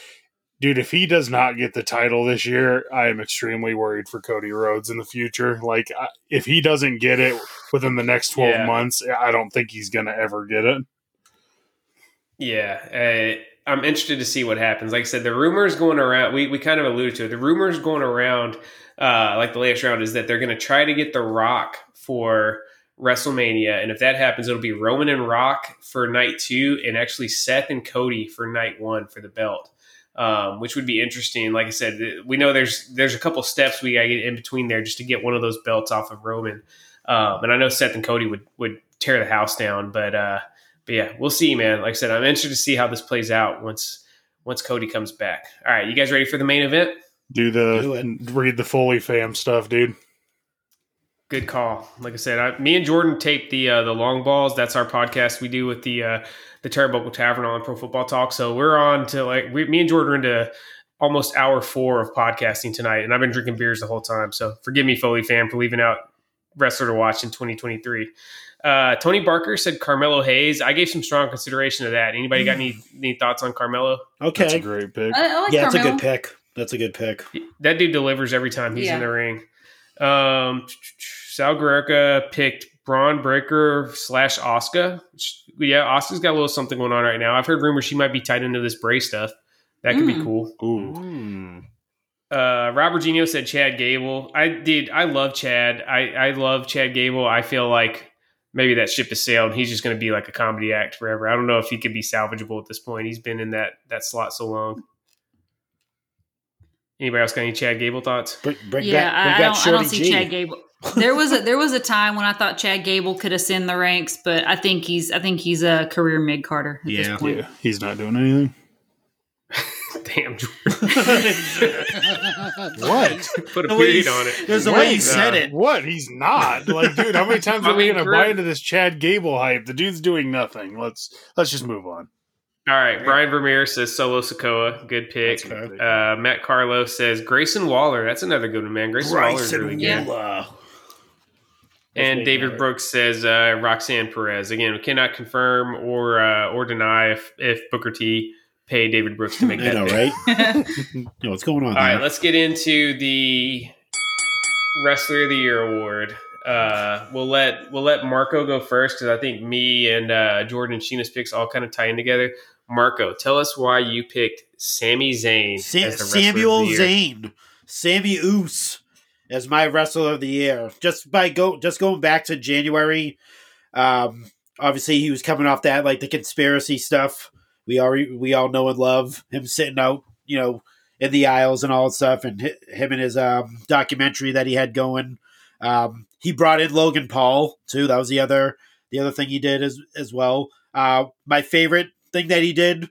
Dude, if he does not get the title this year, I am extremely worried for Cody Rhodes in the future. Like, if he doesn't get it within the next twelve yeah. months, I don't think he's going to ever get it. Yeah, I, I'm interested to see what happens. Like I said, the rumors going around, we, we kind of alluded to it. The rumors going around, uh, like the latest round, is that they're going to try to get The Rock for WrestleMania. And if that happens, it'll be Roman and Rock for night two and actually Seth and Cody for night one for the belt. Um, which would be interesting. Like I said, we know there's there's a couple steps we gotta get in between there just to get one of those belts off of Roman. Um, and I know Seth and Cody would, would tear the house down, but uh, but yeah, we'll see, man. Like I said, I'm interested to see how this plays out once once Cody comes back. All right, you guys ready for the main event? Do the Do it. Read the Foley fam stuff, dude. Good call. Like I said, I, me and Jordan taped the uh, the long balls. That's our podcast we do with the uh, the Turnbuckle Tavern on Pro Football Talk. So we're on to like we, me and Jordan are into almost hour four of podcasting tonight, and I've been drinking beers the whole time. So forgive me, Foley fam, for leaving out wrestler to watch in twenty twenty-three. Uh, Tony Barker said Carmelo Hayes. I gave some strong consideration to that. Anybody got any any thoughts on Carmelo? Okay, that's a great pick. I, I like yeah, Carmelo. That's a good pick. That's a good pick. That dude delivers every time he's yeah. in the ring. Um, Sal Guerrero picked Bron Breakker slash Asuka. Yeah, Asuka's got a little something going on right now. I've heard rumors she might be tied into this Bray stuff. That could mm. be cool. Ooh. Mm. Uh, Robert Genio said Chad Gable. I did. I love Chad. I, I love Chad Gable. I feel like maybe that ship has sailed. He's just going to be like a comedy act forever. I don't know if he could be salvageable at this point. He's been in that that slot so long. Anybody else got any Chad Gable thoughts? Bring, bring yeah, back, bring I, don't, I don't see G. Chad Gable. There was a there was a time when I thought Chad Gable could ascend the ranks, but I think he's I think he's a career mid Carter. At yeah, this point. yeah, he's not doing anything. Damn, Jordan. What? Put a no, period on it. There's the way you said it. What? He's not. Like, dude, how many times are we going to buy into this Chad Gable hype? The dude's doing nothing. Let's let's just move on. All right. All right. Brian Vermeer says Solo Sikoa. Good pick. Good. Uh, Matt Carlo says Grayson Waller. That's another good one, man. Grayson, Grayson Waller's really Waller. good. That's and David better. Brooks says uh, Roxanne Perez. Again, we cannot confirm or uh, or deny if, if Booker T pay David Brooks to make that. I know, right? Yo, what's going on? All man? right, let's get into the Wrestler of the Year award. Uh, we'll let we'll let Marco go first because I think me and uh, Jordan and Sheena's picks all kind of tie in together. Marco, tell us why you picked Sami Zayn Sam- as the Wrestler Samuel of the Year. Zayn, Sami Oos as my Wrestler of the Year. Just by go, just going back to January. Um, obviously he was coming off that like the conspiracy stuff. We already we all know and love him sitting out, you know, in the aisles and all that stuff, and him and his um, documentary that he had going. Um, he brought in Logan Paul too. That was the other the other thing he did as as well. Uh, my favorite thing that he did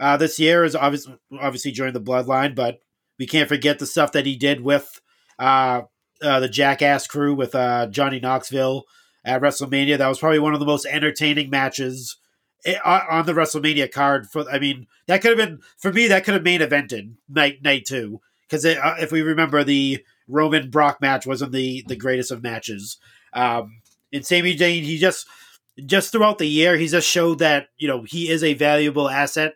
uh, this year is obviously obviously joined the Bloodline, but we can't forget the stuff that he did with uh, uh, the Jackass crew with uh, Johnny Knoxville at WrestleMania. That was probably one of the most entertaining matches. It, on the WrestleMania card, for I mean, that could have been for me. That could have main evented night night two, because uh, if we remember, the Roman Brock match wasn't the, the greatest of matches. Um, and Sami Zayn, he just just throughout the year, he just showed that, you know, he is a valuable asset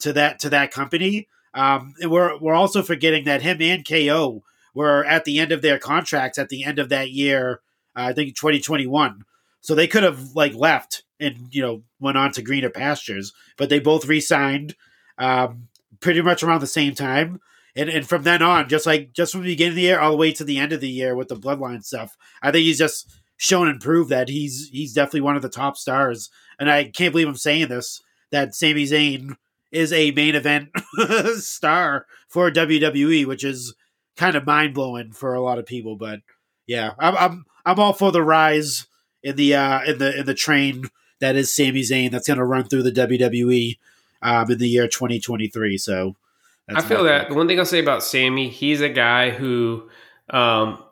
to that to that company. Um, and we're we're also forgetting that him and K O were at the end of their contracts at the end of that year. Uh, I think twenty twenty-one. So they could have like left and, you know, went on to greener pastures, but they both re-signed um, pretty much around the same time. And and from then on, just like just from the beginning of the year all the way to the end of the year with the Bloodline stuff, I think he's just shown and proved that he's he's definitely one of the top stars. And I can't believe I'm saying this, that Sami Zayn is a main event star for W W E, which is kind of mind blowing for a lot of people. But yeah, I'm I'm I'm all for the rise in the uh, in the in the train that is Sami Zayn that's going to run through the W W E um, in the year twenty twenty-three. So that's I feel that the one thing I'll say about Sami, he's a guy who um,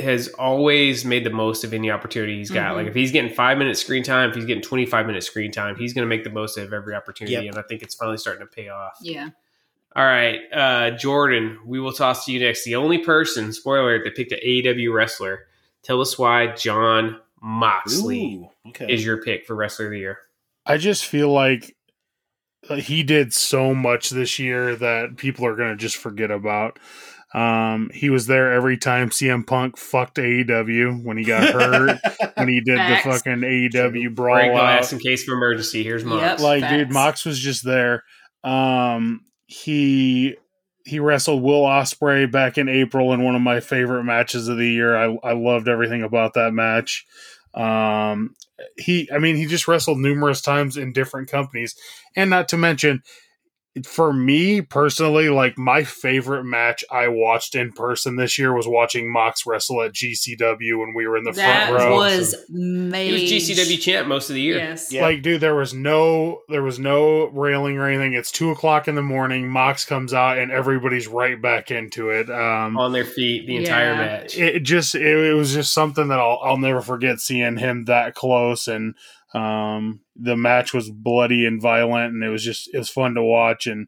has always made the most of any opportunity he's got. Mm-hmm. Like if he's getting five minutes screen time, if he's getting twenty-five minutes screen time, he's going to make the most of every opportunity. Yep. And I think it's finally starting to pay off. Yeah. All right, uh, Jordan, we will toss to you next. The only person, spoiler alert, that picked an A E W wrestler. Tell us why John Moxley Ooh, okay. is your pick for Wrestler of the Year. I just feel like he did so much this year that people are going to just forget about. Um, he was there every time C M Punk fucked A E W when he got hurt, when he did facts. the fucking A E W brawl. Break glass in case of emergency. Here's Mox. Yep, like, facts. dude, Mox was just there. Um, he... He wrestled Will Ospreay back in April in one of my favorite matches of the year. I, I loved everything about that match. Um, he, I mean, he just wrestled numerous times in different companies. And not to mention, for me personally, like my favorite match I watched in person this year was watching Mox wrestle at G C W when we were in the that front row. That was so. amazing. He was G C W champ most of the year. Yes. Yeah. Like, dude, there was no there was no railing or anything. It's two o'clock in the morning. Mox comes out and everybody's right back into it. Um, on their feet the yeah. entire match. It just it, it was just something that I'll I'll never forget seeing him that close. And um the match was bloody and violent, and it was just it was fun to watch. And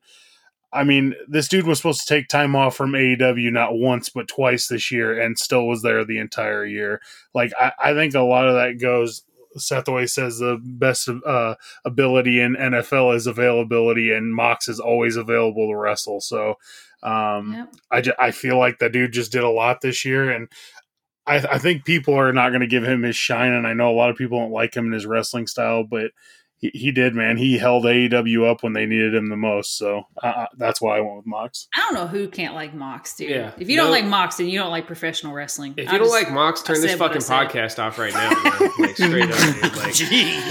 I mean, this dude was supposed to take time off from A E W not once but twice this year and still was there the entire year. Like I, I think a lot of that goes, Seth always says the best uh ability in N F L is availability, and Mox is always available to wrestle. So um yep. I, ju- I feel like that dude just did a lot this year, and I, th- I think people are not going to give him his shine, and I know a lot of people don't like him and his wrestling style, but He, he did, man. He held A E W up when they needed him the most. So uh, that's why I went with Mox. I don't know who can't like Mox, dude. Yeah. If you no. don't like Mox, then you don't like professional wrestling. If I you just, don't like Mox, turn this fucking podcast off right now. Like, straight up, dude. Like,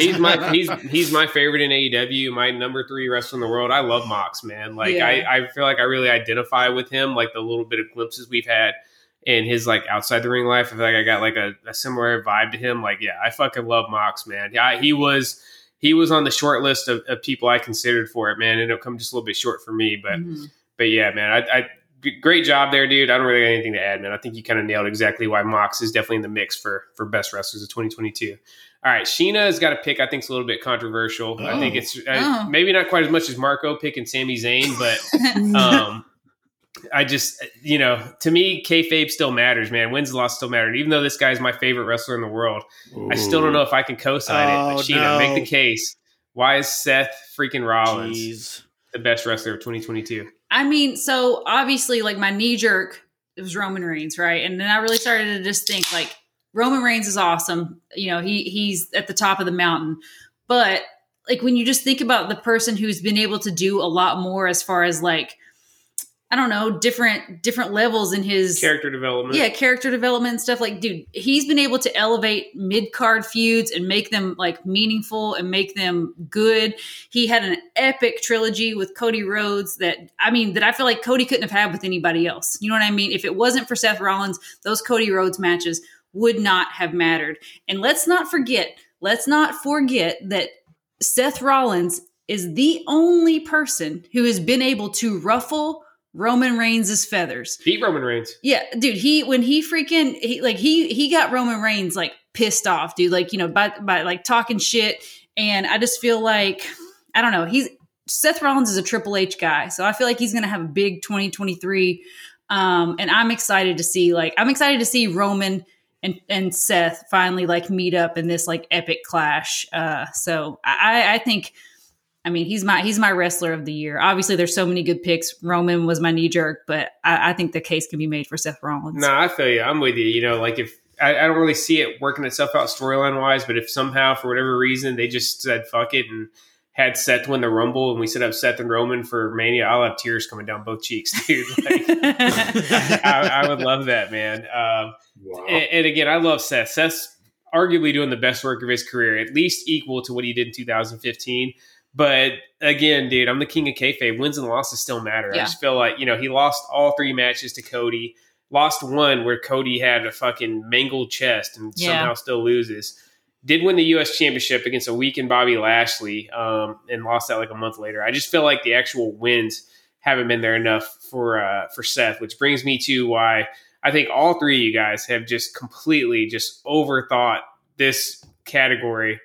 he's my he's he's my favorite in A E W. My number three wrestler in the world. I love Mox, man. Like yeah. I, I feel like I really identify with him. Like the little bit of glimpses we've had in his like outside the ring life, I feel like I got like a, a similar vibe to him. Like, yeah, I fucking love Mox, man. Yeah, he was. He was on the short list of, of people I considered for it, man. It'll come just a little bit short for me, but mm-hmm. but yeah, man. I, I great job there, dude. I don't really got anything to add, man. I think you kind of nailed exactly why Mox is definitely in the mix for for best wrestlers of twenty twenty-two. All right, Sheena has got a pick. I think it's a little bit controversial. Oh. I think it's oh. I, maybe not quite as much as Marco picking Sami Zayn, but um, I just you know to me, kayfabe still matters, man. Wins and losses still matter. Even though this guy's my favorite wrestler in the world, ooh. I still don't know if I can co-sign oh, it. But Sheena, no. make the case. Why is Seth freaking Rollins Jeez. the best wrestler of twenty twenty-two? I mean, so obviously, like my knee jerk, it was Roman Reigns, right? And then I really started to just think like Roman Reigns is awesome. You know, he he's at the top of the mountain, but like when you just think about the person who's been able to do a lot more as far as like. I don't know, different different levels in his... Character development. Yeah, character development and stuff. Like, dude, he's been able to elevate mid-card feuds and make them, like, meaningful and make them good. He had an epic trilogy with Cody Rhodes that, I mean, that I feel like Cody couldn't have had with anybody else. You know what I mean? If it wasn't for Seth Rollins, those Cody Rhodes matches would not have mattered. And let's not forget, let's not forget that Seth Rollins is the only person who has been able to ruffle... Roman Reigns' feathers. Beat Roman Reigns. Yeah, dude, he, when he freaking, he, like, he, he got Roman Reigns, like, pissed off, dude, like, you know, by, by, like, talking shit, and I just feel like, I don't know, he's, Seth Rollins is a Triple H guy, so I feel like he's gonna have a big twenty twenty-three, um, and I'm excited to see, like, I'm excited to see Roman and, and Seth finally, like, meet up in this, like, epic clash, uh, so I, I think... I mean, he's my he's my wrestler of the year. Obviously, there's so many good picks. Roman was my knee jerk, but I, I think the case can be made for Seth Rollins. No, I feel you. I'm with you. You know, like if I, I don't really see it working itself out storyline wise, but if somehow for whatever reason they just said fuck it and had Seth win the Rumble and we set up Seth and Roman for Mania, I'll have tears coming down both cheeks, dude. Like, I, I would love that, man. Um, wow. and, and again, I love Seth. Seth's arguably doing the best work of his career, at least equal to what he did in two thousand fifteen. But again, dude, I'm the king of kayfabe. Wins and losses still matter. Yeah. I just feel like, you know, he lost all three matches to Cody, lost one where Cody had a fucking mangled chest and yeah. somehow still loses. Did win the U S Championship against a weakened Bobby Lashley um, and lost that like a month later. I just feel like the actual wins haven't been there enough for uh, for Seth, which brings me to why I think all three of you guys have just completely just overthought this category.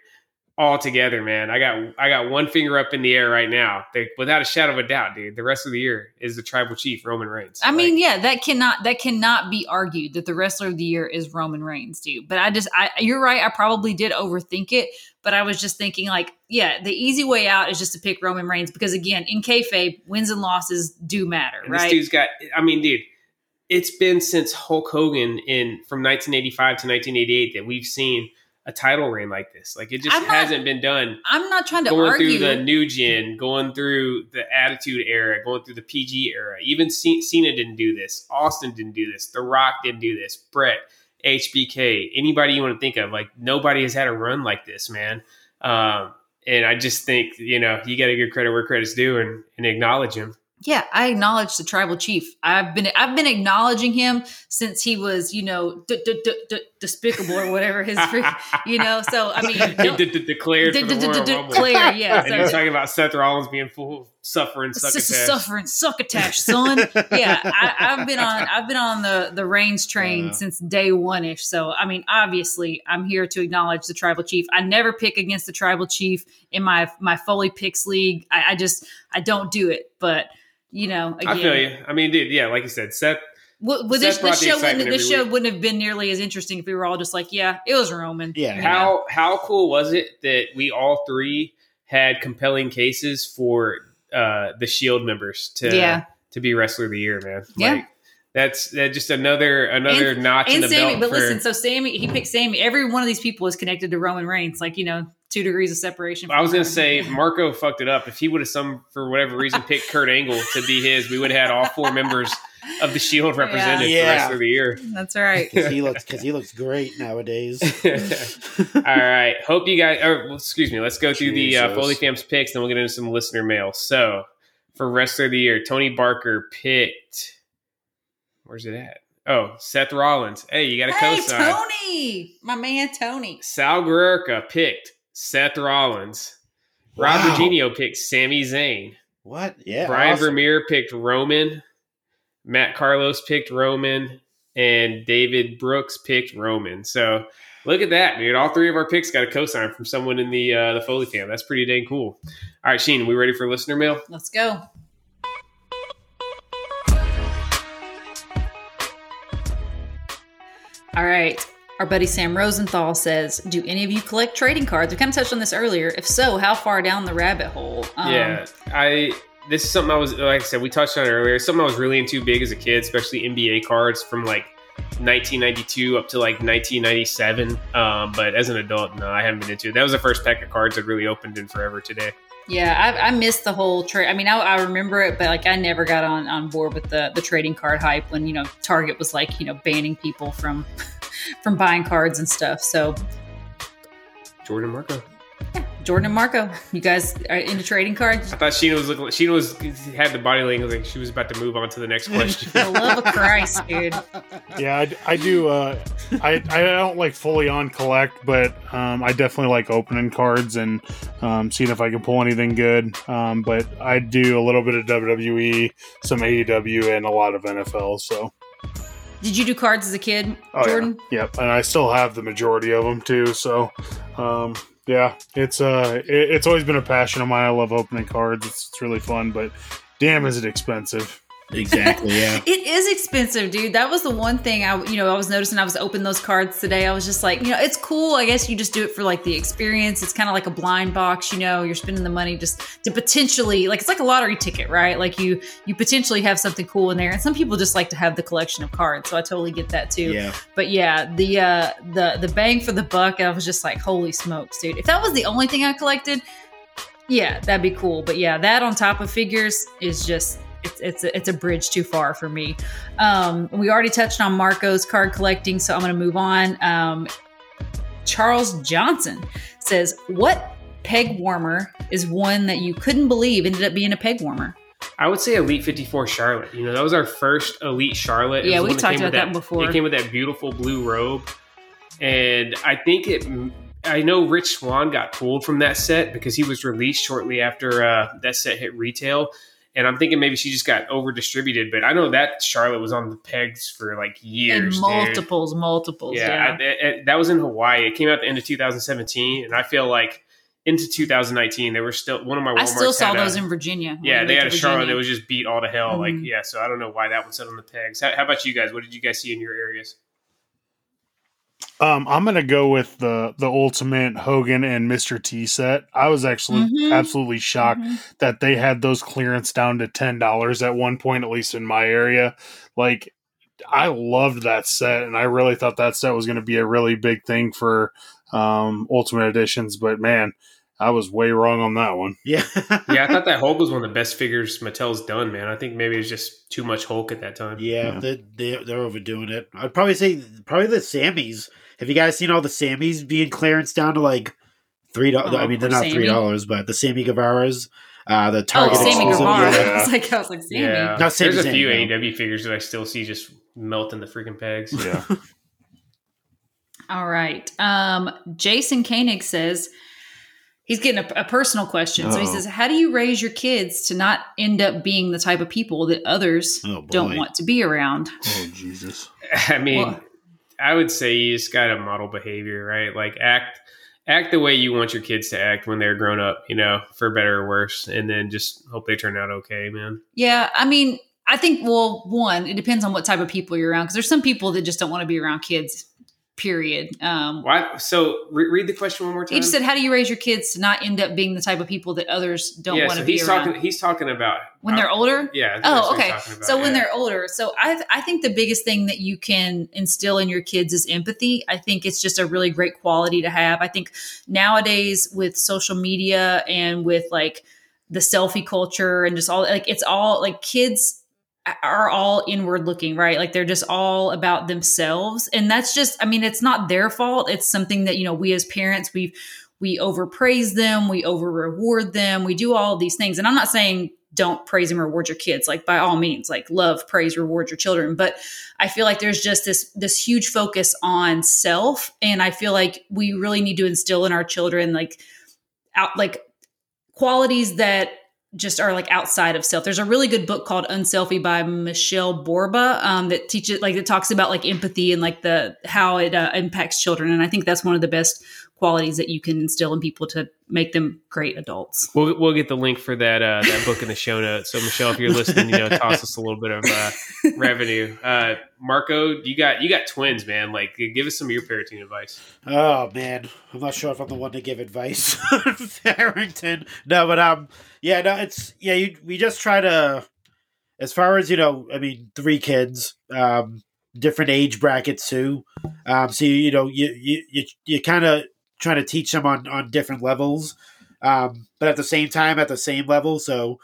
All together, man. I got I got one finger up in the air right now. They, without a shadow of a doubt, dude. The rest of the year is the tribal chief, Roman Reigns. I like, mean, yeah, that cannot that cannot be argued that the wrestler of the year is Roman Reigns, dude. But I just, I you're right. I probably did overthink it, but I was just thinking like, yeah, the easy way out is just to pick Roman Reigns because again, in kayfabe, wins and losses do matter, and right? This dude's got. I mean, dude. It's been since Hulk Hogan in from nineteen eighty-five to nineteen eighty-eight that we've seen a title reign like this. Like it just not, hasn't been done. I'm not trying to going argue. Through the New Gen, going through the Attitude Era, going through the P G era. Even C- Cena didn't do this. Austin didn't do this. The Rock didn't do this. Brett, H B K, anybody you want to think of. Like nobody has had a run like this, man. Um, and I just think, you know, you got to give credit where credit's due and, and acknowledge him. Yeah, I acknowledge the tribal chief. I've been I've been acknowledging him since he was, you know, d- d- d- d- despicable or whatever his, you know. So I mean, d- d- declared d- for the d- Royal d- Rumble. Declare, yeah. And so, you're talking about Seth Rollins being full suffering succotash, suffering succotash, son. Yeah, I, I've been on I've been on the the Reigns train uh, since day one ish. So I mean, obviously, I'm here to acknowledge the tribal chief. I never pick against the tribal chief in my my Foley picks league. I, I just I don't do it, but. You know, again. I feel you. I mean, dude, yeah, like you said, Seth. Well, well Seth this, this show, wouldn't, this show wouldn't have been nearly as interesting if we were all just like, yeah, it was Roman. Yeah. How yeah. how cool was it that we all three had compelling cases for uh, the Shield members to yeah. to be Wrestler of the Year, man? Yeah. Like, That's that just another another and, notch and in the Sami, belt. And Sami, but for, listen, so Sami, he picked Sami. Every one of these people is connected to Roman Reigns, like you know, two degrees of separation. I was going to say, if Marco fucked it up, if he would have some, for whatever reason, picked Kurt Angle to be his, we would have had all four members of the Shield represented yeah. for the rest of the year. That's right. Because he looks, because he looks great nowadays. All right. Hope you guys, or excuse me, let's go through Jesus. the uh, Foley Fam's picks, then we'll get into some listener mail. So for wrestler of the year, Tony Barker picked, where's it at? Oh, Seth Rollins. Hey, you got a hey, co-sign. Hey, Tony! My man, Tony. Sal Guerrero picked Seth Rollins. Rob wow. Virginio picked Sami Zayn. What? Yeah. Brian awesome. Vermeer picked Roman. Matt Carlos picked Roman. And David Brooks picked Roman. So, look at that, dude. All three of our picks got a co-sign from someone in the, uh, the Foley Fam. That's pretty dang cool. All right, Sheen, we ready for listener mail? Let's go. All right. Our buddy Sam Rosenthal says, do any of you collect trading cards? We kind of touched on this earlier. If so, how far down the rabbit hole? Um, yeah. I This is something I was, like I said, we touched on it earlier. It's something I was really into big as a kid, especially N B A cards from like nineteen ninety-two up to like nineteen ninety-seven. Um, but as an adult, no, I haven't been into it. That was the first pack of cards I've really opened in forever today. Yeah, I, I missed the whole trade. I mean, I, I remember it, but like I never got on, on board with the, the trading card hype when, you know, Target was like, you know, banning people from from buying cards and stuff. So Jordan Marco. Yeah, Jordan and Marco. You guys are into trading cards? I thought Sheena was looking, Sheena was had the body language like she was about to move on to the next question. For the love of Christ, dude. Yeah, I, I do. Uh, I I don't like fully on collect, but um, I definitely like opening cards and um, seeing if I can pull anything good. Um, but I do a little bit of W W E, some A E W, and a lot of N F L. So. Did you do cards as a kid, oh, Jordan? Yeah. Yep, and I still have the majority of them too. So, um, yeah, it's uh, it, it's always been a passion of mine. I love opening cards; it's, it's really fun. But damn, is it expensive? Exactly. Yeah, it is expensive, dude. That was the one thing I, you know, I was noticing. I was opening those cards today. I was just like, you know, it's cool. I guess you just do it for like the experience. It's kind of like a blind box, you know. You're spending the money just to potentially, like, it's like a lottery ticket, right? Like you, you potentially have something cool in there. And some people just like to have the collection of cards, so I totally get that too. Yeah. But yeah, the uh, the the bang for the buck. I was just like, holy smokes, dude! If that was the only thing I collected, yeah, that'd be cool. But yeah, that on top of figures is just. It's it's a, it's a bridge too far for me. Um, we already touched on Marco's card collecting, so I'm going to move on. Um, Charles Johnson says, what peg warmer is one that you couldn't believe ended up being a peg warmer? I would say Elite fifty-four Charlotte. You know, that was our first Elite Charlotte. It yeah, we talked about that, that before. It came with that beautiful blue robe. And I think it... I know Rich Swann got pulled from that set because he was released shortly after uh, that set hit retail. And I'm thinking maybe she just got over distributed, but I know that Charlotte was on the pegs for like years. And multiples, dude. multiples. Yeah, yeah. I, I, that was in Hawaii. It came out at the end of two thousand seventeen, and I feel like into two thousand nineteen, they were still one of my. Walmarts I still saw those a, in Virginia. Yeah, they had a Virginia. Charlotte that was just beat all to hell. Mm-hmm. Like, yeah, so I don't know why that one set on the pegs. How, how about you guys? What did you guys see in your areas? Um, I'm gonna go with the the Ultimate Hogan and Mister T set. I was actually mm-hmm. absolutely shocked mm-hmm. that they had those clearance down to ten dollars at one point, at least in my area. Like, I loved that set, and I really thought that set was going to be a really big thing for um, Ultimate Editions. But man, I was way wrong on that one. Yeah, yeah, I thought that Hulk was one of the best figures Mattel's done, man. I think maybe it was just too much Hulk at that time. Yeah, yeah. They, they, they're overdoing it. I'd probably say probably the Sammys. Have you guys seen all the Sammys being clearance down to like three dollars? Oh, I mean, they're not three dollars, but the Sammy Guevara's, uh, the Target. Oh, Sammy Guevara. Yeah. I, was like, I was like, Sammy. Yeah. Not Sammy There's a Sammy, few no. A E W figures that I still see just melting the freaking pegs. Yeah. All right. Um, Jason Koenig says, he's getting a, a personal question. Oh. So he says, how do you raise your kids to not end up being the type of people that others oh, don't want to be around? Oh, Jesus. I mean... Well, I would say you just got to model behavior, right? Like act, act the way you want your kids to act when they're grown up, you know, for better or worse. And then just hope they turn out okay, man. Yeah. I mean, I think, well, one, it depends on what type of people you're around. Cause there's some people that just don't want to be around kids period. Um, Why? So re- read the question one more time. He just said, how do you raise your kids to not end up being the type of people that others don't yeah, want to so be he's around? Talking, he's talking about when uh, they're older. Yeah. Oh, okay. About, so yeah. when they're older. So I I think the biggest thing that you can instill in your kids is empathy. I think it's just a really great quality to have. I think nowadays with social media and with like the selfie culture and just all like, it's all like kids are all inward looking, right? Like they're just all about themselves. And that's just, I mean, it's not their fault. It's something that, you know, we as parents, we've, we overpraise them. We over reward them. We do all these things. And I'm not saying don't praise and reward your kids. Like by all means, like love, praise, reward your children. But I feel like there's just this, this huge focus on self. And I feel like we really need to instill in our children, like out, like qualities that just are like outside of self. There's a really good book called Unselfie by Michelle Borba um, that teaches like, that talks about like empathy and like the, how it uh, impacts children. And I think that's one of the best qualities that you can instill in people to make them great adults. We'll, we'll get the link for that, uh, that book in the show notes. So Michelle, if you're listening, you know, toss us a little bit of uh, revenue. Uh, Marco, you got, you got twins, man. Like give us some of your parenting advice. Oh man. I'm not sure if I'm the one to give advice. Parenting. No, but, um, yeah, no, it's, yeah, you, we just try to, as far as, you know, I mean, three kids, um, different age brackets too. Um, so, you, you know, you, you, you, you kind of trying to teach them on, on different levels, um, but at the same time, at the same level. So,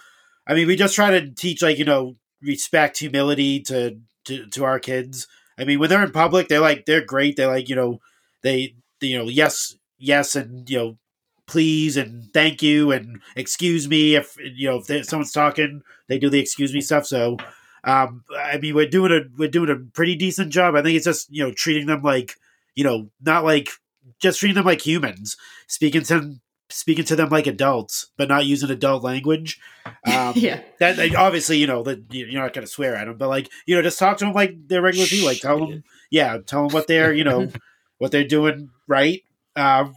I mean, we just try to teach, like, you know, respect, humility to, to, to our kids. I mean, when they're in public, they're like, they're great. They're like, you know, they, they, you know, yes, yes. And, you know, please and thank you and excuse me if, you know, if they, someone's talking, they do the excuse me stuff. So, um, I mean, we're doing a, we're doing a pretty decent job. I think it's just, you know, treating them like, you know, not like, just treating them like humans, speaking to them, speaking to them like adults, but not using adult language. Um, yeah. That like, obviously, you know, that you're not going to swear at them, but like, you know, just talk to them like they're regular people. Like tell them, yeah, tell them what they're, you know, what they're doing right. Um,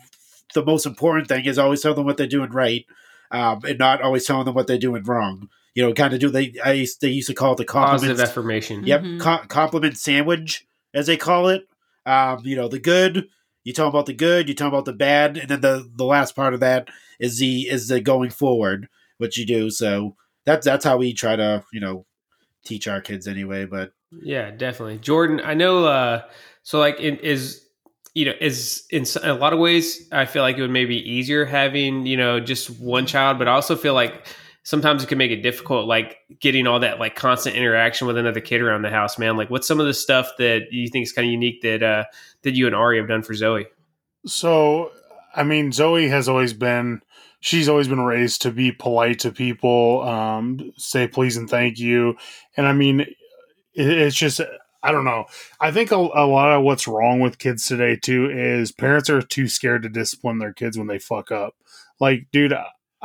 the most important thing is always tell them what they're doing right, um, and not always telling them what they're doing wrong. You know, kind of do they? I used, they used to call it the compliment, positive affirmation. Yep, mm-hmm. co- compliment sandwich, as they call it. Um, you know, the good. You tell them about the good, you tell them about the bad, and then the, the last part of that is the is the going forward, what you do. So that's that's how we try to, you know, teach our kids anyway. But yeah, definitely, Jordan. I know. Uh, so like, it is, you know, is in a lot of ways, I feel like it would maybe be easier having, you know, just one child, but I also feel like sometimes it can make it difficult, like getting all that like constant interaction with another kid around the house, man. Like what's some of the stuff that you think is kind of unique that, uh, that you and Ari have done for Zoe? So, I mean, Zoe has always been, she's always been raised to be polite to people, um, say please and thank you. And I mean, it, it's just, I don't know. I think a, a lot of what's wrong with kids today too is parents are too scared to discipline their kids when they fuck up. Like, dude,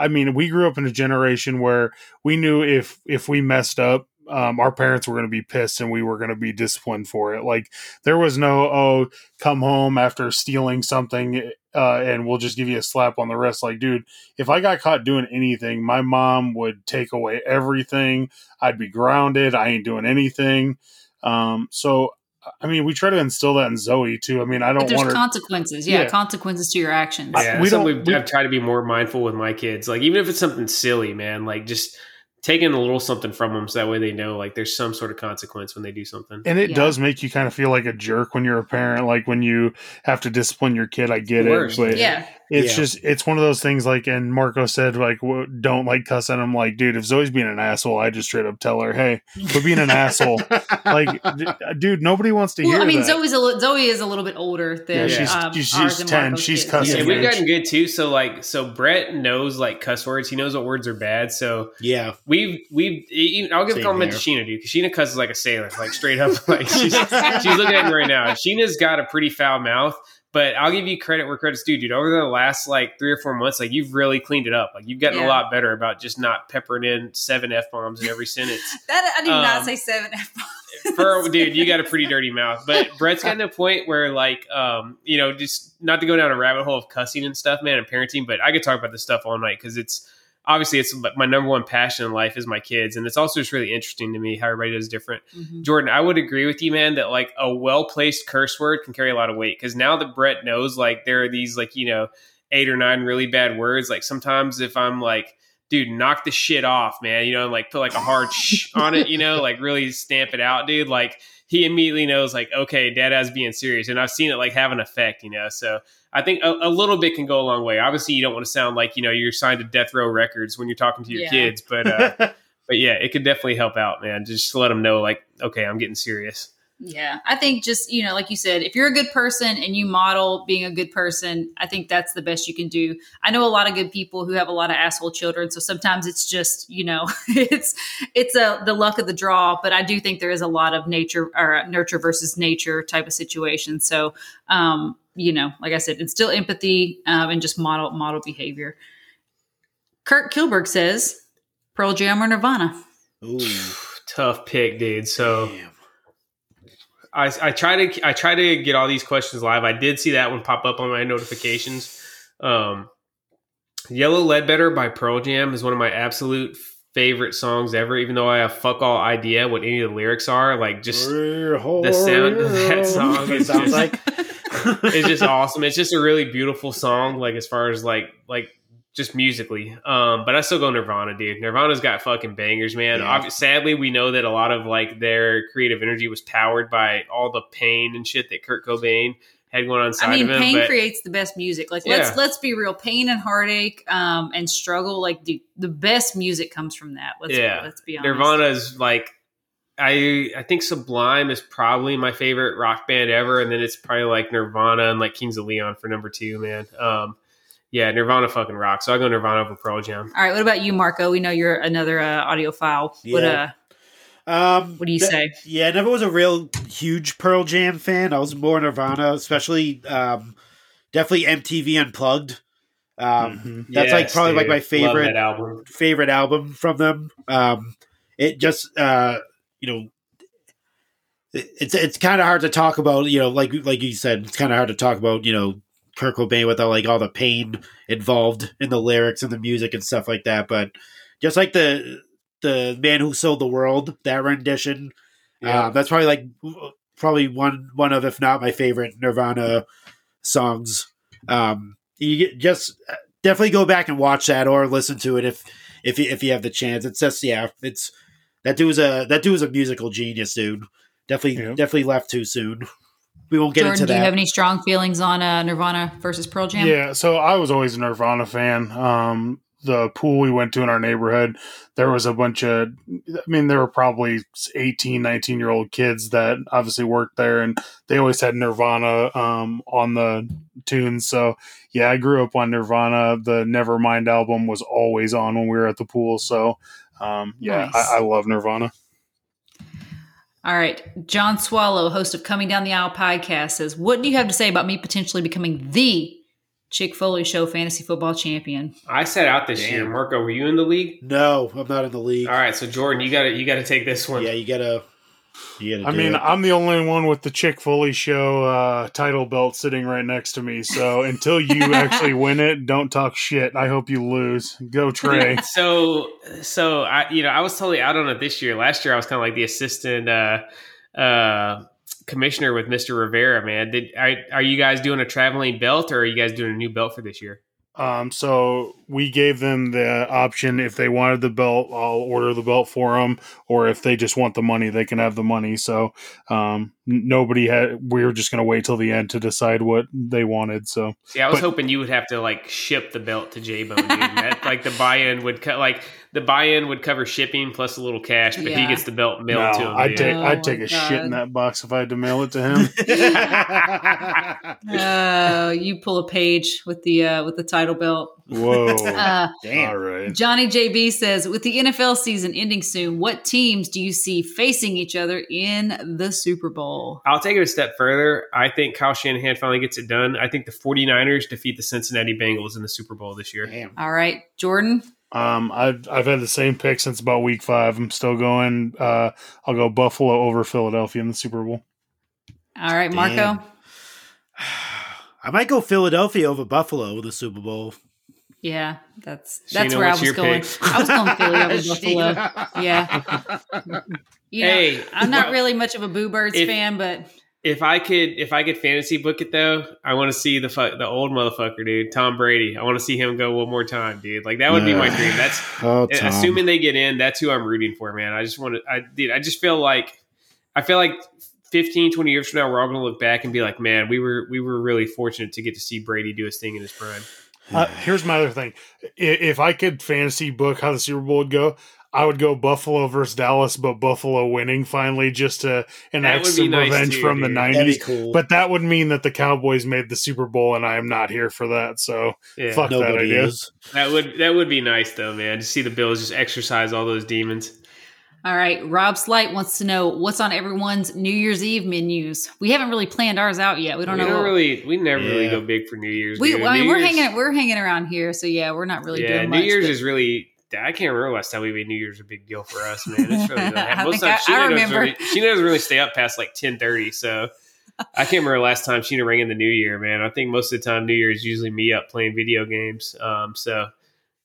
I mean, we grew up in a generation where we knew if if we messed up, um, our parents were going to be pissed and we were going to be disciplined for it. Like there was no, oh, come home after stealing something uh, and we'll just give you a slap on the wrist. Like, dude, if I got caught doing anything, my mom would take away everything. I'd be grounded. I ain't doing anything. Um, so, I mean, we try to instill that in Zoe too. I mean, I don't want to. There's consequences. Yeah, yeah. Consequences to your actions. Yeah, we don't, we, we, I've tried to be more mindful with my kids. Like, even if it's something silly, man, like just taking a little something from them. So that way they know like there's some sort of consequence when they do something. And it yeah. does make you kind of feel like a jerk when you're a parent, like when you have to discipline your kid. I get it. But yeah. It's yeah. just, it's one of those things like, and Marco said, like, don't like cuss at him. Like, dude, if Zoe's being an asshole, I just straight up tell her, hey, we're being an asshole. Like, d- dude, nobody wants to well, hear that. I mean, that. Zoe's a li- Zoe is a little bit older than yeah, she's, um, she's, she's ten. She's kids. Cussing. Yeah, we've gotten good too. So like, so Brett knows like cuss words. He knows what words are bad. So yeah, we've, we've, you know, I'll give Same a compliment there. to Sheena, dude. Cause Sheena cusses like a sailor, like straight up. Like she's, she's looking at me right now. Sheena's got a pretty foul mouth. But I'll give you credit where credit's due, dude. Over the last like three or four months, like you've really cleaned it up. Like you've gotten yeah. a lot better about just not peppering in seven F-bombs in every sentence. That I did um, not say seven F-bombs. For, dude, you got a pretty dirty mouth. But Brett's gotten to a point where like, um, you know, just not to go down a rabbit hole of cussing and stuff, man, and parenting. But I could talk about this stuff all night because it's – obviously it's my number one passion in life is my kids. And it's also just really interesting to me how everybody does different. Mm-hmm. Jordan, I would agree with you, man, that like a well-placed curse word can carry a lot of weight. Cause now that Brett knows, like there are these like, you know, eight or nine really bad words. Like sometimes if I'm like, dude, knock the shit off, man, you know, and like put like a hard shh on it, you know, like really stamp it out, dude. Like he immediately knows like, okay, Dada's being serious. And I've seen it like have an effect, you know? So I think a, a little bit can go a long way. Obviously you don't want to sound like, you know, you're signed to Death Row Records when you're talking to your yeah. kids, but, uh, but yeah, it could definitely help out, man. Just let them know like, okay, I'm getting serious. Yeah. I think just, you know, like you said, if you're a good person and you model being a good person, I think that's the best you can do. I know a lot of good people who have a lot of asshole children. So sometimes it's just, you know, it's, it's a, the luck of the draw, but I do think there is a lot of nature or nurture versus nature type of situation. So, um, you know, like I said, instill empathy um, and just model, model behavior. Kirk Kilberg says Pearl Jam or Nirvana. Ooh, tough pick, dude. So damn. I, I try to I try to get all these questions live. I did see that one pop up on my notifications. Um, Yellow Ledbetter by Pearl Jam is one of my absolute favorite songs ever, even though I have fuck all idea what any of the lyrics are. Like just the sound of that song is sounds just, like it's just awesome. It's just a really beautiful song, like as far as like like just musically. Um, but I still go Nirvana, dude. Nirvana's got fucking bangers, man. Yeah. Ob- sadly, we know that a lot of like their creative energy was powered by all the pain and shit that Kurt Cobain had going on inside of him. I mean, pain but, creates the best music. Like, let's yeah. let's be real. Pain and heartache um, and struggle, like dude, the best music comes from that. Let's yeah. let's be honest. Nirvana is like I I think Sublime is probably my favorite rock band ever, and then it's probably like Nirvana and like Kings of Leon for number two, man. Um, yeah, Nirvana fucking rocks. So I go Nirvana over Pearl Jam. All right, what about you, Marco? We know you're another uh, audiophile. Yeah. What uh, um, what do you th- say? Yeah, I never was a real huge Pearl Jam fan. I was more Nirvana, especially um, definitely M T V Unplugged. Um, mm-hmm. That's yes, like probably dude. like my favorite album. favorite album from them. Um, it just uh, you know, it's it's kind of hard to talk about. You know, like like you said, it's kind of hard to talk about. You know. Kurt Cobain with all, like all the pain involved in the lyrics and the music and stuff like that. But just like the the Man Who Sold the World, that rendition, yeah. um, that's probably like probably one one of, if not my favorite Nirvana songs. Um, you just definitely go back and watch that or listen to it if if you, if you have the chance. It's just yeah, it's that dude's a that dude's a musical genius, dude. Definitely yeah. definitely left too soon. We won't get Jordan, into that. Do you have any strong feelings on uh, Nirvana versus Pearl Jam? Yeah, so I was always a Nirvana fan. Um, the pool we went to in our neighborhood, there was a bunch of, I mean, there were probably eighteen, nineteen-year-old kids that obviously worked there, and they always had Nirvana um, on the tunes. So, yeah, I grew up on Nirvana. The Nevermind album was always on when we were at the pool. So, um, yeah, nice. I, I love Nirvana. All right. John Swallow, host of Coming Down the Aisle podcast, says, what do you have to say about me potentially becoming the Chick Foley Show fantasy football champion? I sat out this Damn. year. Marco, were you in the league? No, I'm not in the league. All right. So, Jordan, you got to you gotta take this one. Yeah, you got to. I mean, it. I'm the only one with the Chick Foley Show uh, title belt sitting right next to me. So until you actually win it, don't talk shit. I hope you lose. Go Trey. so, so I, you know, I was totally out on it this year. Last year, I was kind of like the assistant uh, uh, commissioner with Mister Rivera. Man, did are, are you guys doing a traveling belt, or are you guys doing a new belt for this year? Um, so we gave them the option if they wanted the belt, I'll order the belt for them, or if they just want the money, they can have the money. So um, nobody had. We were just going to wait till the end to decide what they wanted. So yeah, I was but, hoping you would have to like ship the belt to J-Bone. Dude. That, like the buy-in would co- like the buy-in would cover shipping plus a little cash, but yeah. he gets the belt mailed no, to him. I'd dude. take oh I'd take a God. shit in that box if I had to mail it to him. Oh, you pull a page with the uh, with the title. Belt. Whoa. uh, Damn. All right. Johnny J B says, with the N F L season ending soon, what teams do you see facing each other in the Super Bowl? I'll take it a step further. I think Kyle Shanahan finally gets it done. I think the 49ers defeat the Cincinnati Bengals in the Super Bowl this year. Damn. All right. Jordan? Um, I've, I've had the same pick since about week five. I'm still going. Uh, I'll go Buffalo over Philadelphia in the Super Bowl. All right, Marco? Damn. I might go Philadelphia over Buffalo with the Super Bowl. Yeah, that's that's Sheena, where I was going. Pick? I was going Philly over Buffalo. Yeah. You know, hey, I'm not well, really much of a Boo Birds if, fan, but if I could, if I could fantasy book it though, I want to see the fu- the old motherfucker, dude, Tom Brady. I want to see him go one more time, dude. Like that would yeah. be my dream. That's oh, assuming they get in. That's who I'm rooting for, man. I just want to. I dude, I just feel like I feel like. fifteen, twenty years from now, we're all going to look back and be like, man, we were we were really fortunate to get to see Brady do his thing in his prime. Uh, here's my other thing. If I could fantasy book how the Super Bowl would go, I would go Buffalo versus Dallas, but Buffalo winning finally just to enact some nice revenge too, from dude. the nineties. That'd be cool. But that would mean that the Cowboys made the Super Bowl, and I am not here for that. So yeah, fuck that idea. Is. That would, that would be nice, though, man, to see the Bills just exercise all those demons. All right, Rob Slight wants to know what's on everyone's New Year's Eve menus. We haven't really planned ours out yet. We don't we know. Don't really, we never yeah. really go big for New Year's. We, well, I mean, New we're Year's, hanging, we're hanging around here, so yeah, we're not really. Yeah, doing much, New Year's but. is really. I can't remember last time we made New Year's a big deal for us, man. It's really. Not, most I, I, I remember. Really, Sheena doesn't really stay up past like ten thirty, so I can't remember last time Sheena rang in the New Year, man. I think most of the time New Year is usually me up playing video games. Um, so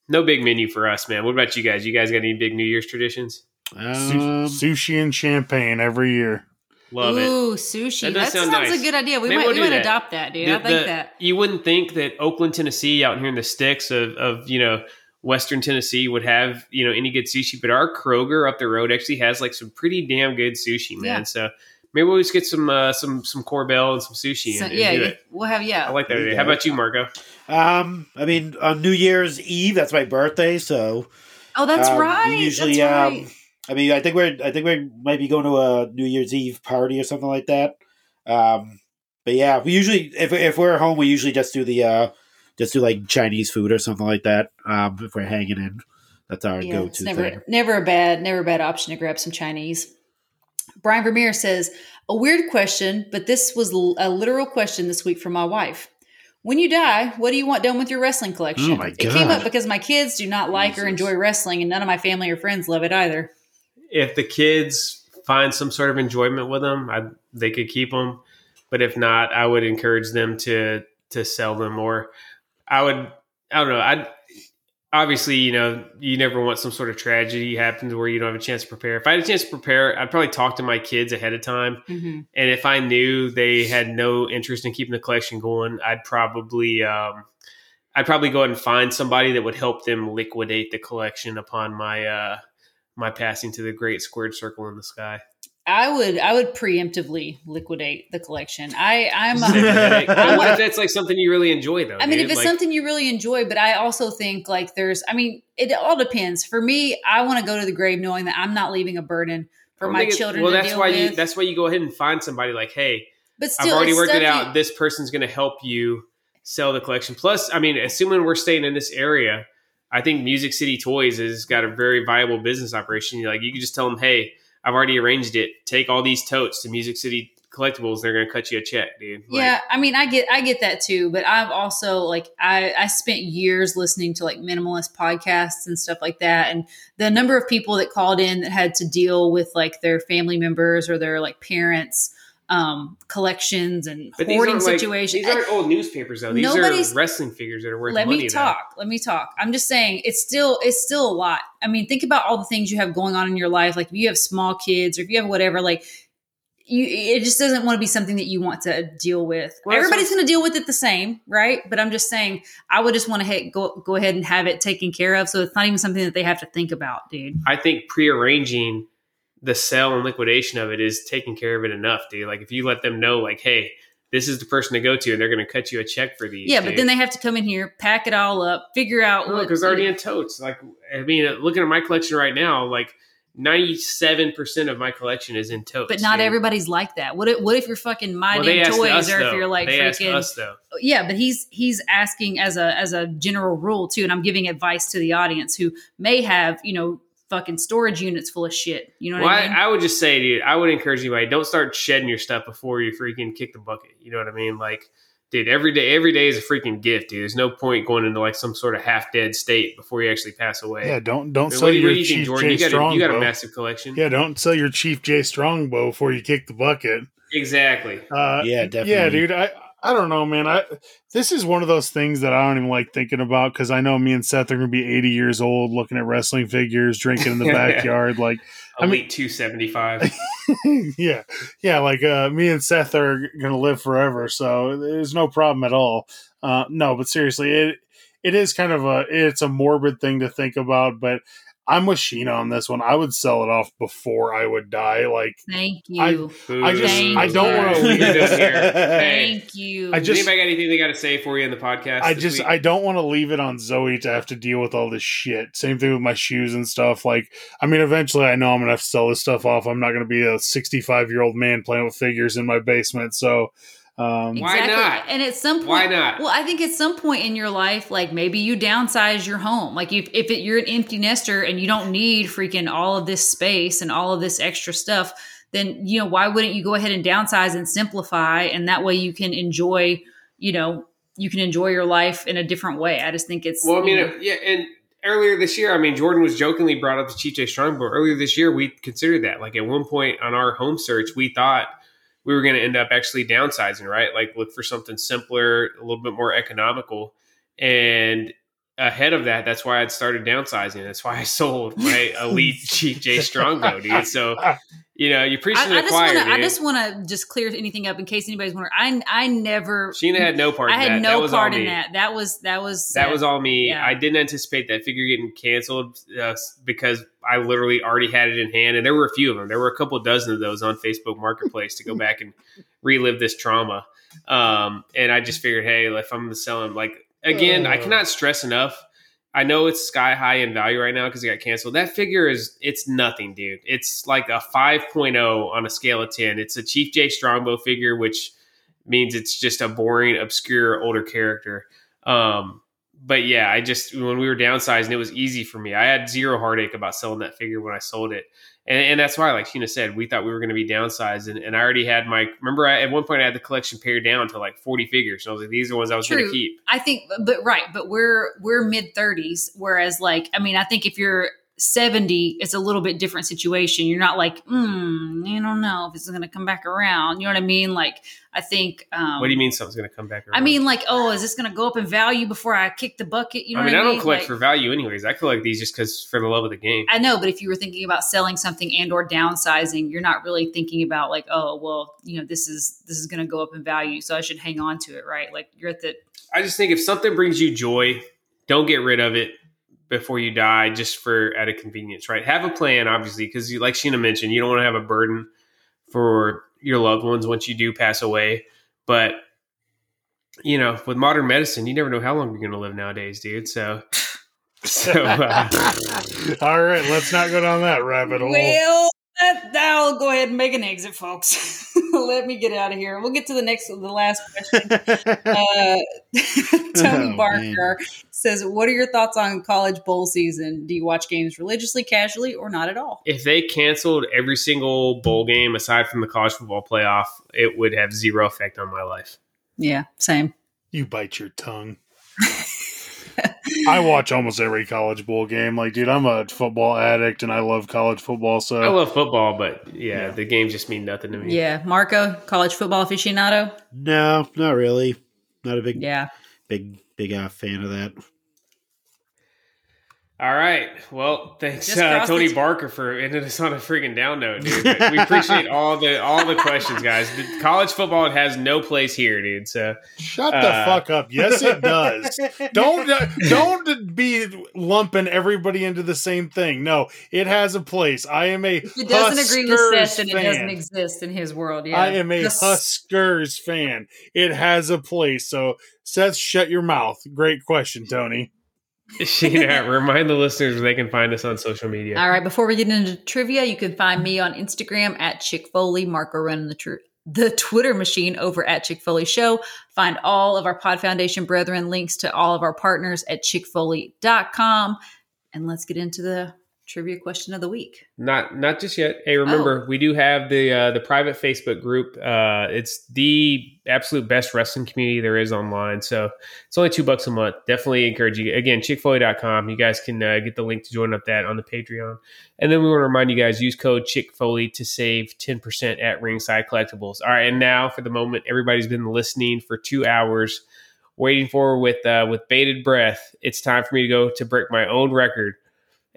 no big menu for us, man. What about you guys? You guys got any big New Year's traditions? Um, sushi and champagne every year. Love it. Ooh, sushi. That, that sound sounds nice. a good idea. We Maybe might we'll we might that. adopt that, dude. The, I think the, that you wouldn't think that Oakland, Tennessee, out here in the sticks of of you know Western Tennessee, would have you know any good sushi, but our Kroger up the road actually has like some pretty damn good sushi, man. Yeah. So. Maybe we'll just get some uh, some some Corbell and some sushi. So, and, and yeah, do it. we'll have yeah. I like that idea. How about you, Marco? Um, I mean, on New Year's Eve, that's my birthday, so. Oh, that's um, right. Usually, that's um, right. I mean, I think we're I think we might be going to a New Year's Eve party or something like that. Um, but yeah, we usually if if we're at home, we usually just do the uh, just do like Chinese food or something like that. Um, if we're hanging in, that's our yeah, go-to it's never, thing. Never a bad never a bad option to grab some Chinese. Brian Vermeer says, a weird question, but this was a literal question this week from my wife. When you die, what do you want done with your wrestling collection? Oh my God. It came up because my kids do not like Jesus. or enjoy wrestling, and none of my family or friends love it either. If the kids find some sort of enjoyment with them, I, they could keep them. But if not, I would encourage them to to sell them. Or I would, I don't know, I'd, obviously, you know, you never want some sort of tragedy happen to where you don't have a chance to prepare. If I had a chance to prepare, I'd probably talk to my kids ahead of time. Mm-hmm. And if I knew they had no interest in keeping the collection going, I'd probably, um, I'd probably go ahead and find somebody that would help them liquidate the collection upon my, uh, my passing to the great squared circle in the sky. I would, I would preemptively liquidate the collection. I, I'm. A, I what if that's like something you really enjoy, though? I mean, dude? if it's like, something you really enjoy, but I also think like there's. I mean, it all depends. For me, I want to go to the grave knowing that I'm not leaving a burden for my children. Well, to that's deal why with. you. That's why you go ahead and find somebody like, hey, but still, I've already worked it out. You, this person's going to help you sell the collection. Plus, I mean, assuming we're staying in this area, I think Music City Toys has got a very viable business operation. Like, you can just tell them, hey. I've already arranged it. Take all these totes to Music City Collectibles. They're going to cut you a check, dude. Like, yeah. I mean, I get, I get that too, but I've also like, I, I spent years listening to like minimalist podcasts and stuff like that. And the number of people that called in that had to deal with like their family members or their like parents, um, collections and but hoarding these situations. Like, these aren't old newspapers though. These are wrestling figures that are worth let money. Let me talk. Though. Let me talk. I'm just saying it's still, it's still a lot. I mean, think about all the things you have going on in your life. Like if you have small kids or if you have whatever, like you, it just doesn't want to be something that you want to deal with. Well, everybody's going to deal with it the same. Right. But I'm just saying, I would just want to ha- go, go ahead and have it taken care of. So it's not even something that they have to think about, dude. I think prearranging the sale and liquidation of it is taking care of it enough, dude. Like if you let them know like, hey, this is the person to go to and they're going to cut you a check for these. Yeah. Dude. But then they have to come in here, pack it all up, figure out no, what. Cause they're already in totes. Like, I mean, looking at my collection right now, like ninety-seven percent of my collection is in totes. But not dude. everybody's like that. What if, what if you're fucking mining well, toys or though. if you're like, they freaking, us, though. yeah, but he's, he's asking as a, as a general rule too. And I'm giving advice to the audience who may have, you know, fucking storage units full of shit. You know what well, I mean? I, I would just say, dude, I would encourage anybody, don't start shedding your stuff before you freaking kick the bucket. You know what I mean? Like, dude, every day, every day is a freaking gift, dude. There's no point going into like some sort of half dead state before you actually pass away. Yeah, don't don't I mean, sell you, your you Chief think, Jay you got Strongbow. A, you got a massive collection. Yeah, don't sell your Chief Jay Strongbow before you kick the bucket. Exactly. Uh, yeah, definitely. Yeah, dude, I I don't know, man. I this is one of those things that I don't even like thinking about because I know me and Seth are going to be eighty years old, looking at wrestling figures, drinking in the backyard. Like, I mean, two seventy-five. yeah, yeah. Like, uh, me and Seth are going to live forever, so there's no problem at all. Uh, no, but seriously, it it is kind of a it's a morbid thing to think about, but. I'm with Sheena on this one. I would sell it off before I would die. Like, thank you. I, I just, Thank I don't want to leave it here. Hey, thank you. I just, anybody got anything they got to say for you in the podcast? I just, week? I don't want to leave it on Zoe to have to deal with all this shit. Same thing with my shoes and stuff. Like, I mean, eventually, I know I'm gonna have to sell this stuff off. I'm not gonna be a sixty-five year old man playing with figures in my basement. So. Um, exactly. Why not? And at some point, why not? Well, I think at some point in your life, like maybe you downsize your home. Like if, if it, you're an empty nester and you don't need freaking all of this space and all of this extra stuff, then, you know, why wouldn't you go ahead and downsize and simplify? And that way you can enjoy, you know, you can enjoy your life in a different way. I just think it's, well, I mean, you know, yeah. And earlier this year, I mean, Jordan was jokingly brought up the Chief J Strong, but earlier this year, we considered that like at one point on our home search, we thought, we were going to end up actually downsizing, right? Like look for something simpler, a little bit more economical. And ahead of that, that's why I'd started downsizing. That's why I sold my elite Chief J Strongbow, dude. So, you know, you're preaching to the choir, dude. I just want to just clear anything up in case anybody's wondering. I I never... Sheena had no part in that. I had no part in that. That was... That was that was all me. Yeah. I didn't anticipate that figure getting canceled uh, because... I literally already had it in hand, and there were a few of them. There were a couple dozen of those on Facebook Marketplace to go back and relive this trauma. Um, and I just figured, hey, if I'm going to sell them, like, again, oh. I cannot stress enough. I know it's sky high in value right now because it got canceled. That figure is, it's nothing, dude. It's like a five point oh on a scale of ten. It's a Chief J Strongbow figure, which means it's just a boring, obscure, older character. Um, But yeah, I just, when we were downsizing, it was easy for me. I had zero heartache about selling that figure when I sold it. And, and that's why, like Sheena said, we thought we were going to be downsized. And, and I already had my, remember I, at one point I had the collection pared down to like forty figures. And I was like, these are the ones I was going to keep. I think, but right. But we're, we're mid thirties. Whereas like, I mean, I think if you're seventy, it's a little bit different situation. You're not like, hmm, I don't know if it's going to come back around. You know what I mean? Like, I think. Um, what do you mean something's going to come back around? I mean, like, oh, is this going to go up in value before I kick the bucket? You know I mean, what I mean? I don't collect like, for value anyways. I collect these just because for the love of the game. I know, but if you were thinking about selling something and or downsizing, you're not really thinking about like, oh, well, you know, this is this is going to go up in value, so I should hang on to it, right? Like, you're at the. I just think if something brings you joy, don't get rid of it before you die, just for out of convenience, right? Have a plan, obviously, because like Sheena mentioned, you don't want to have a burden for your loved ones once you do pass away. But, you know, with modern medicine, you never know how long you're going to live nowadays, dude. So, so uh, all right, let's not go down that rabbit hole. Well, I'll go ahead and make an exit, folks. Let me get out of here. We'll get to the next, the last question. uh, Tony oh, Barker man. says, what are your thoughts on college bowl season? Do you watch games religiously, casually, or not at all? If they canceled every single bowl game aside from the college football playoff, it would have zero effect on my life. Yeah, same. You bite your tongue. I watch almost every college bowl game. Like, dude, I'm a football addict and I love college football. So I love football, but yeah, yeah. the games just mean nothing to me. Yeah. Marco, college football aficionado? No, not really. Not a big, yeah. big, big uh, fan of that. All right. Well, thanks, uh, Tony the- Barker, for ending us on a freaking down note, dude. But we appreciate all the all the questions, guys. The college football has no place here, dude. So shut uh, the fuck up. Yes, it does. Don't don't be lumping everybody into the same thing. No, it has a place. I am a Huskers fan. If it doesn't Huskers agree with Seth, then it doesn't exist in his world. Yeah, I am a yes. Huskers fan. It has a place. So Seth, shut your mouth. Great question, Tony. Sheena, remind the listeners where they can find us on social media. All right, before we get into trivia, you can find me on Instagram at Chick Foley, Marco running the, tr- the Twitter machine over at Chick Foley Show. Find all of our Pod Foundation brethren links to all of our partners at chick foley dot com. And let's get into the trivia question of the week. Not not just yet. Hey, remember, oh. we do have the uh, the private Facebook group. Uh, it's the absolute best wrestling community there is online. So it's only two bucks a month. Definitely encourage you. Again, chick foley dot com. You guys can uh, get the link to join up that on the Patreon. And then we want to remind you guys, use code Chick Foley to save ten percent at Ringside Collectibles. All right. And now for the moment, everybody's been listening for two hours, waiting for with uh, with bated breath. It's time for me to go to break my own record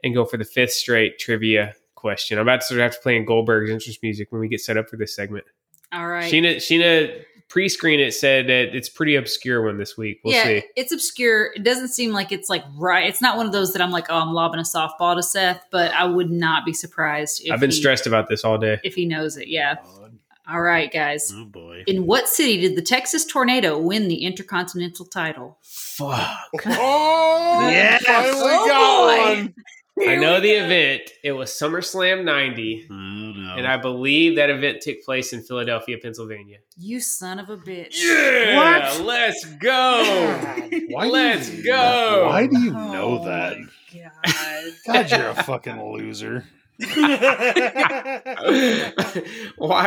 and go for the fifth straight trivia question. I'm about to sort of have to play in Goldberg's entrance music when we get set up for this segment. All right. Sheena, Sheena pre-screen it said that it's pretty obscure one this week. We'll yeah, see. It's obscure. It doesn't seem like it's like right. It's not one of those that I'm like, oh, I'm lobbing a softball to Seth, but I would not be surprised. If I've been he, stressed about this all day. If he knows it. Yeah. God. All right, guys. Oh, boy. In what city did the Texas Tornado win the Intercontinental title? Fuck. Oh, yes. Oh, we got one. Here I know the go. event. It was SummerSlam ninety, oh, no. and I believe that event took place in Philadelphia, Pennsylvania. You son of a bitch. Yeah! What? Let's go! Why let's you, go! Why do you know oh that? God. God, you're a fucking loser. Why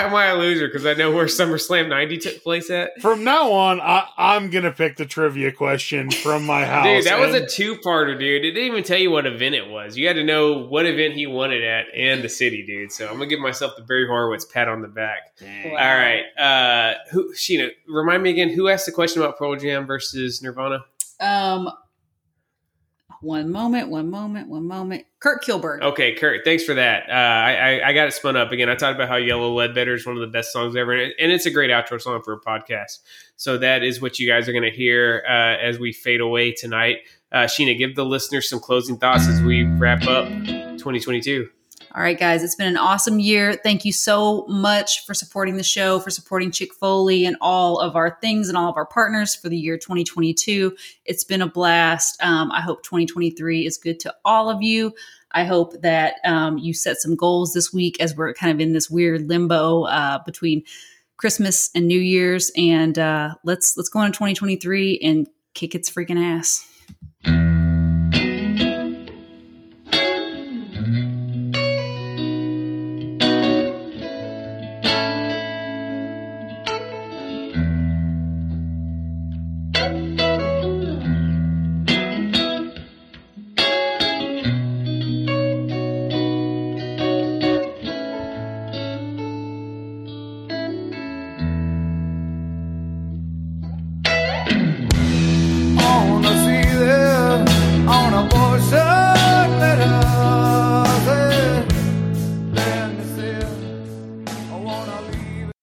am I a loser? Because I know where SummerSlam ninety took place at. From now on, I, I'm gonna pick the trivia question from my house. Dude, that was a two-parter, dude. It didn't even tell you what event it was. You had to know what event he won it at and the city, dude. So I'm gonna give myself the Barry Horowitz pat on the back. Dang. All right, uh, who, Sheena, remind me again who asked the question about Pearl Jam versus Nirvana? Um. One moment, one moment, one moment. Kurt Kilberg. Okay, Kurt, thanks for that. Uh, I, I, I got it spun up again. I talked about how Yellow Ledbetter is one of the best songs ever, and it's a great outro song for a podcast. So that is what you guys are going to hear uh, as we fade away tonight. Uh, Sheena, give the listeners some closing thoughts as we wrap up twenty twenty-two. All right, guys, it's been an awesome year. Thank you so much for supporting the show, for supporting Chick Foley and all of our things and all of our partners for the year twenty twenty-two. It's been a blast. Um, I hope twenty twenty-three is good to all of you. I hope that um, you set some goals this week as we're kind of in this weird limbo uh, between Christmas and New Year's. And uh, let's let's go into twenty twenty-three and kick its freaking ass.